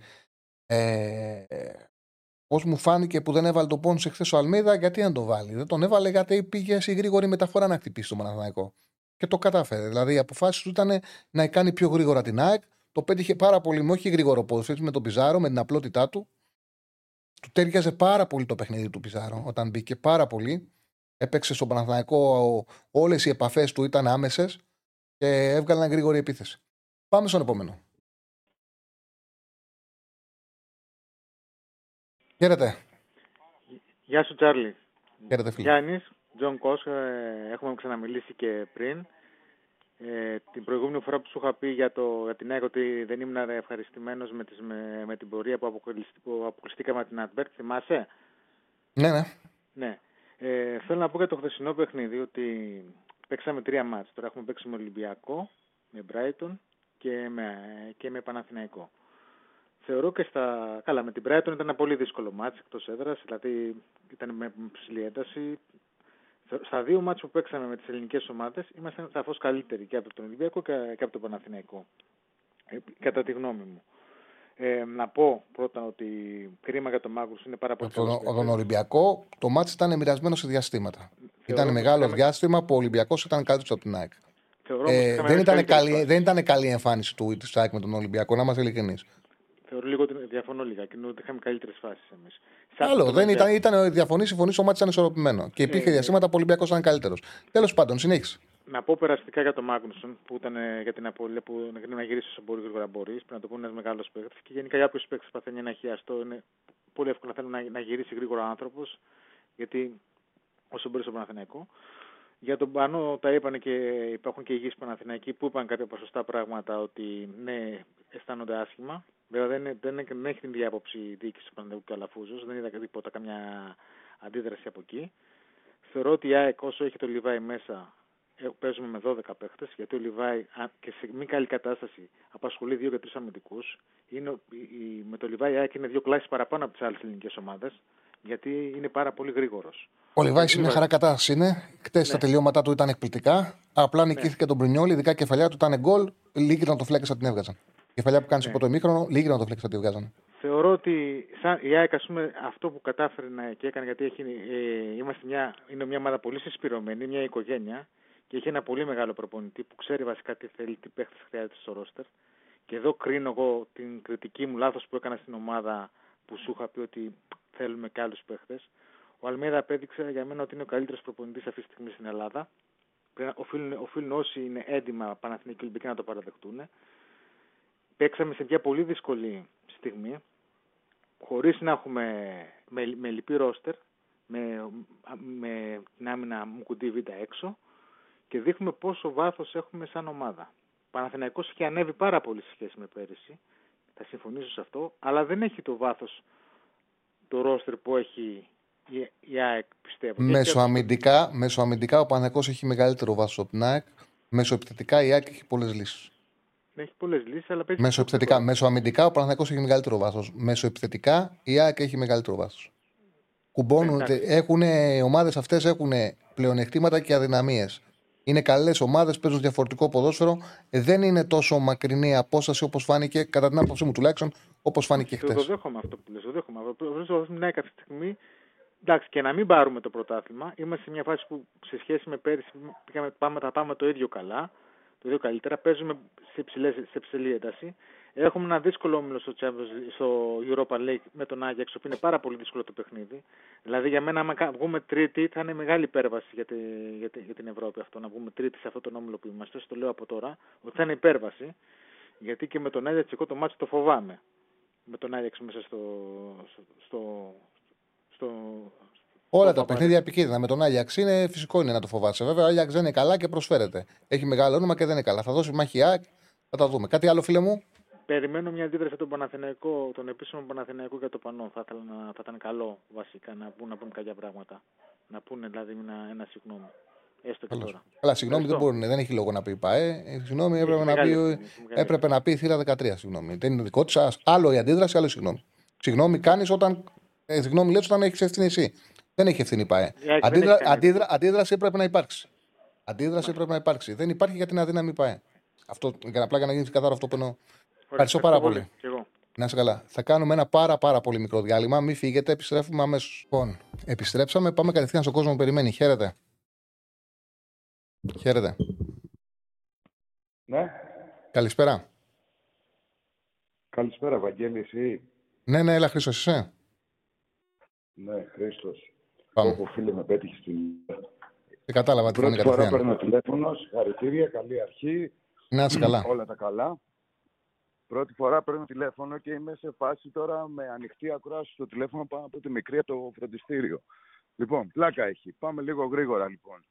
Πώς μου φάνηκε που δεν έβαλε το πόνσε χθες ο Αλμίδα, γιατί να τον βάλει. Δεν τον έβαλε γιατί πήγε σε γρήγορη μεταφορά να χτυπήσει τον Παναθηναϊκό. Και το κατάφερε. Δηλαδή οι αποφάσεις του ήταν να κάνει πιο γρήγορα την ΑΕΚ. Το πέτυχε πάρα πολύ με όχι γρήγορο ποδοσφαίρι, με τον Πιζάρο, με την απλότητά του. Του τέριαζε πάρα πολύ το παιχνίδι του Πιζάρο όταν μπήκε πάρα πολύ. Έπαιξε στον Παναθηναϊκό, όλες οι επαφές του ήταν άμεσες. και έβγαλαν γρήγορη επίθεση. Πάμε στον επόμενο. Χαίρετε. Γεια σου, Τσάρλι. Χαίρετε, φίλε. Γιάννης, Τζον Κος, έχουμε ξαναμιλήσει και πριν. Την προηγούμενη φορά που σου είχα πει για την ΑΕΚ ότι δεν ήμουν ευχαριστημένος με την πορεία που αποκλειστήκαμε την Adberg, θυμάσαι? Ναι. Θέλω να πω για το χθεσινό παιχνίδι ότι παίξαμε 3 μάτς. Τώρα έχουμε παίξει με Ολυμπιακό, με Brighton και με Παναθηναϊκό. Θεωρώ και στα... Καλά, με την Brighton ήταν ένα πολύ δύσκολο μάτς εκτός έδρας, δηλαδή ήταν με ψηλή ένταση. Στα 2 μάτς που παίξαμε με τις ελληνικές ομάδες ήμασταν σαφώς καλύτεροι και από τον Ολυμπιακό και από τον Παναθηναϊκό, κατά τη γνώμη μου. Να πω πρώτα ότι κρίμα για τον Μάγκρους είναι πάρα πολύ δύσκολο. Τον Ολυμπιακό το μάτς ήταν μοιρασμένο σε διαστήματα. Ήταν μεγάλο διάστημα που ο Ολυμπιακός ήταν κάτω από την ΑΕΚ. Δεν ήταν καλή η εμφάνιση του ΑΕΚ με τον Ολυμπιακό, να είμαστε ειλικρινείς. Διαφωνώ λίγα, ότι είχαμε καλύτερες φάσεις εμείς. Άλλο, δεν ήταν διαφωνή, ο μάτς ήταν ισορροπημένο. Και υπήρχε διαστήματα που ο Ολυμπιακός ήταν καλύτερος. Τέλος πάντων, συνέχισε. Να πω περαστικά για τον Μάγνουσον που ήταν για την απώλεια που να γυρίσει όσο μπορεί γρήγορα μπορεί. Πρέπει να το πούμε, ένα μεγάλο παίκτη. Και γενικά για όποιου παίκτε παθαίνει ένα χιαστό, είναι πολύ εύκολο να γυρίσει γρήγορα ο άνθρωπο. Γιατί όσο μπορεί στον Παναθηναϊκό. Για τον Πανό τα είπαν και υπάρχουν και υγιεί Παναθηναϊκοί που είπαν κάποια ποσοστά πράγματα ότι ναι, αισθάνονται άσχημα. Βέβαια δεν έχει την διάποψη η διοίκηση του Παναθηναϊκού και ο Αλαφούζος. Δεν είδα τίποτα, καμιά αντίδραση από εκεί. Θεωρώ ότι η ΑΕΚ όσο έχει το Λιβάι μέσα. Παίζουμε με 12 παίχτες, γιατί ο Λιβάη και σε μη καλή κατάσταση απασχολεί 2 και 3 αμυντικούς. Με το Λιβάη ΑΕΚ είναι 2 κλάσεις παραπάνω από τις άλλες ελληνικές ομάδες, γιατί είναι πάρα πολύ γρήγορος. Ο Λιβάη σε μια χαρά κατάσταση είναι. Χτες τα τελειώματά του ήταν εκπληκτικά. Απλά νικήθηκε τον Πρινιόλη, ειδικά η κεφαλιά του ήταν γκολ. Λίγοι να το φλέξαν, την έβγαζαν. Η κεφαλιά που κάνει στο πρώτο μήχρονο, λίγοι να το φλέξαν, την έβγαζαν. Θεωρώ ότι η ΑΕΚ, ας πούμε, αυτό που κατάφερε και έκανε, γιατί είναι μια ομάδα πολύ συσπηρωμένη, μια οικογένεια. Και έχει ένα πολύ μεγάλο προπονητή που ξέρει βασικά τι θέλει, τι παίχτες χρειάζεται στο ρόστερ. Και εδώ κρίνω εγώ την κριτική μου λάθος που έκανα στην ομάδα που σου είχα πει ότι θέλουμε και άλλους παίχτες. Ο Αλμέιδα απέδειξε για μένα ότι είναι ο καλύτερος προπονητής αυτή τη στιγμή στην Ελλάδα. Οφείλουν όσοι είναι έντοιμα Παναθηναϊκοί Ολυμπιακοί να το παραδεχτούν. Παίξαμε σε μια πολύ δύσκολη στιγμή, χωρίς να έχουμε με λυπή ρόστερ, με την άμυνα μου κουντί β' έξω. Και δείχνουμε πόσο βάθος έχουμε σαν ομάδα. Ο Παναθηναϊκός έχει ανέβει πάρα πολύ σε σχέση με πέρυσι. Θα συμφωνήσω σε αυτό. Αλλά δεν έχει το βάθος το ρόστερ που έχει η ΑΕΚ, πιστεύω. Μεσοαμυντικά ο Παναθηναϊκός έχει μεγαλύτερο βάθος από την ΑΕΚ. Μεσοεπιθετικά η ΑΕΚ έχει πολλές λύσεις. Έχει πολλές λύσεις, αλλά παίζει. Μεσοαμυντικά ο Παναθηναϊκός έχει μεγαλύτερο βάθος. Μεσοεπιθετικά η ΑΕΚ έχει μεγαλύτερο βάθος. Οι ομάδες αυτές έχουν πλεονεκτήματα και αδυναμίες. Είναι καλές ομάδες, παίζουν διαφορετικό ποδόσφαιρο. Δεν είναι τόσο μακρινή απόσταση όπως φάνηκε, κατά την άποψή μου τουλάχιστον, όπως φάνηκε χθες. Το δέχομαι αυτό που λες. Το δέχομαι. Ναι, κάποια στιγμή, εντάξει, και να μην πάρουμε το πρωτάθλημα, είμαστε σε μια φάση που σε σχέση με πέρυσι πάμε το ίδιο καλά, το ίδιο καλύτερα. Παίζουμε σε ψηλή ένταση. Έχουμε ένα δύσκολο όμιλο στο Europa League με τον Άγιαξ, που είναι πάρα πολύ δύσκολο το παιχνίδι. Δηλαδή, για μένα, άμα βγούμε τρίτη, θα είναι μεγάλη υπέρβαση για την Ευρώπη αυτό. Να βγούμε τρίτη σε αυτόν τον όμιλο που είμαστε. Το λέω από τώρα, ότι θα είναι υπέρβαση. Γιατί και με τον Άγιαξ, εγώ το μάτσο το φοβάμαι. Με τον Άγιαξ μέσα Όλα τα παιχνίδια επικίνδυνα με τον Άγιαξ είναι φυσικό είναι να το φοβάσαι. Βέβαια, ο Άγιαξ δεν είναι καλά και προσφέρεται. Έχει μεγάλο όνομα και δεν είναι καλά. Θα δώσει μαχιά, θα τα δούμε. Κάτι άλλο, φίλε μου. Περιμένω μια αντίδραση τον επίσημο Παναθηναϊκό για το Πανό. Θα ήταν καλό βασικά να πούνε κάποια πράγματα. Να πούνε δηλαδή ένα συγγνώμη. Έστω και τώρα. Αλλά συγγνώμη δεν έχει λόγο να πει η ΠΑΕ. Συγγνώμη έπρεπε να πει η θύρα 13. Συγγνώμη. Δεν είναι δικό τη. Άλλο η αντίδραση, άλλο συγγνώμη. Συγγνώμη κάνει όταν έχει ευθύνη εσύ. Δεν έχει ευθύνη η ΠΑΕ. Αντίδραση έπρεπε να υπάρξει. Δεν υπάρχει για την αδύναμη ΠΑΕ. Αυτό απλά για να γίνει καθαρό αυτό που εννοώ. Ευχαριστώ πάρα πολύ. Να είσαι καλά. Θα κάνουμε ένα πάρα πολύ μικρό διάλειμμα. Μην φύγετε, επιστρέφουμε αμέσως. Λοιπόν, επιστρέψαμε. Πάμε κατευθείαν στον κόσμο που περιμένει. Χαίρετε. Χαίρετε. Ναι. Καλησπέρα. Καλησπέρα, Βαγγέλη, εσύ. Ναι, έλα, Χρήστος, είσαι. Ναι, Χρήστος. Πάμε. Όπου φίλε με πέτυχε στην... Δεν κατάλαβα τι φωνή κατευθείαν. Πρώτη φορά παίρνω τηλέφωνο, συγχαρητήρια, καλή αρχή. Να είσαι καλά. Όλα τα καλά. Πρώτη φορά παίρνω τηλέφωνο και είμαι σε φάση τώρα με ανοιχτή ακρόαση στο τηλέφωνο πάνω από τη μικρή από το φροντιστήριο. Λοιπόν, πλάκα έχει. Πάμε λίγο γρήγορα λοιπόν.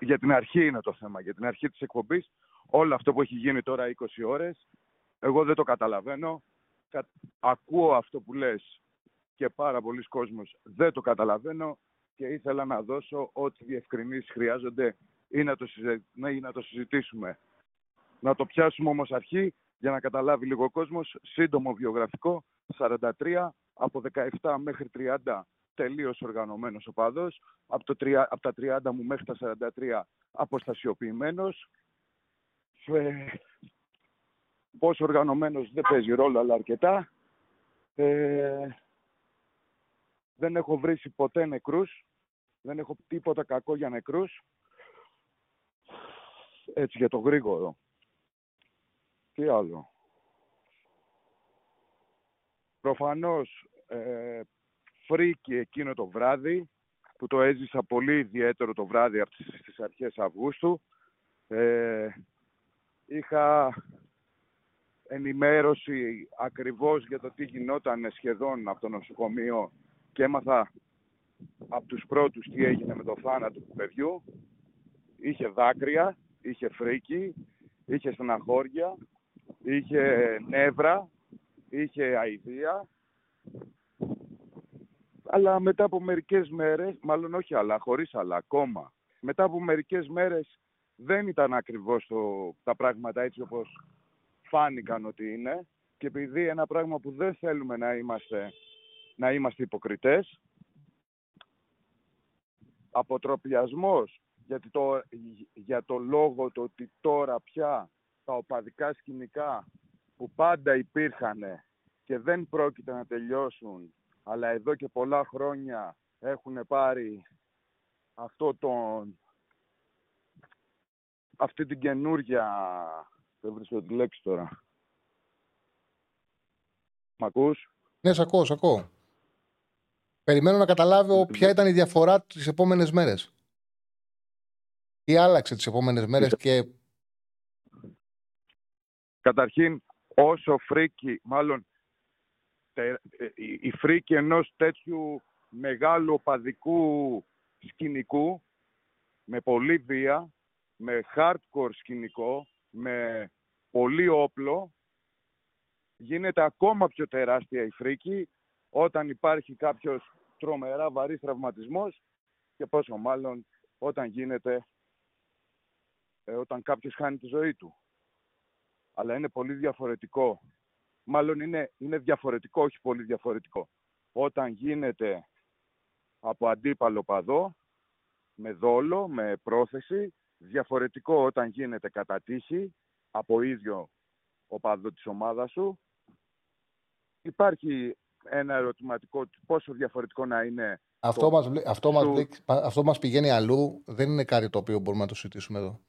Για την αρχή είναι το θέμα, για την αρχή της εκπομπής. Όλο αυτό που έχει γίνει τώρα 20 ώρες, εγώ δεν το καταλαβαίνω. Ακούω αυτό που λες και πάρα πολλοί κόσμος δεν το καταλαβαίνω και ήθελα να δώσω ό,τι διευκρινήσεις χρειάζονται ή να το συζητήσουμε. Να το πιάσουμε όμως αρχή για να καταλάβει λίγο ο κόσμος. Σύντομο βιογραφικό, 43, από 17 μέχρι 30 τελείως οργανωμένος οπαδός, από τα 30 μου μέχρι τα 43 αποστασιοποιημένος. Πόσο οργανωμένος δεν παίζει ρόλο, αλλά αρκετά. Δεν έχω βρήσει ποτέ νεκρούς. Δεν έχω τίποτα κακό για νεκρούς. Έτσι για το γρήγορο. Τι άλλο. Προφανώς φρίκι εκείνο το βράδυ, που το έζησα πολύ ιδιαίτερο το βράδυ στις αρχές Αυγούστου. Είχα ενημέρωση ακριβώς για το τι γινόταν σχεδόν από το νοσοκομείο και έμαθα από τους πρώτους τι έγινε με το θάνατο του παιδιού. Είχε δάκρυα, είχε φρίκι, είχε στεναχώρια, είχε νεύρα, είχε αηδία. Αλλά μετά από μερικές μέρες, μάλλον όχι αλλά, χωρίς αλλά, ακόμα. Μετά από μερικές μέρες δεν ήταν ακριβώς τα πράγματα έτσι όπως φάνηκαν ότι είναι. Και επειδή ένα πράγμα που δεν θέλουμε να είμαστε υποκριτές, αποτροπιασμός για το λόγο το ότι τώρα πια τα οπαδικά σκηνικά που πάντα υπήρχαν και δεν πρόκειται να τελειώσουν, αλλά εδώ και πολλά χρόνια έχουν πάρει αυτή την καινούργια... Δεν βρίσκω τη λέξη τώρα. Μ' ακούς? Ναι, σ' ακούω, σ' ακούω. Περιμένω να καταλάβω ποια ήταν η διαφορά τις επόμενες μέρες. Τι άλλαξε τις επόμενες μέρες και... Καταρχήν, όσο φρίκι, μάλλον η φρίκη ενός τέτοιου μεγάλου οπαδικού σκηνικού, με πολλή βία, με hardcore σκηνικό, με πολύ όπλο, γίνεται ακόμα πιο τεράστια η φρίκη όταν υπάρχει κάποιος τρομερά βαρύς τραυματισμός και πόσο μάλλον όταν κάποιος χάνει τη ζωή του. Αλλά είναι πολύ διαφορετικό. Μάλλον είναι διαφορετικό, όχι πολύ διαφορετικό. Όταν γίνεται από αντίπαλο παδό, με δόλο, με πρόθεση, διαφορετικό όταν γίνεται κατά τύχη, από ίδιο οπαδό της ομάδας σου. Υπάρχει ένα ερωτηματικό, πόσο διαφορετικό να είναι. Αυτό μας πηγαίνει αλλού, δεν είναι κάτι το οποίο μπορούμε να το συζητήσουμε εδώ.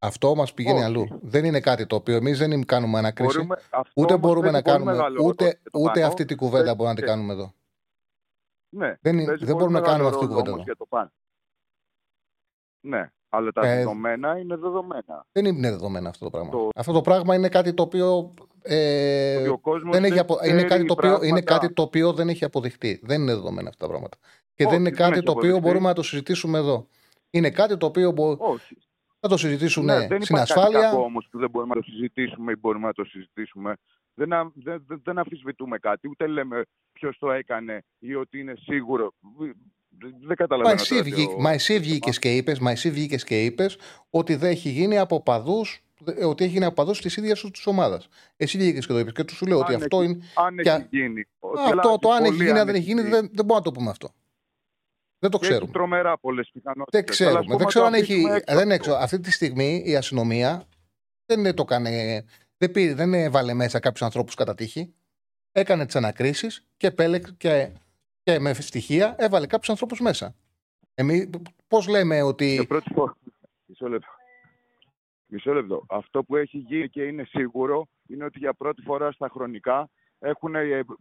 Αυτό μας πηγαίνει αλλού. Δεν είναι κάτι το οποίο εμείς δεν κάνουμε ανακρίση, ούτε μπορούμε να κάνουμε, ούτε αυτή την κουβέντα μπορούμε να την κάνουμε εδώ. Ναι, δεν μπορούμε να κάνουμε αυτή την κουβέντα εδώ. Ναι. Αλλά τα δεδομένα είναι δεδομένα. Δεν είναι δεδομένα αυτό το πράγμα. Αυτό το πράγμα είναι κάτι το οποίο δεν έχει αποδειχτεί. Δεν είναι δεδομένα αυτά τα πράγματα. Και δεν είναι κάτι το οποίο μπορούμε να το συζητήσουμε εδώ. Είναι κάτι το οποίο θα το συζητήσουν στην ασφάλεια. Δεν είναι όμως που δεν μπορούμε να το συζητήσουμε ή μπορούμε να το συζητήσουμε. Δεν αμφισβητούμε κάτι. Ούτε λέμε ποιος το έκανε ή ότι είναι σίγουρο. Μα εσύ βγήκες και είπες ότι δεν έχει γίνει από παδούς, ότι έχει γίνει από παδούς της ίδιας της ομάδας. Εσύ βγήκες και το είπες και του σου λέω ότι αυτό είναι. Το αν έχει γίνει, αν δεν έχει γίνει, δεν μπορούμε να το πούμε αυτό. Δεν το ξέρουμε. Έχει τρομερά πολλές πιθανότητες. Δεν ξέρω αν έχει. Αυτή τη στιγμή η αστυνομία δεν έβαλε μέσα κάποιους ανθρώπους κατά τύχη. Έκανε τις ανακρίσεις και επέλεξε. Και με στοιχεία έβαλε κάποιους ανθρώπους μέσα. Εμείς πώς λέμε ότι... Μισό λεπτό. Αυτό που έχει γίνει και είναι σίγουρο είναι ότι για πρώτη φορά στα χρονικά έχουν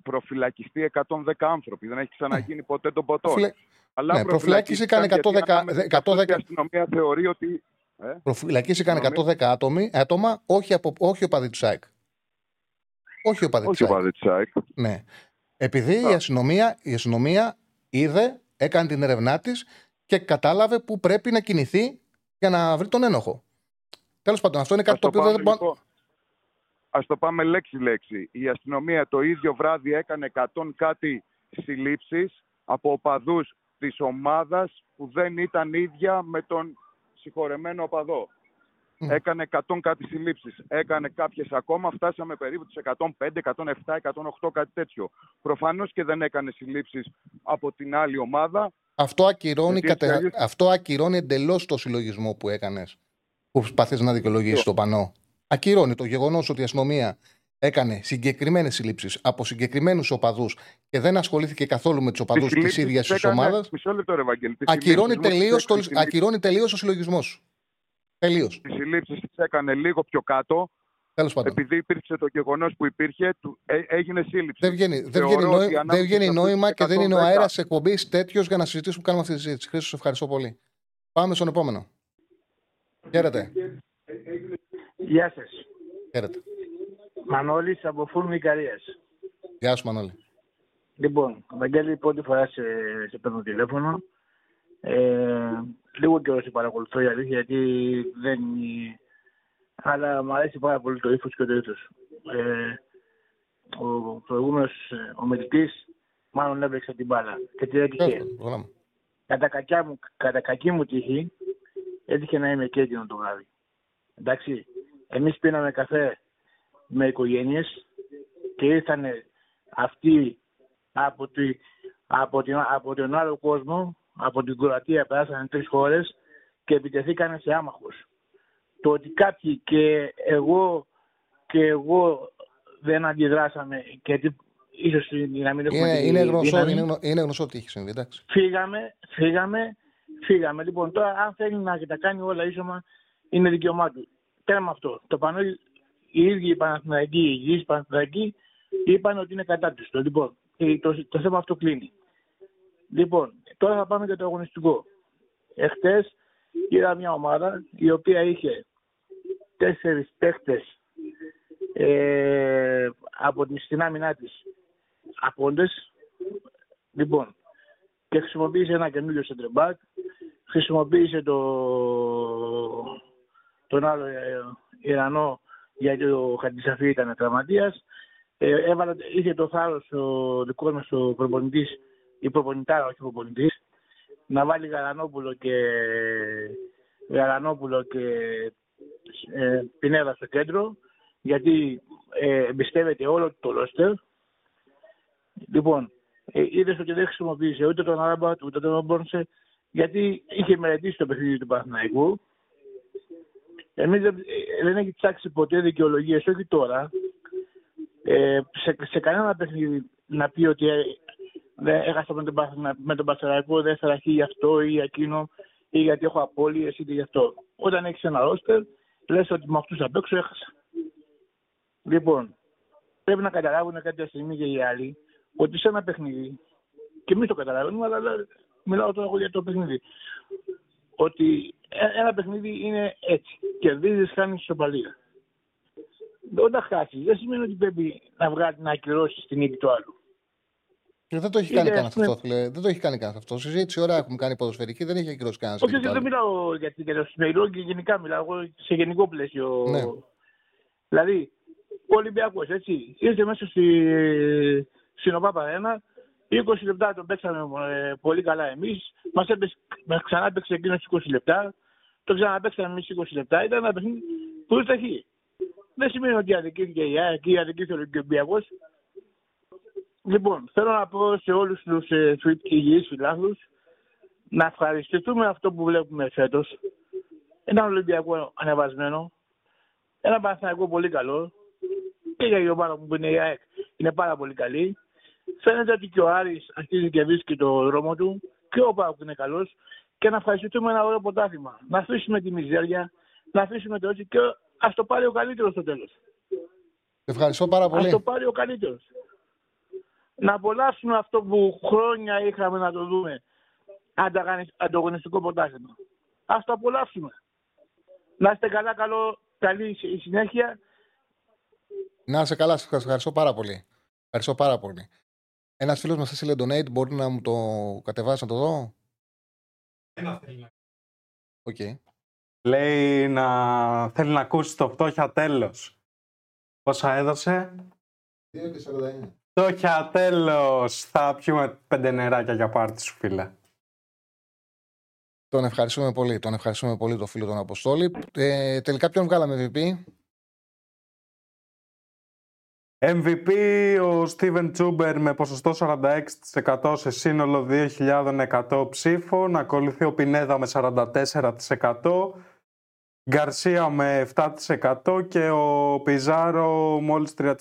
προφυλακιστεί 110 άνθρωποι. Δεν έχει ξαναγίνει ποτέ τον ποτό. Αλλά ναι, προφυλακίστηκαν 110. Η αστυνομία θεωρεί ότι. Προφυλακίστηκαν 110 άτομα, όχι οπαδοί του ΣΑΕΚ. Όχι οπαδοί του ΣΑΕΚ. Ναι. Επειδή η αστυνομία είδε, έκανε την έρευνά της και κατάλαβε που πρέπει να κινηθεί για να βρει τον ένοχο. Τέλος πάντων, αυτό είναι κάτι το οποίο δεν μπορεί. Ας το πάμε λέξη-λέξη. Η αστυνομία το ίδιο βράδυ έκανε 100 κάτι συλλήψεις από οπαδούς της ομάδας που δεν ήταν ίδια με τον συγχωρεμένο οπαδό. Έκανε 100 κάτι συλλήψεις. Έκανε κάποιες ακόμα. Φτάσαμε περίπου τους 105, 107, 108, κάτι τέτοιο. Προφανώς και δεν έκανε συλλήψεις από την άλλη ομάδα. Αυτό ακυρώνει εντελώς το συλλογισμό που έκανες. Που προσπαθείς να δικαιολογήσεις το πανό. Ακυρώνει το γεγονός ότι η αστυνομία έκανε συγκεκριμένες συλλήψεις από συγκεκριμένους οπαδούς και δεν ασχολήθηκε καθόλου με τους οπαδούς της ίδιας της ομάδας. Ακυρώνει τελείως ο συλλογισμός σου. Τελείως. Τις συλλήψεις τις έκανε λίγο πιο κάτω. Τέλος πάντων. Επειδή υπήρξε το γεγονός που υπήρχε, έγινε σύλληψη. Δεν βγαίνει νόημα και δεν είναι ο αέρας εκπομπής τέτοιος για να συζητήσουμε που κάνουμε αυτή τη συζήτηση. Χρήστος, ευχαριστώ πολύ. Πάμε στον επόμενο. Χαίρετε. Γεια σας. Χαίρετε. Μανώλης από Φούρνη Ικαρίας. Γεια σου, Μανώλη. Λοιπόν, Βαγγέλη, πρώτη φορά σε παίρνω τηλέφωνο. Λίγο καιρό σε παρακολουθώ, η αλήθεια, γιατί δεν... Αλλά μου αρέσει πάρα πολύ το ύφος και το ήθος. Ο προηγούμενος ομιλητής μάλλον έπαιξε την μπάλα και τη έτυχε. Κατά κακή μου τύχη, έτυχε να είμαι και εκείνο το βράδυ. Εντάξει, εμείς πίναμε καφέ με οικογένειες και ήρθαν αυτοί από τον άλλο κόσμο, από την Κροατία, περάσανε 3 χώρες και επιτεθήκανε σε άμαχους. Το ότι κάποιοι και εγώ δεν αντιδράσαμε και ίσως να μην έχουμε είναι γνωστό ότι είχε συμβεί, εντάξει. Φύγαμε. Λοιπόν, τώρα αν θέλει να τα κάνει όλα ίσωμα, είναι δικαίωμά του. Τέρμα αυτό. Το πανό, οι ίδιοι οι Παναθηναϊκοί, οι υγιείς Παναθηναϊκοί, είπαν ότι είναι κατά τους. Λοιπόν, το θέμα αυτό κλείνει. Λοιπόν, τώρα θα πάμε για το αγωνιστικό. Εχθές είδα μια ομάδα η οποία είχε 4 παίχτες από την άμυνά της απόντες. Λοιπόν, και χρησιμοποίησε ένα καινούριο σεντρεμπάκ, χρησιμοποίησε τον άλλο Ιρανό, γιατί ο Χαντισαφή ήταν τραυματίας. Είχε το θάρρος ο δικός μας ο προπονητής, η προπονητάρα, όχι ο προπονητής, να βάλει Γαλανόπουλο και Πινέδα στο κέντρο, γιατί εμπιστεύεται όλο το ρόστερ. Λοιπόν, είδες ότι δεν χρησιμοποίησε ούτε τον Άραμπα, ούτε τον Μπόρνσε, γιατί είχε μελετήσει το παιχνίδι του Παναθηναϊκού. Εμείς δεν έχει ψάξει ποτέ δικαιολογίες, όχι τώρα, σε κανένα παιχνίδι να πει ότι έχασα με τον Παναθηναϊκό, δεν θα ραχεί γι' αυτό ή εκείνο, ή γιατί έχω απώλειες, είτε γι' αυτό. Όταν έχεις ένα ρόστερ, λες ότι με αυτούς απ' έξω έχασα. Λοιπόν, πρέπει να καταλάβουν κάποια στιγμή και οι άλλοι ότι σε ένα παιχνίδι, και εμείς το καταλαβαίνουμε, αλλά μιλάω τώρα για το παιχνίδι, ότι ένα παιχνίδι είναι έτσι. Κερδίζεις, χάνεις ισοπαλία. Όταν χάσεις, δεν σημαίνει ότι πρέπει να βγάλεις να ακυρώσεις την νίκη του άλλου. Και δεν το έχει κάνει κανένα αυτό. Δεν το έχει κάνει κανένα αυτό. Συζήτηση ώρα έχουμε κάνει ποδοσφαιρική, δεν έχει ακυρώσει κανένα. Όχι, δεν μιλάω για την Κερδοσφαιρική και γενικά μιλάω σε γενικό πλαίσιο. Ναι. Δηλαδή, ο Ολυμπιακός, έτσι, ήρθε μέσα στην ΟΠΑΠΑ 1, 20 λεπτά τον παίξαμε πολύ καλά εμείς. Μας ξανά παίξε εκείνος 20 λεπτά, το ξαναπαίξαμε εμείς 20 λεπτά. Ήταν ένα παιχνίδι που ήρθε εκεί. Δεν σημαίνει ότι αδικήθηκε η ΑΕΚ ή αδικήθηκε ο Ολυμπιακός. Λοιπόν, θέλω να πω σε όλους τους υγιείς φιλάθλους να ευχαριστούμε αυτό που βλέπουμε φέτος. Ένα Ολυμπιακό ανεβασμένο, ένα Παναθηναϊκό πολύ καλό και για η ομάδα που είναι η ΑΕΚ είναι πάρα πολύ καλή. Φαίνεται ότι και ο Άρης αρχίζει και βρίσκει το δρόμο του και ο ΠΑΟΚ είναι καλός και να ευχαριστούμε ένα ωραίο ποτάθλημα. Να αφήσουμε τη μιζέρια, να αφήσουμε το έτσι και ας το πάρει ο καλύτερος στο τέλος. Ευχαριστώ πάρα πολύ. Ας το πάρει ο καλύτερος. να απολαύσουμε αυτό που χρόνια είχαμε να το δούμε, ανταγωνιστικό πρωτάθλημα. Ας το απολαύσουμε. Να είστε καλά, καλή συνέχεια. Να είσαι καλά, σας ευχαριστώ πάρα πολύ. Ευχαριστώ πάρα πολύ. Ένας φίλος μας έστειλε donate, μπορεί να μου το κατεβάσει να το δω. Ένα θέλει. Okay. Λέει να θέλει να ακούσει το φτώχεια τέλος. Πόσα έδωσε? 2,49. Φτώχεια τέλος. Θα πιούμε 5 νεράκια για πάρτι σου, φίλε. Τον ευχαριστούμε πολύ. Τον ευχαριστούμε πολύ τον φίλο τον Αποστόλη. Τελικά ποιον βγάλαμε MVP? MVP ο Στίβεν Τσούμπερ με ποσοστό 46% σε σύνολο 2.100 ψήφων. Ακολουθεί ο Πινέδα με 44%. Γκαρσία με 7% και ο Πιζάρο μόλις 3%.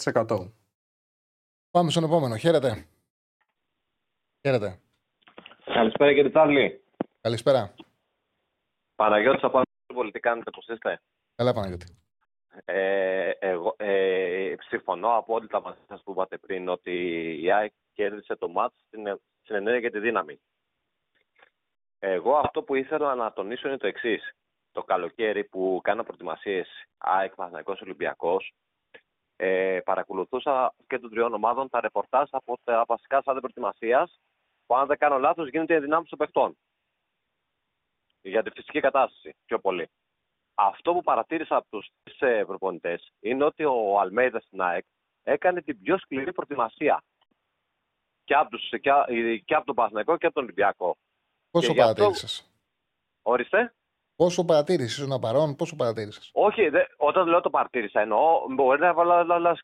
Πάμε στον επόμενο. Χαίρετε. Χαίρετε. Καλησπέρα κύριε Τσάρλη. Καλησπέρα. Παναγιώτης από Ανατολή, τι κάνετε, πώς είστε? Καλά Παναγιώτη. Συμφωνώ απόλυτα μαζί σας που είπατε πριν ότι η ΑΕΚ κέρδισε το μάτς στην ενέργεια και τη δύναμη. Εγώ αυτό που ήθελα να τονίσω είναι το εξής. Το καλοκαίρι που κάνα προετοιμασίες ΑΕΚ, Παναθηναϊκός, Ολυμπιακός, παρακολουθούσα και των τριών ομάδων τα ρεπορτάζ από τα βασικά σάντα προετοιμασίας που, αν δεν κάνω λάθος, γίνεται η ενδυνάμωση των παιχτών για τη φυσική κατάσταση πιο πολύ. Αυτό που παρατήρησα από τους τρεις προπονητές είναι ότι ο Αλμέιδα στην ΑΕΚ έκανε την πιο σκληρή προετοιμασία και από τον Παναθηναϊκό και από τον Ολυμπιακό. Πόσο παρατήρησες? Ορίστε. Πόσο παρατήρησες, ήσουν παρόν, πόσο παρατήρησες? Όχι, όταν λέω το παρατήρησα, εννοώ μπορεί να έβαλα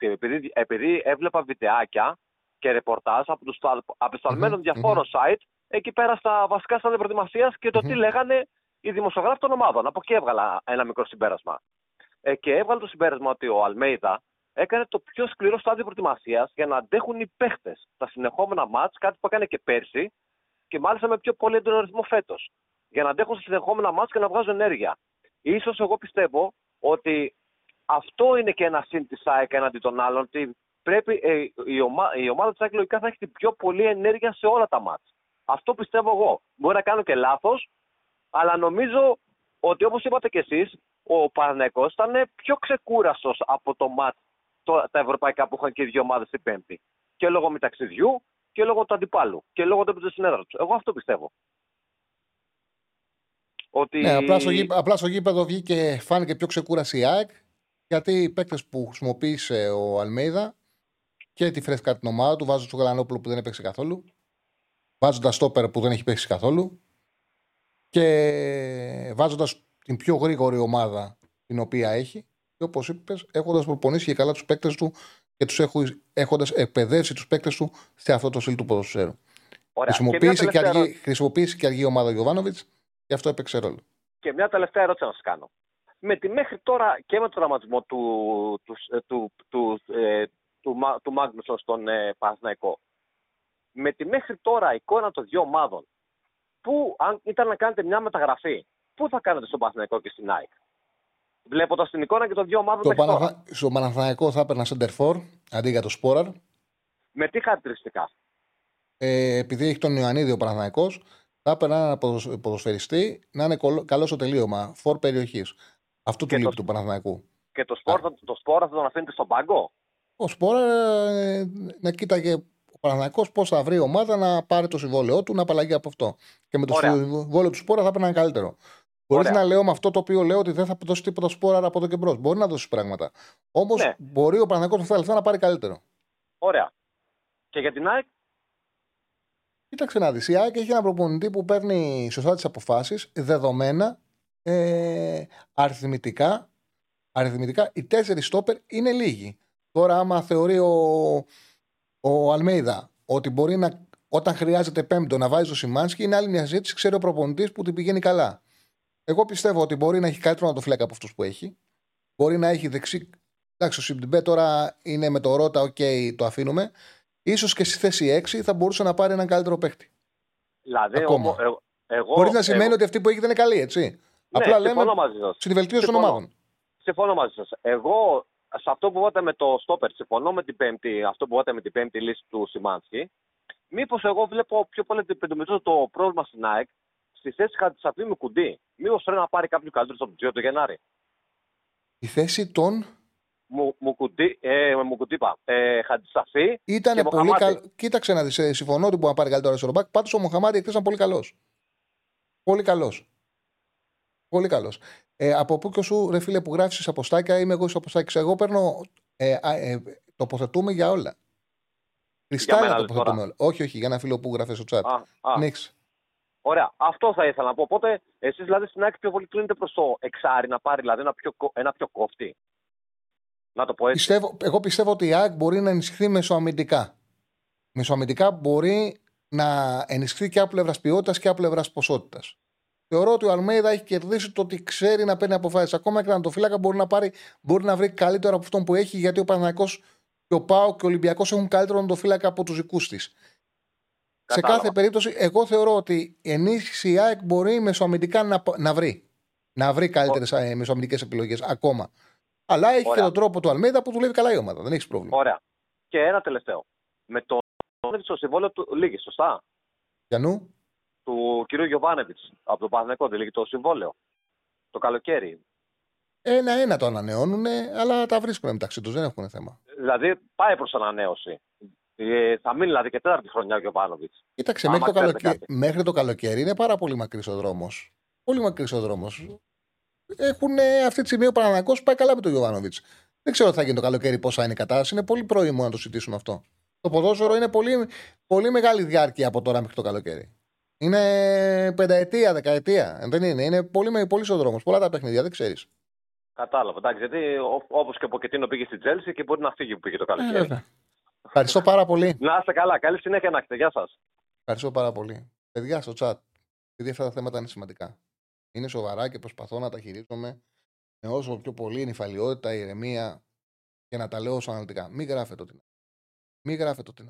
επειδή έβλεπα βιντεάκια και ρεπορτάζ από τους απεσταλμένων διαφόρων site εκεί πέρα στα βασικά στάδια προετοιμασίας και το τι λέγανε οι δημοσιογράφοι των ομάδων. Από εκεί έβγαλα ένα μικρό συμπέρασμα. Και έβγαλα το συμπέρασμα ότι ο Αλμέιδα έκανε το πιο σκληρό στάδιο προετοιμασίας για να αντέχουν οι παίχτες τα συνεχόμενα μάτς, κάτι που έκανε και πέρσι και μάλιστα με πιο πολύ έντονο ρυθμό φέτος. Για να αντέχουν στα συνεχόμενα μάτς και να βγάζουν ενέργεια. Ίσως εγώ πιστεύω ότι αυτό είναι και ένα συν της ΑΕΚ έναντι των άλλων, ότι πρέπει, η ομάδα της ΑΕΚ λογικά θα έχει την πιο πολύ ενέργεια σε όλα τα μάτς. Αυτό πιστεύω εγώ. Μπορεί να κάνω και λάθος. Αλλά νομίζω ότι, όπως είπατε κι εσείς, ο Παναθηναϊκός ήταν πιο ξεκούραστος από το ματ, τα ευρωπαϊκά που είχαν και οι δύο ομάδες την Πέμπτη. Και λόγω μεταξυδιού και λόγω του αντιπάλου. Και λόγω του συνέδρου του. Εγώ αυτό πιστεύω. Ότι... Ναι, απλά στο γήπεδο βγήκε, φάνηκε πιο ξεκούραση η ΑΕΚ. Γιατί οι παίκτες που χρησιμοποίησε ο Αλμέιδα και τη φρέσκα την ομάδα του, βάζοντας τον Γαλανόπουλο που δεν έπαιξε καθόλου, βάζοντας στόπερ που δεν έχει παίξει καθόλου, και βάζοντας την πιο γρήγορη ομάδα την οποία έχει και, όπως είπες, έχοντας προπονήσει και καλά τους παίκτες του και έχοντας εκπαιδεύσει τους παίκτες του σε αυτό το στυλ του ποδοσφαίρου. Χρησιμοποίησε και αργή ομάδα ο Γιοβάνοβιτς και αυτό έπαιξε ρόλο. Και μια τελευταία ερώτηση να σας κάνω. Με τη μέχρι τώρα και με τον τραυματισμό του Μάγνουσον στον Παναθηναϊκό, με τη μέχρι τώρα εικόνα των δύο ομάδων, πού, αν ήταν να κάνετε μια μεταγραφή, πού θα κάνετε στον Παναθηναϊκό και στην ΑΕΚ? Βλέποντας την εικόνα και των δύο ομάδων. Στον Παναθηναϊκό θα έπαιρνα σεντερφόρ αντί για το Σπόραρ. Με τι χαρακτηριστικά? Επειδή έχει τον Ιωαννίδη ο Παναθηναϊκός, θα έπαιρνα ένα ποδοσφαιριστή να είναι καλό στο τελείωμα, φορ περιοχής. Αυτό του λείπει του Παναθηναϊκού. Και το Σπόραρ θα τον αφήνετε στον πάγκο? Ο Σπόραρ να κοίταγε. Ο Παναθηναϊκός πώς θα βρει η ομάδα να πάρει το συμβόλαιό του, να απαλλαγεί από αυτό. Και με το συμβόλαιο του Σπόρα θα έπαιρναν καλύτερο. Χωρίς να λέω με αυτό το οποίο λέω ότι δεν θα δώσει τίποτα Σπόρα από εδώ και μπρος. Μπορεί να δώσει πράγματα. Όμως μπορεί ο Παναθηναϊκός με αυτά τα λεφτά να πάρει καλύτερο. Ωραία. Και για την ΑΕΚ? Κοίταξε να δεις. Η ΑΕΚ έχει έναν προπονητή που παίρνει σωστά τις αποφάσεις, δεδομένα, αριθμητικά. Οι 4 στόπερ είναι λίγοι. Τώρα, άμα θεωρεί ο Αλμέιδα ότι μπορεί να, όταν χρειάζεται πέμπτο να βάζει το Σιμάνσκι, είναι άλλη μια ζήτηση, ξέρει ο προπονητής που την πηγαίνει καλά. Εγώ πιστεύω ότι μπορεί να έχει καλύτερο να το φλέκα από αυτούς που έχει. Μπορεί να έχει δεξί. Εντάξει, ο Σιμπτιμπέ τώρα είναι με το Ρότα, το αφήνουμε. Ίσως και στη θέση 6 θα μπορούσε να πάρει έναν καλύτερο παίχτη. Δηλαδή, χωρίς να σημαίνει ότι αυτή που έχει δεν είναι καλή, έτσι. Ναι, απλά λέμε στην βελτίωση των ομάδων. Συμφωνώ μαζί σας. Εγώ σε αυτό που είπατε με το στόπερ, συμφωνώ με την πέμπτη, αυτό που είπατε με την πέμπτη λύση του Σιμάνσκι. Μήπως εγώ βλέπω πιο πολύ ότι πεντομετρίζω το πρόβλημα στην ΑΕΚ στη θέση Χατζησαφή με Κουντή. Μήπως πρέπει να πάρει κάποιο καλύτερο από τον 2 του Γενάρη. Η θέση των. Χατζησαφή. Ήταν πολύ καλό. Κοίταξε να δει, συμφωνώ ότι μπορεί να πάρει καλύτερο αριστερό μπακ. Πάντως ο Μοχαμάντι εκτός ήταν πολύ καλός. Πολύ καλός. Πολύ καλός. Από πού και σου, ρε φίλε, που γράφει αποστάκια, είμαι εγώ αποστάκια. Εγώ παίρνω. Τοποθετούμε για όλα. Κρυστάλλινα τοποθετούμε όλα. Όχι, όχι, για ένα φίλο που γράφει στο chat. Νίξ. Ωραία, αυτό θα ήθελα να πω. Οπότε, εσείς δηλαδή στην άκρη πιο πολύ κλείνετε προς το εξάρι να πάρει δηλαδή ένα πιο κόφτη. Να το πω έτσι. Εγώ πιστεύω ότι η ΑΕΚ μπορεί να ενισχυθεί μεσοαμυντικά. Μεσοαμυντικά μπορεί να ενισχυθεί και από πλευράς ποιότητας και από πλευράς ποσότητας. Θεωρώ ότι ο Αλμέιδα έχει κερδίσει το ότι ξέρει να παίρνει αποφάσεις. Ακόμα και να το φύλακα μπορεί να βρει καλύτερο από αυτόν που έχει, γιατί ο Παναθηναϊκός και ο ΠΑΟ και ο Ολυμπιακός έχουν καλύτερο να το φύλακα από τους δικούς της. Σε κάθε περίπτωση, εγώ θεωρώ ότι η ενίσχυση η ΑΕΚ μπορεί μεσοαμυντικά να βρει καλύτερες μεσοαμυντικές επιλογές ακόμα. Αλλά έχει και τον τρόπο του Αλμέιδα που δουλεύει καλά η ομάδα. Δεν έχει πρόβλημα. Ωραία. Και ένα τελευταίο. Με το συμβόλαιο του Λίγη, σωστά. Γιαννού. Του κ. Γιοβάνεβιτς από τον Παναθηναϊκό, δηλαδή το συμβόλαιο. Το καλοκαίρι. Ένα-ένα το ανανεώνουν, αλλά τα βρίσκουν μεταξύ τους, δεν έχουν θέμα. Δηλαδή πάει προς ανανέωση. Θα μείνει δηλαδή και τέταρτη χρονιά ο Γιοβάνεβιτς. Κοίταξε, μέχρι το καλοκαίρι είναι πάρα πολύ μακρύς ο δρόμος. Πολύ μακρύς ο δρόμος. Έχουν αυτή τη στιγμή ο Παναθηναϊκός πάει καλά με τον Γιοβάνεβιτς. Δεν ξέρω τι θα γίνει το καλοκαίρι, πώς θα είναι η κατάσταση. Είναι πολύ πρόημο να το συζητήσουμε αυτό. Το ποδόσφαιρο είναι πολύ, πολύ μεγάλη διάρκεια από τώρα μέχρι το καλοκαίρι. Είναι πενταετία, δεκαετία. Δεν είναι. Είναι πολύ ο δρόμος. Πολλά τα παιχνίδια, δεν ξέρεις. Κατάλαβα. Εντάξει, γιατί όπως και ο Ποκετίνο πήγε στην Τζέλσι και μπορεί να φύγει που πήγε το καλοκαίρι. Ευχαριστώ πάρα πολύ. Να είστε καλά. Καλή συνέχεια να έχετε. Γεια σας. Ευχαριστώ πάρα πολύ. Παιδιά στο chat, επειδή αυτά τα θέματα είναι σημαντικά. Είναι σοβαρά και προσπαθώ να τα χειρίζομαι με όσο πιο πολύ νυφαλιότητα, ηρεμία και να τα λέω όσο αναλυτικά. Μην γράφετε ότι. Μην γράφετε ότι.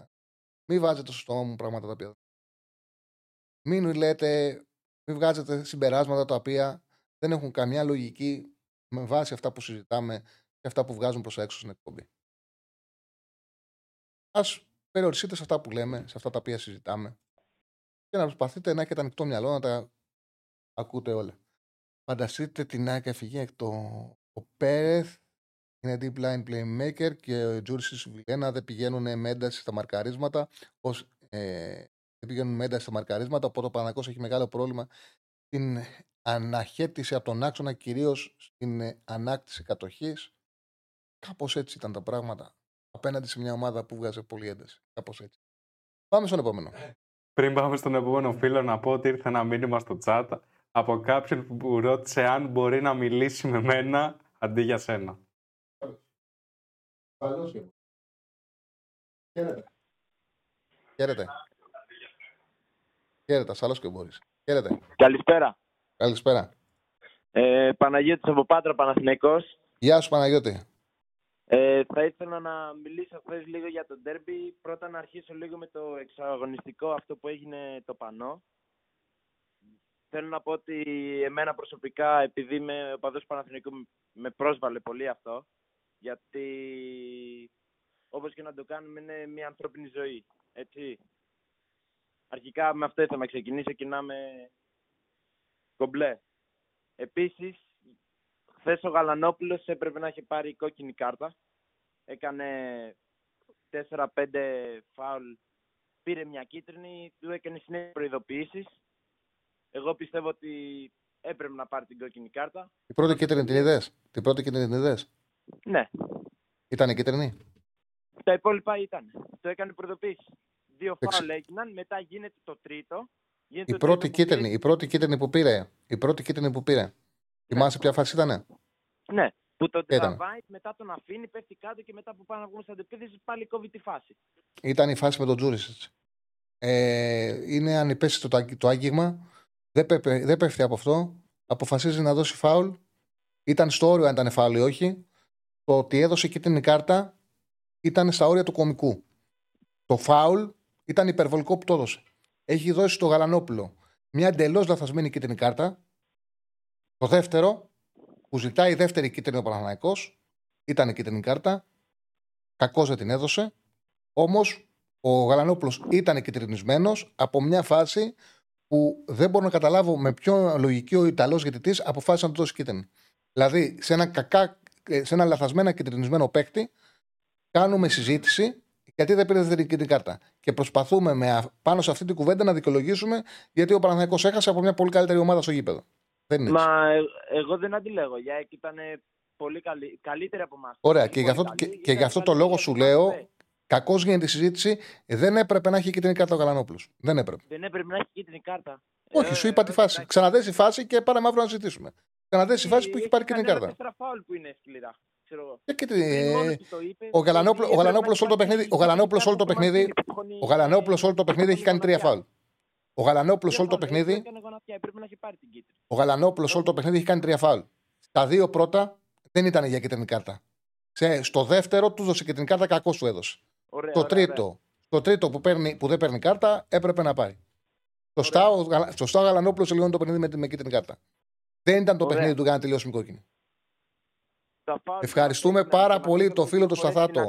Μην βάζετε στο στόμα μου πράγματα τα οποία. Μην λέτε, μην βγάζετε συμπεράσματα τα οποία δεν έχουν καμιά λογική με βάση αυτά που συζητάμε και αυτά που βγάζουν προς έξω στην εκπομπή. Ας περιοριστείτε σε αυτά που λέμε, σε αυτά τα οποία συζητάμε και να προσπαθείτε να έχετε ανοιχτό μυαλό να τα ακούτε όλα. Φανταστείτε την ΑΕΚ έφυγε ο Πέρεθ, είναι deep line playmaker και ο Τζούρσις Βιλένα δεν πηγαίνουν με ένταση στα μαρκαρίσματα οπότε ο Παναθηναϊκός έχει μεγάλο πρόβλημα στην αναχέτηση από τον άξονα, κυρίως στην ανάκτηση κατοχής. Κάπως έτσι ήταν τα πράγματα απέναντι σε μια ομάδα που βγάζει πολύ ένταση. Κάπως έτσι. Πάμε στον επόμενο. Πριν πάμε στον επόμενο φίλο, να πω ότι ήρθε ένα μήνυμα στο chat από κάποιον που ρώτησε αν μπορεί να μιλήσει με μένα αντί για σένα. Χαίρετε. Χαίρετε. Χαίρετε, Σάλος και Μπόρις. Χαίρετε. Καλησπέρα. Καλησπέρα. Παναγιώτης από Πάτρα, Παναθηναϊκός. Γεια σου, Παναγιώτη. Θα ήθελα να μιλήσω χθες λίγο για το ντέρμπι. Πρώτα να αρχίσω λίγο με το εξαγωνιστικό, αυτό που έγινε το πανό. Θέλω να πω ότι εμένα προσωπικά, επειδή είμαι οπαδός του Παναθηναϊκού, με πρόσβαλε πολύ αυτό. Γιατί όπως και να το κάνουμε, είναι μια ανθρώπινη ζωή. Έτσι. Αρχικά με αυτό ήθελα να ξεκινήσω και να είμαι κομπλέ. Επίσης, χθες ο Γαλανόπουλος έπρεπε να έχει πάρει κόκκινη κάρτα. Έκανε 4-5 φάουλ, πήρε μια κίτρινη, του έκανε συνέχεια προειδοποιήσεις. Εγώ πιστεύω ότι έπρεπε να πάρει την κόκκινη κάρτα. Η πρώτη κίτρινη την είδες? Ναι. Ήτανε κίτρινη? Τα υπόλοιπα ήταν. Το έκανε προειδοποίηση. Δύο φάουλ έγιναν, μετά γίνεται το τρίτο. Γίνεται η πρώτη κίτρινη που πήρε. Θυμάσαι ποια φάση ήτανε? Ναι, που τον τραβάει, μετά τον αφήνει, πέφτει κάτω και μετά που πάνε να βγουν στην αντεπίθεση πάλι κόβει τη φάση. Ήταν η φάση με τον Τζούρισιτ. Είναι ανυπέστητο το άγγιγμα, δεν πέφτει από αυτό, αποφασίζει να δώσει φάουλ. Ήταν στο όριο αν ήταν φάουλ ή όχι. Το ότι έδωσε κίτρινη κάρτα ήταν στα όρια του κωμικού. Το φάουλ ήταν υπερβολικό που το έδωσε. Έχει δώσει στο Γαλανόπουλο μια εντελώς λαθασμένη κίτρινη κάρτα. Το δεύτερο, που ζητάει δεύτερη κίτρινη ο Παναθηναϊκός, Ήταν κίτρινη κάρτα. Κακώς δεν την έδωσε. Όμως ο Γαλανόπουλος ήταν κιτρινισμένος από μια φάση που δεν μπορώ να καταλάβω με ποιο λογική ο Ιταλός διαιτητής αποφάσισε να του δώσει κίτρινη. Δηλαδή, σε ένα λαθασμένα κιτρινισμένο παίκτη, κάνουμε συζήτηση γιατί δεν πήρε δεύτερη κίτρινη κάρτα. Και προσπαθούμε πάνω σε αυτή την κουβέντα να δικαιολογήσουμε γιατί ο Παναθηναϊκός έχασε από μια πολύ καλύτερη ομάδα στο γήπεδο. Δεν είναι έτσι. Μα εγώ δεν αντιλέγω. Για εκεί ήταν πολύ καλύτερη από εμάς. Ωραία. Και γι' αυτό το λόγο σου λέω. Κακώς γίνεται η συζήτηση, δεν έπρεπε να έχει κίτρινη κάρτα ο Γαλανόπουλος. Δεν έπρεπε. Δεν έπρεπε να έχει κίτρινη κάρτα. Όχι, σου είπα τη φάση. Ξαναδέσει η φάση και πάρε μαύρο να συζητήσουμε. Ξαναδέσει η φάση που έχει πάρει κίτρινη κάρτα. Είναι ένα φάουλ που είναι σκληρά. Ο Γαλανόπουλος όλο το παιχνίδι. Ο Γαλανόπουλος όλο το παιχνίδι έχει κάνει 3 φάουλ. Ο Γαλανόπουλος όλο το παιχνίδι. Ο Γαλανόπουλος όλο το παιχνίδι έχει κάνει 3 φάουλ. Τα 2 πρώτα δεν ήταν για κίτρινη κάρτα. Στο δεύτερο του δώσε κίτρινη κάρτα, κακώς του έδωσε. Ωραία, το τρίτο που δεν παίρνει κάρτα έπρεπε να πάει. Σωστά ο Γαλανόπουλος τελειώνει το παιχνίδι με κίτρινη κάρτα. Δεν ήταν το παιχνίδι του για να τελειώσει με κόκκινη. Ευχαριστούμε πάρα πολύ το φίλο του Σταθάτο.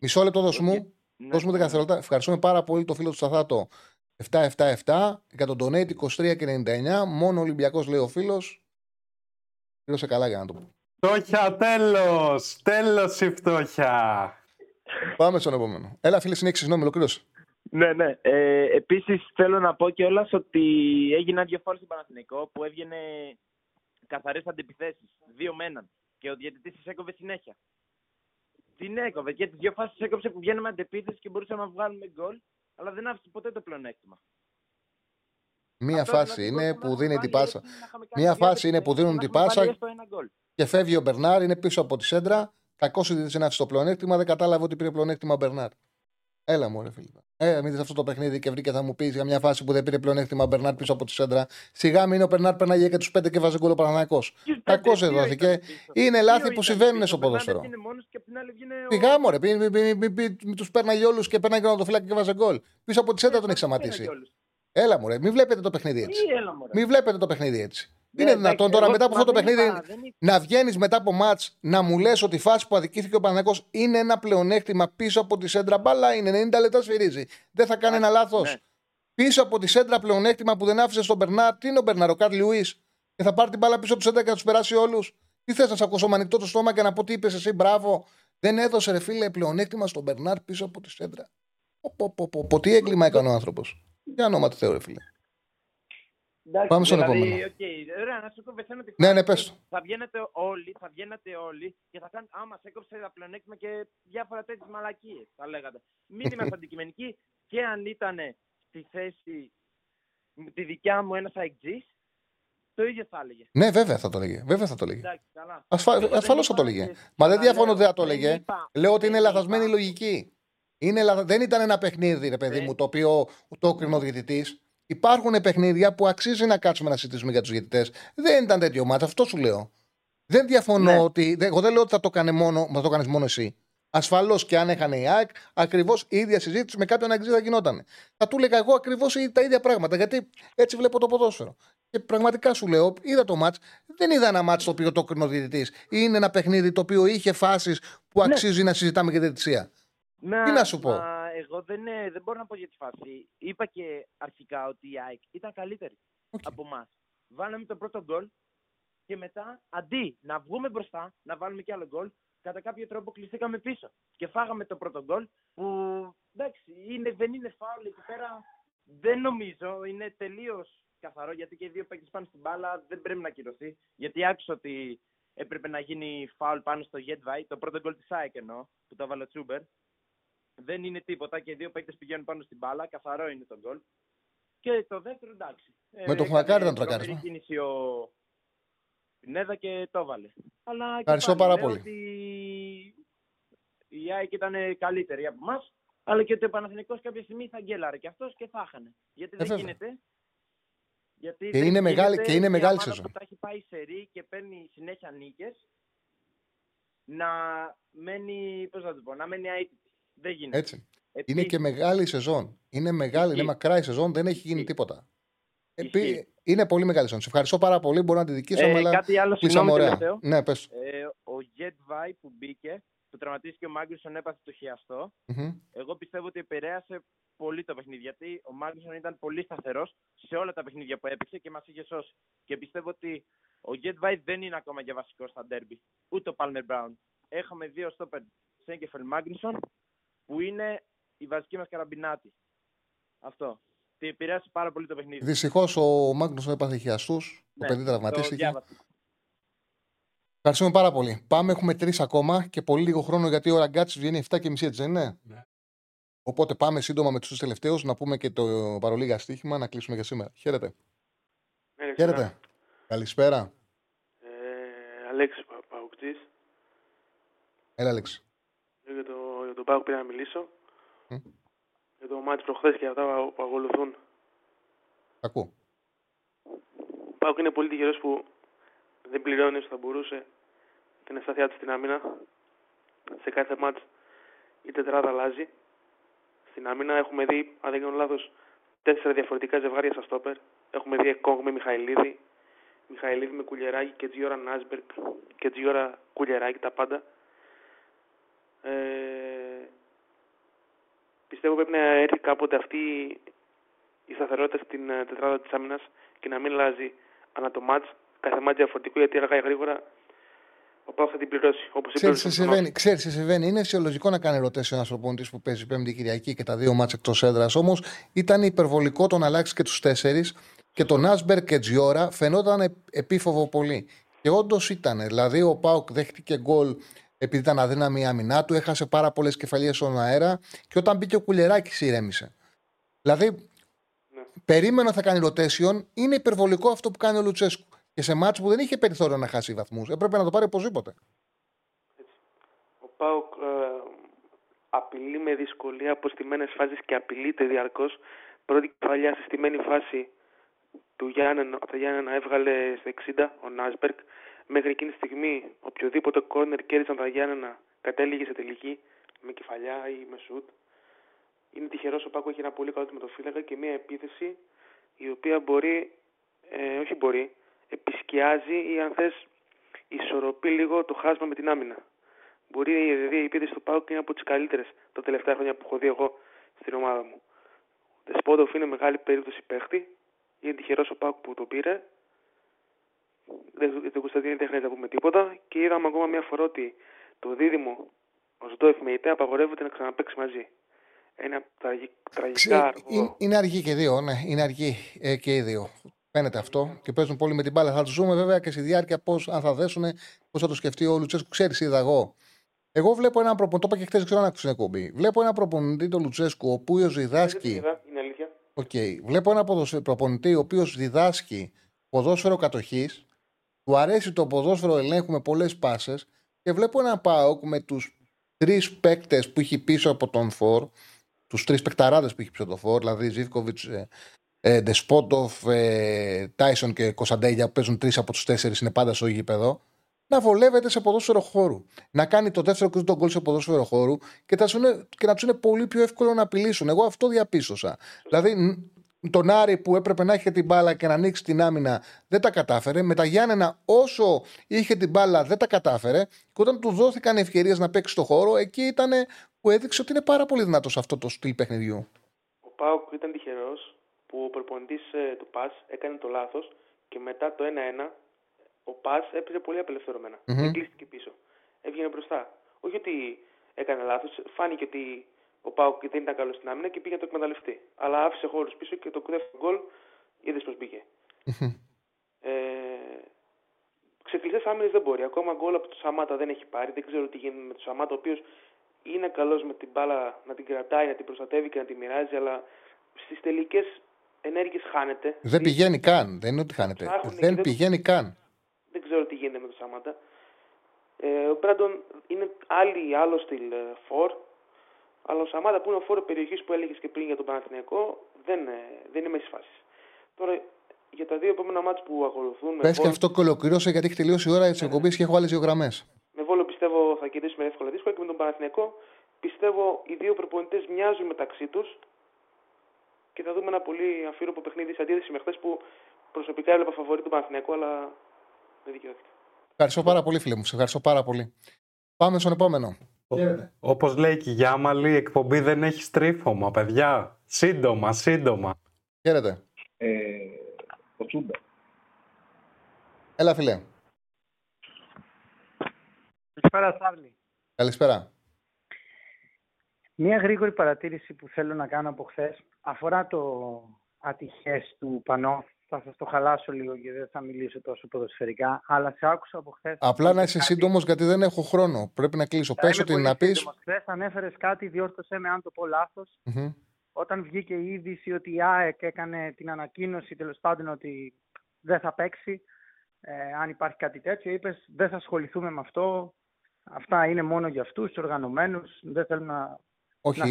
Μισό λεπτό δώσ' μου. Δώσ' μου 10 δευτερόλεπτα. Ευχαριστούμε πάρα πολύ το φίλο του Σταθάτο. 777 για τον donate 23,99. Μόνο Ολυμπιακός λέει ο φίλος. Πλήρωσε καλά για να το πω. Φτώχεια, τέλος. Τέλος η φτώχεια. Πάμε στον επόμενο. Έλα, φίλε, συνέχισε. Συγγνώμη, ολοκλήρωσε. Ναι, ναι. Επίσης, θέλω να πω κιόλας ότι έγιναν 2 φορές στον Παναθηναϊκό που έβγαινε καθαρές αντιπιθέσεις. 2-1. Και ο διαιτητής τις έκοβε συνέχεια. Την έκοβε. Και τις 2 φάσεις έκοψε που βγαίναμε αντεπίθεση και μπορούσαμε να βγάλουμε γκολ. Αλλά δεν άφησε ποτέ το πλεονέκτημα. Μία φάση είναι που δίνει την πάσα. Μία φάση είναι που δίνουν την πάσα και φεύγει ο Μπερνάρ, είναι πίσω από τη σέντρα. Κακώς η διαιτητής άφησε το πλεονέκτημα, δεν κατάλαβε ότι πήρε πλεονέκτημα ο Μπερνάρ. Έλα μου, ρε φίλε. Μην δεις αυτό το παιχνίδι και βρήκε, θα μου πεις για μια φάση που δεν πήρε πλεονέκτημα ο Μπερνάρ πίσω από τη σέντρα. Σιγά μην ο Μπερνάρ περνάγε και τους 5 και βάζει γκολ ο Παναθηναϊκός. Κακώς δεν δόθηκε. Είναι λάθη που συμβαίνουν στο ποδόσφαιρο. Σιγά μου, ρε. Τους παίρναγε όλους και παίρναγε να το φυλάκι και βάζει γκολ. Πίσω από τη σέντρα τον έχει σταματήσει. Έλα μου, ρε. Μην βλέπετε το παιχνίδι έτσι. Μην βλέπετε το παιχνίδι έτσι. Είναι δυνατόν τώρα μετά από αυτό το παιχνίδι να βγαίνεις μετά από μάτς να μου λες ότι η φάση που αδικήθηκε ο Παναθηναϊκός είναι ένα πλεονέκτημα πίσω από τη σέντρα. Μπάλα είναι 90 λεπτά, σφυρίζει. Δεν θα κάνει ένα λάθος. Ναι. Πίσω από τη σέντρα πλεονέκτημα που δεν άφησε στον Μπερνάρ. Τι είναι ο Μπερνάρ, ο Καρλ Λουίς. Και θα πάρει την μπάλα πίσω από τη σέντρα και θα τους περάσει όλους. Τι θες να σε ακούσω με ανοιχτό το στόμα και να πω τι είπες εσύ, μπράβο. Δεν έδωσε, ρε φίλε, πλεονέκτημα στον Μπερνάρ πίσω από τη σέντρα. Τι έγκλημα έκανε ο άνθρωπος. Για όνομα του Θεού, ρε φίλε. Εντάξει, πάμε στον επόμενο. Okay. Ωραία, να σου πω, ναι, ναι, πες το. Θα βγαίνατε όλοι και θα κάνετε. Άμα σε έκοψε τα πλεονέκτημα και διάφορα τέτοιες μαλακίες, θα λέγατε. Μην είμαστε αντικειμενικοί και αν ήταν στη θέση τη δικιά μου ένας αεκτζής, το ίδιο θα έλεγε. Ναι, βέβαια θα το έλεγε. Ασφαλώς θα το έλεγε. Μα δεν διαφωνώ ότι θα το έλεγε. Λέω ότι είναι λαθασμένη η λογική. Δεν ήταν ένα παιχνίδι, ρε παιδί μου, το οποίο το κρίνει ο διαιτητής. Υπάρχουν παιχνίδια που αξίζει να κάτσουμε να συζητήσουμε για τους διαιτητές. Δεν ήταν τέτοιο μάτς, αυτό σου λέω. Δεν διαφωνώ ότι. Εγώ δεν λέω ότι θα το κάνεις μόνο εσύ. Ασφαλώς και αν έχανε η ΑΕΚ, ακριβώς η ίδια συζήτηση με κάποιον αεξίδα γινόταν. Θα του έλεγα εγώ ακριβώς τα ίδια πράγματα, γιατί έτσι βλέπω το ποδόσφαιρο. Και πραγματικά σου λέω, είδα το μάτς, δεν είδα ένα μάτς το οποίο το κρίνει ο διαιτητής. Είναι ένα παιχνίδι το οποίο είχε φάσεις που αξίζει να συζητάμε για διαιτησία. Τι να σου πω. Εγώ δεν μπορώ να πω για τη φάση. Είπα και αρχικά ότι η ΑΕΚ ήταν καλύτερη από εμάς. Βάλαμε τον πρώτο γκολ και μετά, αντί να βγούμε μπροστά, να βάλουμε κι άλλο γκολ, κατά κάποιο τρόπο κλειστήκαμε πίσω. Και φάγαμε τον πρώτο γκολ που εντάξει, δεν είναι φάουλ εκεί πέρα. Δεν νομίζω, είναι τελείως καθαρό γιατί και οι 2 παίκτες πάνω στην μπάλα δεν πρέπει να κυρωθεί. Γιατί άκουσα ότι έπρεπε να γίνει φάουλ πάνω στο Γετβάι, το πρώτο γκολ της ΑΕΚ εννοώ, που το έβαλε ο Τσούμπερ. Δεν είναι τίποτα και οι 2 παίκτες πηγαίνουν πάνω στην μπάλα. Καθαρό είναι το γκολ. Και το δεύτερο εντάξει. Με το χουνακάρι ήταν το τρακάρισμα. Έκανε κίνηση ο Πινέδα και το έβαλε. Ευχαριστώ πάρα πολύ. Η ΑΕΚ ήταν καλύτερη από εμάς. Αλλά και ότι ο Παναθηναϊκός κάποια στιγμή θα γκέλαρε και αυτός και θα χάνε. Γιατί δεν γίνεται. Γιατί και είναι μεγάλη σεζόν. Είναι μεγάλη σεζόν. Όταν έχει πάει σε ρί και παίρνει συνέχεια νίκες, να μένει αίτητη. Δεν γίνεται. Έτσι. Είναι και μεγάλη σεζόν. Είναι μεγάλη, είναι μακρά η σεζόν, δεν έχει γίνει τίποτα. Είναι πολύ μεγάλη σώνη. Σε ευχαριστώ πάρα πολύ. Μπορώ να τη δικήσω. Κάτι άλλο σημαντικό. Ναι, πες. Ο Jet Vi που μπήκε, που τραυματίστηκε ο Μάγκνουσον, έπαθε το χιαστό. Mm-hmm. Εγώ πιστεύω ότι επηρέασε πολύ το παιχνίδι. Γιατί ο Μάγκνουσον ήταν πολύ σταθερός σε όλα τα παιχνίδια που έπαιξε και μας είχε σώσει. Και πιστεύω ότι ο Jet Vi δεν είναι ακόμα για βασικό στα ντέρμπι. Ούτε ο Palmer Brown. Έχουμε δύο στόπερ, Σέγκεφελ Μάγκνουσον, που είναι η βασική μας καραμπινάτη. Αυτό. Τη επηρέασε πάρα πολύ το παιχνίδι. Δυστυχώς ο Μάγκνουσον έπαθε χιαστούς. Ναι, το παιδί τραυματίστηκε. Ευχαριστούμε πάρα πολύ. Πάμε, έχουμε 3 ακόμα και πολύ λίγο χρόνο γιατί ο Ραγκάτσι βγαίνει 7.30, έτσι δεν είναι? Ναι. Οπότε πάμε σύντομα με τους τελευταίους να πούμε και το παρολίγα στοίχημα να κλείσουμε για σήμερα. Χαίρετε. Χαίρετε. Καλησπέρα. Αλέξη Παουκτής. Έλα, Αλέξη. Για τον Πάουκ πήρα να μιλήσω. Για το μάτι προχθές και αυτά που ακολουθούν. Ακούω. Ο Πάουκ είναι πολύ τυχερός που δεν πληρώνει όσο θα μπορούσε την ευσταθιά της στην άμυνα. Σε κάθε μάτς η τετράδα αλλάζει. Στην άμυνα έχουμε δει, αν δεν κάνω λάθος, 4 διαφορετικά ζευγάρια στα στόπερ. Έχουμε δει Εκκόγκ με Μιχαηλίδη, Μιχαηλίδη με Κουλιεράκη και Τζιόρα Νάσμπεργκ και Τζιόρα Κουλιεράκη, τα πάντα. Πιστεύω πρέπει να έρθει κάποτε αυτή η σταθερότητα στην τετράδα της άμυνας και να μην αλλάζει ανά το μάτς. Κάθε μάτς διαφορετικό, γιατί αργά ή γρήγορα ο Πάουκ θα την πληρώσει. Ξέρεις τι συμβαίνει. Είναι φυσιολογικό να κάνει ρωτήσει ένας προπονητής που παίζει Πέμπτη Κυριακή και τα δύο μάτς εκτός έδρας. Όμως ήταν υπερβολικό το να αλλάξει και τους 4 και τον Άσμπερ και Τζιόρα φαινόταν επίφοβο πολύ. Και όντως ήταν. Δηλαδή ο Πάουκ δέχτηκε γκολ επειδή ήταν αδύναμη η άμυνά του, έχασε πάρα πολλές κεφαλιές στον αέρα και όταν μπήκε ο Κουλιεράκης ηρέμησε. Δηλαδή, ναι, περίμενα θα κάνει rotation. Είναι υπερβολικό αυτό που κάνει ο Λουτσέσκου. Και σε μάτς που δεν είχε περιθώριο να χάσει βαθμούς, έπρεπε να το πάρει οπωσδήποτε. Ο Πάουκ απειλεί με δυσκολία από στιμένες φάσεις και απειλείται διαρκώς. Πρώτη κεφαλιά στη στιμένη φάση του Γιάννενα, από τα Γιάννενα έβγαλε στα 60 ο Νάσμπεργκ. Μέχρι εκείνη τη στιγμή οποιοδήποτε κόρνερ κέρδισαν τα Γιάννενα κατέληγε σε τελική με κεφαλιά ή με σουτ. Είναι τυχερός ο Πάουκ, έχει ένα πολύ καλό τερματοφύλακα και μια επίθεση η οποία επισκιάζει ή αν θες ισορροπεί λίγο το χάσμα με την άμυνα. Μπορεί δηλαδή, η επίθεση του Πάουκ είναι από τις καλύτερες τα τελευταία χρόνια που έχω δει εγώ στην ομάδα μου. Ο Δεσπότοφ είναι μεγάλη περίπτωση παίχτη. Είναι τυχερός ο Πάουκ που το πήρε. Δεν χρειάζεται να πούμε τίποτα. Και είδαμε ακόμα μια φορά ότι το δίδυμο ο Σντόεφ με ητέ απαγορεύεται να ξαναπαίξει μαζί. Ένα τραγικά αργό. Είναι αργή και δύο, ναι. Είναι αργή και οι δύο. Φαίνεται αυτό και παίζουν πολύ με την μπάλα. Θα του δούμε βέβαια και στη διάρκεια πώς, αν θα δέσουν, πώς θα το σκεφτεί ο Λουτσέσκου. Ξέρεις, είδα εγώ. Εγώ βλέπω έναν προπονητή, το είπα και χθες, ξέρω αν άκουσε την εκπομπή. Βλέπω έναν προπονητή, τον Λουτσέσκου, ο οποίος διδάσκει. Είναι αλήθεια. Okay. Βλέπω έναν προπονητή, ο οποίος διδάσκει ποδόσφαιρο κατοχής. Του αρέσει το ποδόσφαιρο ελέγχου με πολλές πάσες. Και βλέπω έναν Πάοκ με τους 3 παίκτες που έχει πίσω από τον Φορ, τους 3 παικταράδες που έχει πίσω από τον Φορ, δηλαδή Ζίβκοβιτς, Ντεσπότοφ, Τάισον και Κωνσταντέλια που παίζουν 3 από τους 4, είναι πάντα στο γήπεδο, να βολεύεται σε ποδόσφαιρο χώρου. Να κάνει το δεύτερο και τον γκολ σε ποδόσφαιρο χώρου και να τους είναι πολύ πιο εύκολο να απειλήσουν. Εγώ αυτό διαπίστωσα. Δηλαδή, τον Άρη που έπρεπε να είχε την μπάλα και να ανοίξει την άμυνα δεν τα κατάφερε. Με τα Γιάννενα, όσο είχε την μπάλα δεν τα κατάφερε. Και όταν του δόθηκαν ευκαιρίες να παίξει στο χώρο, εκεί ήταν που έδειξε ότι είναι πάρα πολύ δυνατός αυτό το στυλ παιχνιδιού. Ο Πάοκ ήταν τυχερός που ο προπονητής του ΠΑΣ έκανε το λάθος και μετά το 1-1 ο ΠΑΣ έπαιζε πολύ απελευθερωμένα. Δεν κλείστηκε πίσω. Έβγαινε μπροστά. Όχι ότι έκανε λάθος, φάνηκε ότι ο Πάουκ δεν ήταν καλός στην άμυνα και πήγε να το εκμεταλλευτεί. Αλλά άφησε χώρους πίσω και το δεύτερο γκολ είδες πως μπήκε. Ξεκλειστές άμυνες δεν μπορεί. Ακόμα γκολ από τον Σαμάτα δεν έχει πάρει. Δεν ξέρω τι γίνεται με τον Σαμάτα, ο οποίος είναι καλός με την μπάλα να την κρατάει, να την προστατεύει και να τη μοιράζει, αλλά στις τελικές ενέργειες χάνεται. Δεν πηγαίνει καν. Δεν είναι ότι χάνεται. Δεν πηγαίνει καν. Δεν ξέρω τι γίνεται με το Σάματα. Ο Μπράντον είναι άλλο στυλ φορ. Αλλά ο Σαμάτα που είναι ο φόρο περιοχής που έλεγες και πριν για τον Παναθηναϊκό δεν είναι μέση φάση. Τώρα για τα δύο επόμενα μάτς που ακολουθούν. Πες και αυτό και ολοκληρώσε γιατί έχει τελειώσει η ώρα τη εκπομπή και έχω άλλες 2 γραμμές. Με Βόλο πιστεύω θα κερδίσουμε εύκολα δύσκολα και με τον Παναθηναϊκό πιστεύω οι δύο προπονητές μοιάζουν μεταξύ τους. και θα δούμε ένα πολύ αμφίροπο παιχνίδι σε αντίθεση με χθες που προσωπικά έβλεπα φαβορί του Παναθηναϊκού, αλλά δεν δικαιώθηκε. Ευχαριστώ πάρα πολύ, φίλε μου. Σε ευχαριστώ πάρα πολύ. Πάμε στον επόμενο. Όπως λέει και η Γιάμαλη, η εκπομπή δεν έχει στρίφωμα, παιδιά. Σύντομα. Χαίρετε. Ο Τσούντα. Έλα, φίλε. Καλησπέρα, Σταύλη. Καλησπέρα. Μία γρήγορη παρατήρηση που θέλω να κάνω από χθες αφορά το ατυχές του Πανό. Θα σας το χαλάσω λίγο και δεν θα μιλήσω τόσο ποδοσφαιρικά, αλλά σε άκουσα από χθες. Απλά να είσαι σύντομος, γιατί δεν έχω χρόνο. Πρέπει να κλείσω. Πες ότι να πεις. Χθες ανέφερες κάτι, διόρθωσέ με αν το πω λάθος. Mm-hmm. Όταν βγήκε η είδηση ότι η ΑΕΚ έκανε την ανακοίνωση, τέλος πάντων, ότι δεν θα παίξει, αν υπάρχει κάτι τέτοιο, είπες δεν θα ασχοληθούμε με αυτό. Αυτά είναι μόνο για αυτούς, τους οργανωμένους. Δεν θέλουν να. Όχι,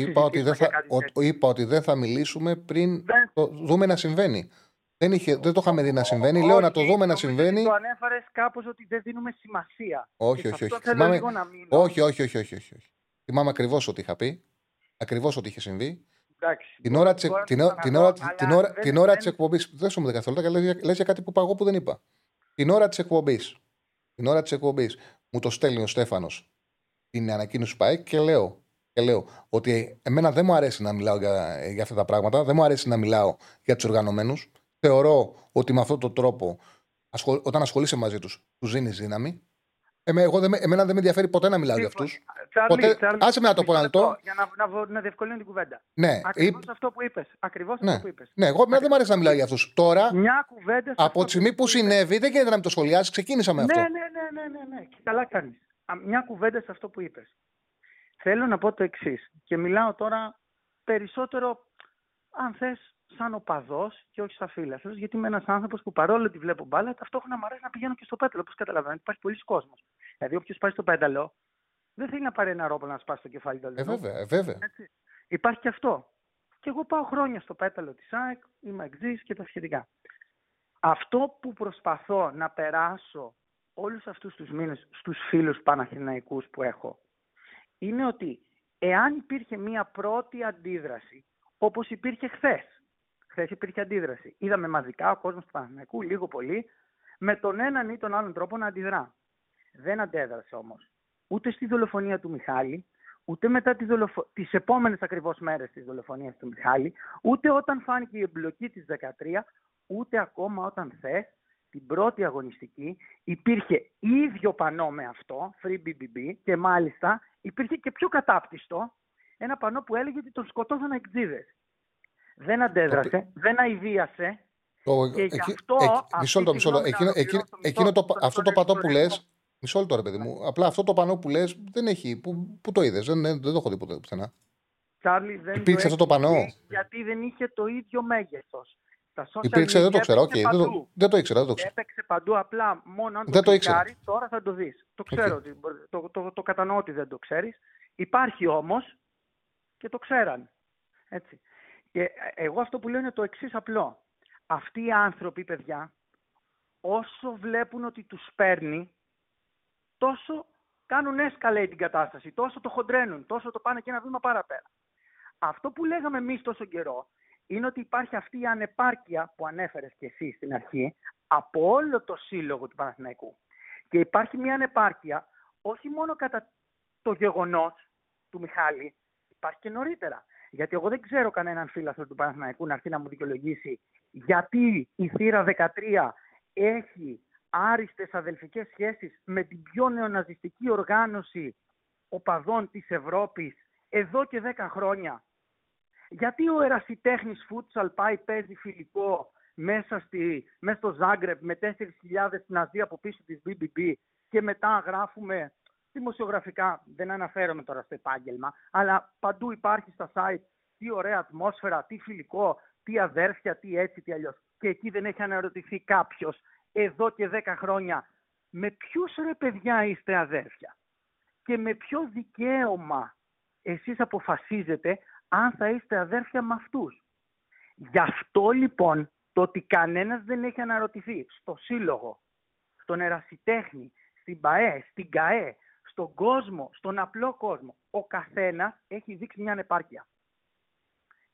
είπα ότι δεν θα μιλήσουμε πριν το δούμε να συμβαίνει. Δεν το είχαμε δει να συμβαίνει. Λέω να το δούμε να συμβαίνει. Το ανέφερες κάπως ότι δεν δίνουμε σημασία. Όχι. Θυμάμαι... Όχι. Θυμάμαι ακριβώς ότι είχα πει. Ακριβώς ότι είχε συμβεί. Εντάξει, την ώρα της εκπομπής. Δεν σου μου δεν καθόλου. Λες για κάτι που είπα εγώ που δεν είπα. Την ώρα της εκπομπής. Την ώρα της εκπομπής μου το στέλνει ο Στέφανος την ανακοίνωση ΠΑΕ και λέω. Και λέω ότι εμένα δεν μου αρέσει να μιλάω για αυτά τα πράγματα, δεν μου αρέσει να μιλάω για τους οργανωμένους. Θεωρώ ότι με αυτόν τον τρόπο, όταν ασχολείσαι μαζί τους, τους δίνεις δύναμη. Εμένα δεν με ενδιαφέρει ποτέ να μιλάω για αυτούς. Άσε με να το πω να το. Για να διευκολύνω την κουβέντα. Ναι. Ακριβώς αυτό που είπες. Ναι, εγώ δεν μου αρέσει να μιλάω για αυτούς. Τώρα, από τη στιγμή που συνέβη, δεν γίνεται να με το σχολιάσεις, ξεκίνησα με αυτό. Ναι. Καλά κάνεις. Μια κουβέντα σε αυτό που είπες. Θέλω να πω το εξής και μιλάω τώρα περισσότερο, αν θες, σαν οπαδός και όχι σαν φίλαθλος, γιατί είμαι ένας άνθρωπος που παρόλο ότι βλέπω μπάλα, ταυτόχρονα μου αρέσει να πηγαίνω και στο πέταλο. Όπως καταλαβαίνετε, υπάρχει πολλοί κόσμος. Δηλαδή, όποιος πάει στο πέταλο, δεν θέλει να πάρει ένα ρόπαλο να σπάσει το κεφάλι του. Βέβαια. Έτσι. Υπάρχει και αυτό. Και εγώ πάω χρόνια στο πέταλο της ΑΕΚ, είμαι εξής και τα σχετικά. Αυτό που προσπαθώ να περάσω όλους αυτούς τους μήνες στους φίλους Παναθηναϊκούς που έχω. Είναι ότι εάν υπήρχε μία πρώτη αντίδραση, όπως υπήρχε χθες υπήρχε αντίδραση. Είδαμε μαζικά ο κόσμος του Παναθηναϊκού, λίγο πολύ, με τον έναν ή τον άλλον τρόπο να αντιδρά. Δεν αντέδρασε όμως. Ούτε στη δολοφονία του Μιχάλη, ούτε μετά τις επόμενες ακριβώς μέρες της δολοφονίας του Μιχάλη, ούτε όταν φάνηκε η εμπλοκή της 13, ούτε ακόμα όταν χθες, την πρώτη αγωνιστική, υπήρχε ίδιο Πανό με αυτό, Free BBB, και μάλιστα υπήρχε και πιο κατάπτυστο, ένα Πανό που έλεγε ότι τον σκοτώσαν εκδίδες. Δεν αντέδρασε, δεν αηδίασε. Και γι' αυτό... Αυτό το Πανό που λες... Μισό λεπτό, ρε παιδί μου. Απλά αυτό το Πανό που λες δεν έχει... Πού το είδες, δεν το έχω δει πουθενά. Υπήρξε αυτό το Πανό. Γιατί δεν είχε το ίδιο μέγεθος. Υπήρξε, δεν το ξέρω. Δεν το ήξερα. Έπαιξε παντού, απλά μόνο αν το ξέρει, τώρα θα το δεις. Το ξέρω, το κατανοώ ότι δεν το ξέρεις. Υπάρχει όμως και το ξέραν. Έτσι. Και εγώ αυτό που λέω είναι το εξής απλό. Αυτοί οι άνθρωποι, παιδιά, όσο βλέπουν ότι τους παίρνει, τόσο κάνουν escalate την κατάσταση, τόσο το χοντρένουν, τόσο το πάνε και ένα βήμα παραπέρα. Αυτό που λέγαμε εμείς τόσο καιρό, είναι ότι υπάρχει αυτή η ανεπάρκεια που ανέφερες και εσύ στην αρχή από όλο το σύλλογο του Παναθηναϊκού. Και υπάρχει μια ανεπάρκεια όχι μόνο κατά το γεγονός του Μιχάλη, υπάρχει και νωρίτερα. Γιατί εγώ δεν ξέρω κανέναν φίλαθλο του Παναθηναϊκού να έρθει να μου δικαιολογήσει γιατί η θύρα 13 έχει άριστες αδελφικές σχέσεις με την πιο νεοναζιστική οργάνωση οπαδών της Ευρώπης εδώ και 10 χρόνια. Γιατί ο ερασιτέχνης φούτσαλ πάει, παίζει φιλικό μέσα στο Ζάγκρεπ με 4.000 Ναζί από πίσω της BBB και μετά γράφουμε δημοσιογραφικά, δεν αναφέρομαι τώρα στο επάγγελμα, αλλά παντού υπάρχει στα site τι ωραία ατμόσφαιρα, τι φιλικό, τι αδέρφια, τι έτσι, τι αλλιώς. Και εκεί δεν έχει αναρωτηθεί κάποιος εδώ και 10 χρόνια με ποιους ρε παιδιά είστε αδέρφια και με ποιο δικαίωμα εσείς αποφασίζετε αν θα είστε αδέρφια με αυτούς. Γι' αυτό λοιπόν το ότι κανένας δεν έχει αναρωτηθεί στο σύλλογο, στον ερασιτέχνη, στην ΠΑΕ, στην ΚΑΕ, στον κόσμο, στον απλό κόσμο, ο καθένας έχει δείξει μια ανεπάρκεια.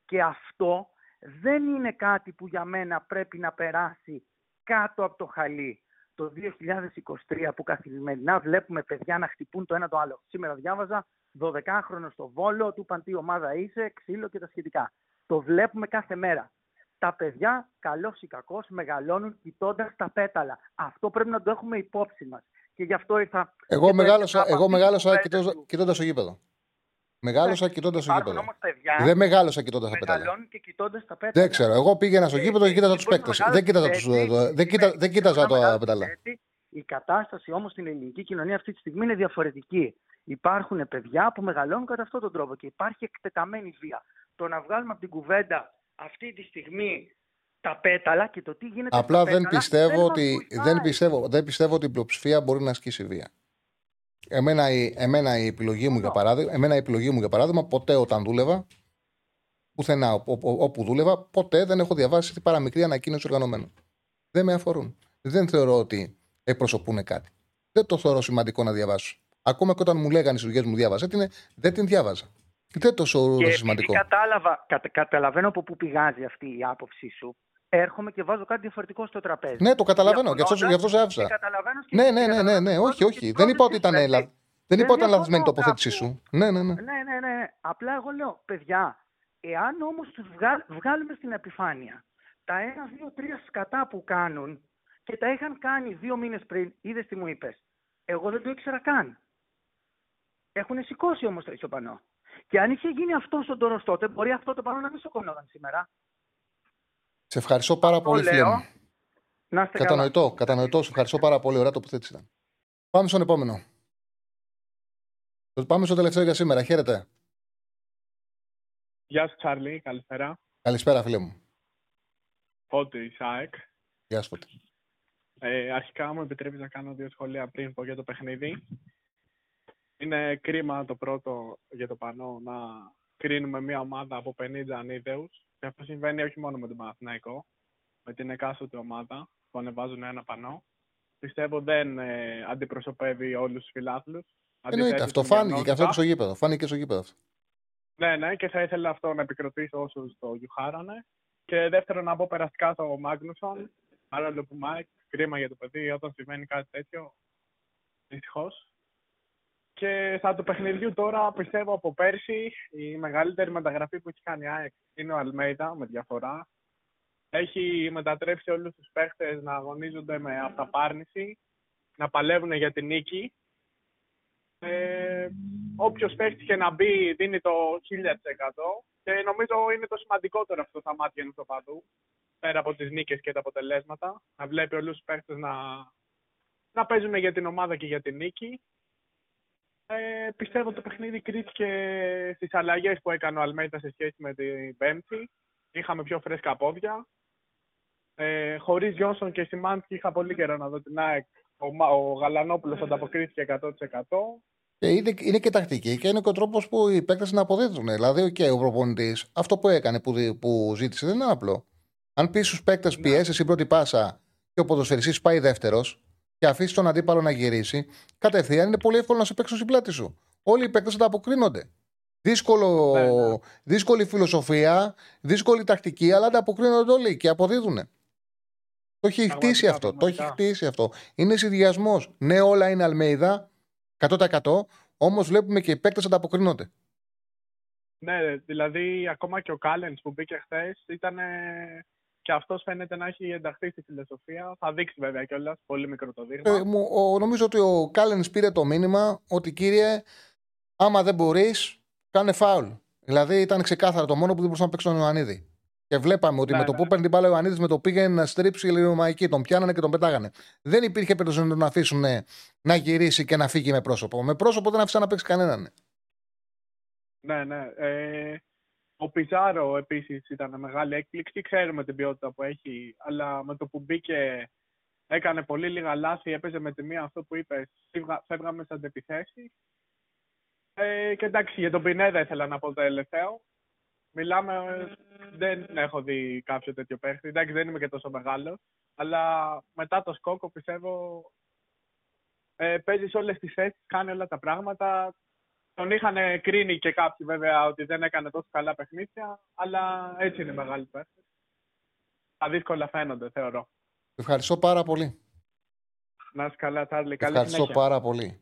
Και αυτό δεν είναι κάτι που για μένα πρέπει να περάσει κάτω από το χαλί. Το 2023 που καθημερινά βλέπουμε παιδιά να χτυπούν το ένα το άλλο. Σήμερα διάβαζα 12χρονο στο Βόλο, του είπαν τι ομάδα είσαι, ξύλο και τα σχετικά. Το βλέπουμε κάθε μέρα. Τα παιδιά, καλώς ή κακώς, μεγαλώνουν κοιτώντας τα πέταλα. Αυτό πρέπει να το έχουμε υπόψη μας. Και γι' αυτό ήρθα... Εγώ μεγάλωσα κοιτώντας το γήπεδο. Μεγάλωσα κοιτώντας το γήπεδο. Δεν μεγάλωσα κοιτώντας τα πέταλα. Μεγαλώνουν και κοιτώντας τα πέταλα. Δεν ξέρω. Εγώ πήγαινα στο γήπεδο και κοίταζα τους παίκτες. Δεν κοίταζα τα πέταλα. Η κατάσταση όμως στην ελληνική κοινωνία αυτή τη στιγμή είναι διαφορετική. Υπάρχουν παιδιά που μεγαλώνουν κατά αυτόν τον τρόπο και υπάρχει εκτεταμένη βία. Το να βγάλουμε από την κουβέντα αυτή τη στιγμή τα πέταλα και το τι γίνεται. Απλά δεν πιστεύω ότι η πλειοψηφία μπορεί να ασκήσει βία. Εμένα η επιλογή μου για παράδειγμα, ποτέ όταν δούλευα, πουθενά όπου δούλευα, ποτέ δεν έχω διαβάσει παρά μικρή ανακοίνωση οργανωμένων. Δεν με αφορούν. Δεν θεωρώ ότι εκπροσωπούν κάτι. Δεν το θεωρώ σημαντικό να διαβάσω. Ακόμα και όταν μου λέγανε οι δουλειές μου διάβαζε, δεν την διάβαζα. Δεν το σωρούσα σημαντικό. Καταλαβαίνω από πού πηγάζει αυτή η άποψή σου. Έρχομαι και βάζω κάτι διαφορετικό στο τραπέζι. Ναι, το καταλαβαίνω. Γι' αυτό σε άφησα. Ναι. Όχι. Δεν είπα ότι ήταν λανθασμένη η τοποθέτησή σου. Ναι. Απλά εγώ λέω, παιδιά, εάν όμως τους βγάλουμε στην επιφάνεια τα 1, 2, 3 σκατά που κάνουν και τα είχαν κάνει 2 μήνες πριν, είδες τι μου είπες. Εγώ δεν το ήξερα καν. Έχουν σηκώσει όμως το ισοπανό. Και αν είχε γίνει αυτό στον Τόρος τότε, μπορεί αυτό το πάνω να μην σοκωνόταν σήμερα. Σε ευχαριστώ πάρα πολύ, φίλε μου. Κατανοητό. Σε ευχαριστώ πάρα πολύ. Ωραία τοποθέτηση ήταν. Πάμε στον επόμενο. Πάμε στο τελευταίο για σήμερα. Χαίρετε. Γεια σου, Τσάρλι. Καλησπέρα. Καλησπέρα, φίλε μου. Φώτη, Ισάεκ. Γεια σου, Φώτη. Αρχικά μου επιτρέπεις να κάνω 2 σχόλια πριν πω για το παιχνίδι. Είναι κρίμα το πρώτο για το πανό να κρίνουμε μια ομάδα από 50 ανίδεους. Και αυτό συμβαίνει όχι μόνο με τον Παναθηναϊκό, με την εκάστοτε ομάδα που ανεβάζουν ένα πανό. Πιστεύω δεν αντιπροσωπεύει όλους τους φιλάθλους. Εννοείται, αυτό φάνηκε και αυτό και στο γήπεδο. Ναι, και θα ήθελα αυτό να επικροτήσω όσους το γιουχάρανε. Και δεύτερον, να πω περαστικά στο Μάγνουσον. Άρα το Μάικ, κρίμα για το παιδί όταν συμβαίνει κάτι τέτοιο. Δυστυχώς. Και στα του παιχνιδιού τώρα, πιστεύω από πέρσι, η μεγαλύτερη μεταγραφή που έχει κάνει η ΑΕΚ είναι ο Αλμέιδα, με διαφορά. Έχει μετατρέψει όλους τους παίχτες να αγωνίζονται με αυταπάρνηση, να παλεύουν για την νίκη. Όποιος παίχτης και να μπει δίνει το 1000%. Και νομίζω είναι το σημαντικότερο αυτό στα μάτια ενός οπαδού, πέρα από τις νίκες και τα αποτελέσματα. Να βλέπει όλους τους παίχτες να παίζουν για την ομάδα και για την νίκη. Πιστεύω ότι το παιχνίδι κρίθηκε στις αλλαγές που έκανε ο Αλμέιδα σε σχέση με την Πέμπτη. Είχαμε πιο φρέσκα πόδια. Χωρίς Γιόνσον και Σιμάνσκι είχα πολύ καιρό να δω την ΑΕΚ. Ο Γαλανόπουλος ανταποκρίθηκε 100%. Είναι και τακτική και είναι και ο τρόπος που οι παίκτες να αποδίδουν. Δηλαδή, okay, ο προπονητής αυτό που έκανε, που ζήτησε, δεν είναι απλό. Αν πει στους παίκτες πιέσεις η πρώτη πάσα και ο ποδοσφαιριστής πάει δεύτερος, και αφήσει τον αντίπαλο να γυρίσει, κατευθείαν είναι πολύ εύκολο να σε παίξουν στην πλάτη σου. Όλοι οι παίκτες θα αποκρίνονται. Δύσκολη φιλοσοφία, δύσκολη τακτική, αλλά ανταποκρίνονται όλοι και αποδίδουν. Το έχει χτίσει αυτό. Είναι συνδυασμός. Ναι, όλα είναι Αλμέιδα, 100%, όμως βλέπουμε και οι παίκτες ανταποκρίνονται. Ναι, δηλαδή ακόμα και ο Κάλενς που μπήκε χθες ήταν. Και αυτός φαίνεται να έχει ενταχθεί στη φιλοσοφία. Θα δείξει βέβαια κιόλας. Πολύ μικρό το δείγμα. Νομίζω ότι ο Κάλενς πήρε το μήνυμα ότι κύριε, άμα δεν μπορείς, κάνε φάουλ. Δηλαδή ήταν ξεκάθαρο το μόνο που δεν μπορούσε να παίξει τον Ιωαννίδη. Και βλέπαμε ότι που παίρνει την μπάλα ο Ιωαννίδης, με το πήγαινε να στρίψει η Ρωμαϊκή, τον πιάνανε και τον πετάγανε. Δεν υπήρχε περίπτωση να τον αφήσουν να γυρίσει και να φύγει με πρόσωπο. Με πρόσωπο δεν αφήσαν να παίξει κανέναν. Ναι. Ο Πιζάρο επίσης ήταν μεγάλη έκπληξη, ξέρουμε την ποιότητα που έχει, αλλά με το που μπήκε έκανε πολύ λίγα λάθη, έπαιζε με τη μία αυτό που είπες, φεύγαμε σαν αντεπιθέσεις. Και εντάξει, για τον Πινέδα ήθελα να πω το τελευταίο. Δεν έχω δει κάποιο τέτοιο παίχτη, εντάξει δεν είμαι και τόσο μεγάλος, αλλά μετά το Σκόκο πιστεύω παίζεις όλες τις θέσεις, κάνει όλα τα πράγματα. Τον είχαν κρίνει και κάποιοι βέβαια ότι δεν έκανε τόσο καλά παιχνίδια, αλλά έτσι είναι μεγάλη παίχτη. Τα δύσκολα φαίνονται, θεωρώ. Ευχαριστώ πάρα πολύ. Να είσαι καλά, Τάρλη. Ευχαριστώ πάρα πολύ.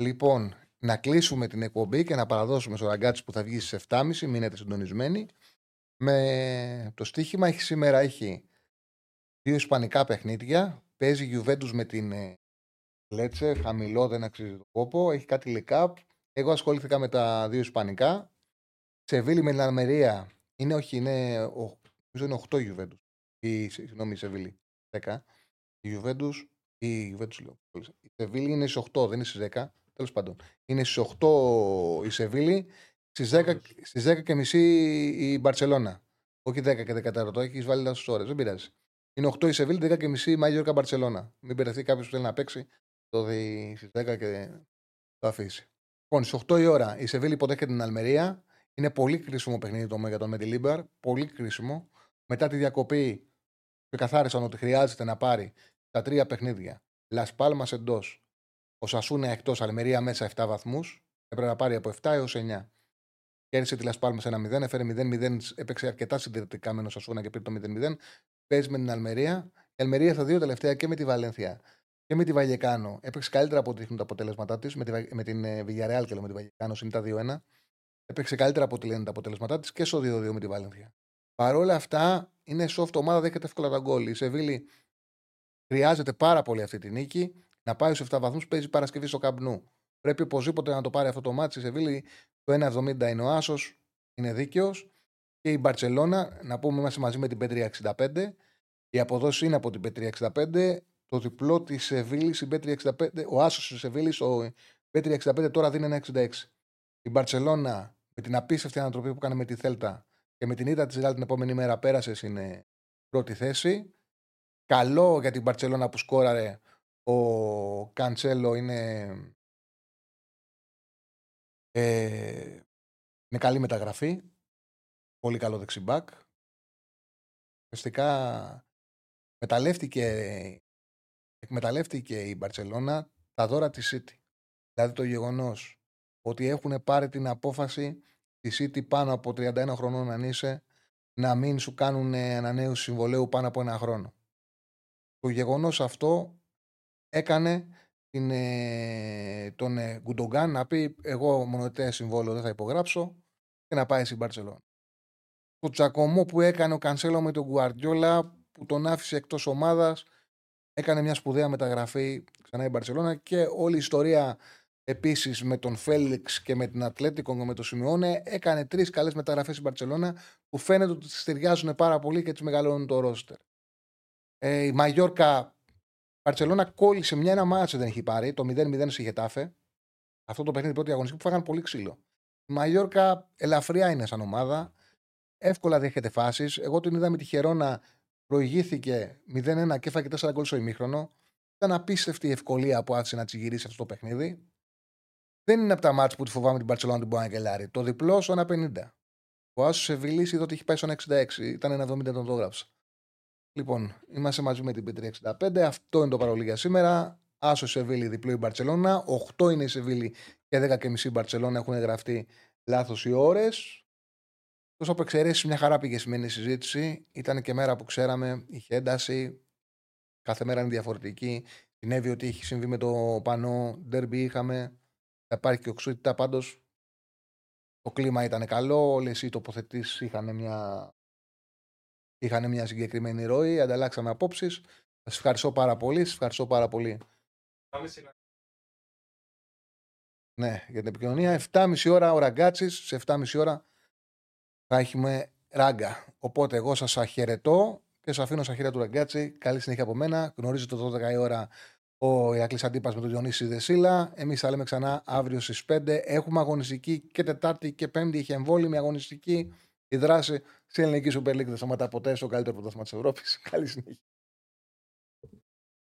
Λοιπόν, να κλείσουμε την εκπομπή και να παραδώσουμε στο ραγκάτσι που θα βγει στις 7.30. Μείνετε συντονισμένοι. Με το στοίχημα σήμερα έχει δύο ισπανικά παιχνίδια. Παίζει Γιουβέντους με την Λέτσε. Χαμηλό, δεν αξίζει τον κόπο. Έχει κάτι λεκάπ. Εγώ ασχολήθηκα με τα δύο ισπανικά. Σεβίλη με την Αλμερία. Είναι, όχι, είναι, είναι 8 Γιουβέντους. Συγγνώμη, η Σεβίλη 10. Η Γιουβέντους. Η Σεβίλη είναι στις 8, δεν είναι στις 10. Τέλος πάντων. Είναι στις 8 η Σεβίλη, στις 10 και μισή η Μπαρτσελώνα. Όχι 10 και 14, το έχεις βάλει στις ώρες, δεν πειράζει. Είναι 8 η Σεβίλη, 10 και μισή η Μαγιόρκα Μπαρτσελώνα. Μην περαθεί κάποιος που θέλει να παίξει, το δει στις 10 και το αφήσει. Λοιπόν, στις 8 η ώρα η Σεβίλη υποδέχεται την Αλμερία. Είναι πολύ κρίσιμο παιχνίδι το Μέγατον με τη Λίμπαρ. Πολύ κρίσιμο. Μετά τη διακοπή που καθάρισαν ότι χρειάζεται να πάρει τα τρία παιχνίδια. Λας Πάλμας εντός. Ο Σασούνα εκτός, Αλμερία μέσα 7 βαθμούς. Έπρεπε να πάρει από 7 έως 9. Κέρδισε τη Λας Πάλμας 1-0, έφερε 0-0, έπαιξε αρκετά συντηρητικά με τον Σασούνα και πήρε το 0-0. Παίζει με την Αλμερία. Η Αλμερία στα δύο τελευταία και με τη Βαλένθια και με τη Βαγεκάνο. Έπαιξε καλύτερα από ό,τι δείχνουν τα αποτελέσματά της. Με την Villarreal και με τη Βαγεκάνο είναι τα 2-1. Έπαιξε καλύτερα από ό,τι λένε τα αποτελέσματά της και στο 2-2 με τη Βαλένθια. Παρ' όλα αυτά είναι soft ομάδα, δέχεται εύκολα τα γκολ. Η Σεβίλη χρειάζεται πάρα πολύ αυτή τη νίκη. Να πάει στου 7 βαθμούς, παίζει Παρασκευή στο Καμπ Νου. Πρέπει οπωσδήποτε να το πάρει αυτό το μάτι. Η Σεβίλη το 1,70 είναι ο άσος, είναι δίκαιος. Και η Μπαρτσελώνα, να πούμε, είμαστε μαζί με την Bet365. Η αποδόση είναι από την Bet365. Το διπλό τη Σεβίλη, η Bet365, ο άσος τη Σεβίλη, ο Bet365 τώρα δίνει 1,66. Η Μπαρτσελώνα με την απίστευτη ανατροπή που κάνει με τη Θέλτα και με την ήττα τη Ρεάλ την επόμενη μέρα πέρασε στην πρώτη θέση. Καλό για την Μπαρτσελώνα που σκόραρε. Ο Καντσέλο είναι καλή μεταγραφή. Πολύ καλό δεξιμπάκ. Φυσικά εκμεταλλεύτηκε η Μπαρτσελώνα τα δώρα της City. Δηλαδή το γεγονός ότι έχουν πάρει την απόφαση τη City πάνω από 31 χρονών αν είσαι να μην σου κάνουν ανανέωση συμβολέου πάνω από ένα χρόνο. Το γεγονός αυτό έκανε τον Γκουντογκάν να πει: εγώ μονοετές συμβόλαιο δεν θα υπογράψω και να πάει στην Μπαρτσελόνα. Το τσακωμό που έκανε ο Κανσέλο με τον Γκουαρντιόλα που τον άφησε εκτός ομάδας, έκανε μια σπουδαία μεταγραφή ξανά η Μπαρτσελόνα και όλη η ιστορία επίσης με τον Φέλιξ και με την Ατλέτικο και με τον Σιμεώνε. Έκανε τρεις καλές μεταγραφές στην Μπαρτσελόνα που φαίνεται ότι τις ταιριάζουν πάρα πολύ και τις μεγαλώνουν το ρόστερ. Η Μαγιόρκα. Η Μπαρτσελώνα κόλλησε ένα μάτσο δεν είχε πάρει, το 0-0 στη Χετάφε. Αυτό το παιχνίδι πρώτη αγωνιστική που φάγανε πολύ ξύλο. Η Μαγιόρκα ελαφριά είναι σαν ομάδα. Εύκολα δέχεται φάσεις. Εγώ την είδα με τη Χερόνα, προηγήθηκε 0-1 και έφαγε 4 γκολ στο ημίχρονο. Ήταν απίστευτη η ευκολία που άφησε να τη γυρίσει αυτό το παιχνίδι. Δεν είναι από τα μάτσα που τη φοβάμαι την Μπαρτσελώνα την μπορεί να κελάρει. Το διπλό στο 1,50. Ο Άσο Σεβίλη είδε ότι έχει πάει στο 1,66. Ήταν 1,70 τον το γράψα. Λοιπόν, είμαστε μαζί με την P365. Αυτό είναι το παρολί για σήμερα. Άσο Σεβίλη, διπλό η Μπαρτσελώνα. 8 είναι η Σεβίλη και 10.30 η Μπαρτσελώνα. Έχουν γραφτεί λάθος οι ώρες. Τόσο από εξαιρέσεις, μια χαρά πήγε σημαίνει η συζήτηση. Ήταν και μέρα που ξέραμε, είχε ένταση. Κάθε μέρα είναι διαφορετική. Συνέβη ότι έχει συμβεί με το πανό. Ντέρμπι είχαμε. Θα υπάρχει και οξύτητα. Πάντως το κλίμα ήταν καλό. Όλες οι τοποθετήσεις είχαν μια συγκεκριμένη ροή, ανταλλάξαμε απόψεις. Σας ευχαριστώ πάρα πολύ. Σας ευχαριστώ πάρα πολύ. 7,5. Ναι, για την επικοινωνία. 7,5 ώρα ο Ραγκάτσης. Σε 7,5 ώρα θα έχουμε ράγκα. Οπότε εγώ σας χαιρετώ και σας αφήνω στα χέρια του Ραγκάτση. Καλή συνέχεια από μένα. Γνωρίζετε το 12 η ώρα ο Ηρακλής Αντίπας με τον Διονύση Δεσίλα. Εμείς θα λέμε ξανά αύριο στις 5. Έχουμε αγωνιστική και Τετάρτη και Πέμπτη. Είχε εμβόλυμη αγωνιστική. Η δράση στην ελληνική Super League δεν σταματά ποτέ, στο καλύτερο πρωτάθλημα της Ευρώπης. Καλή συνέχεια.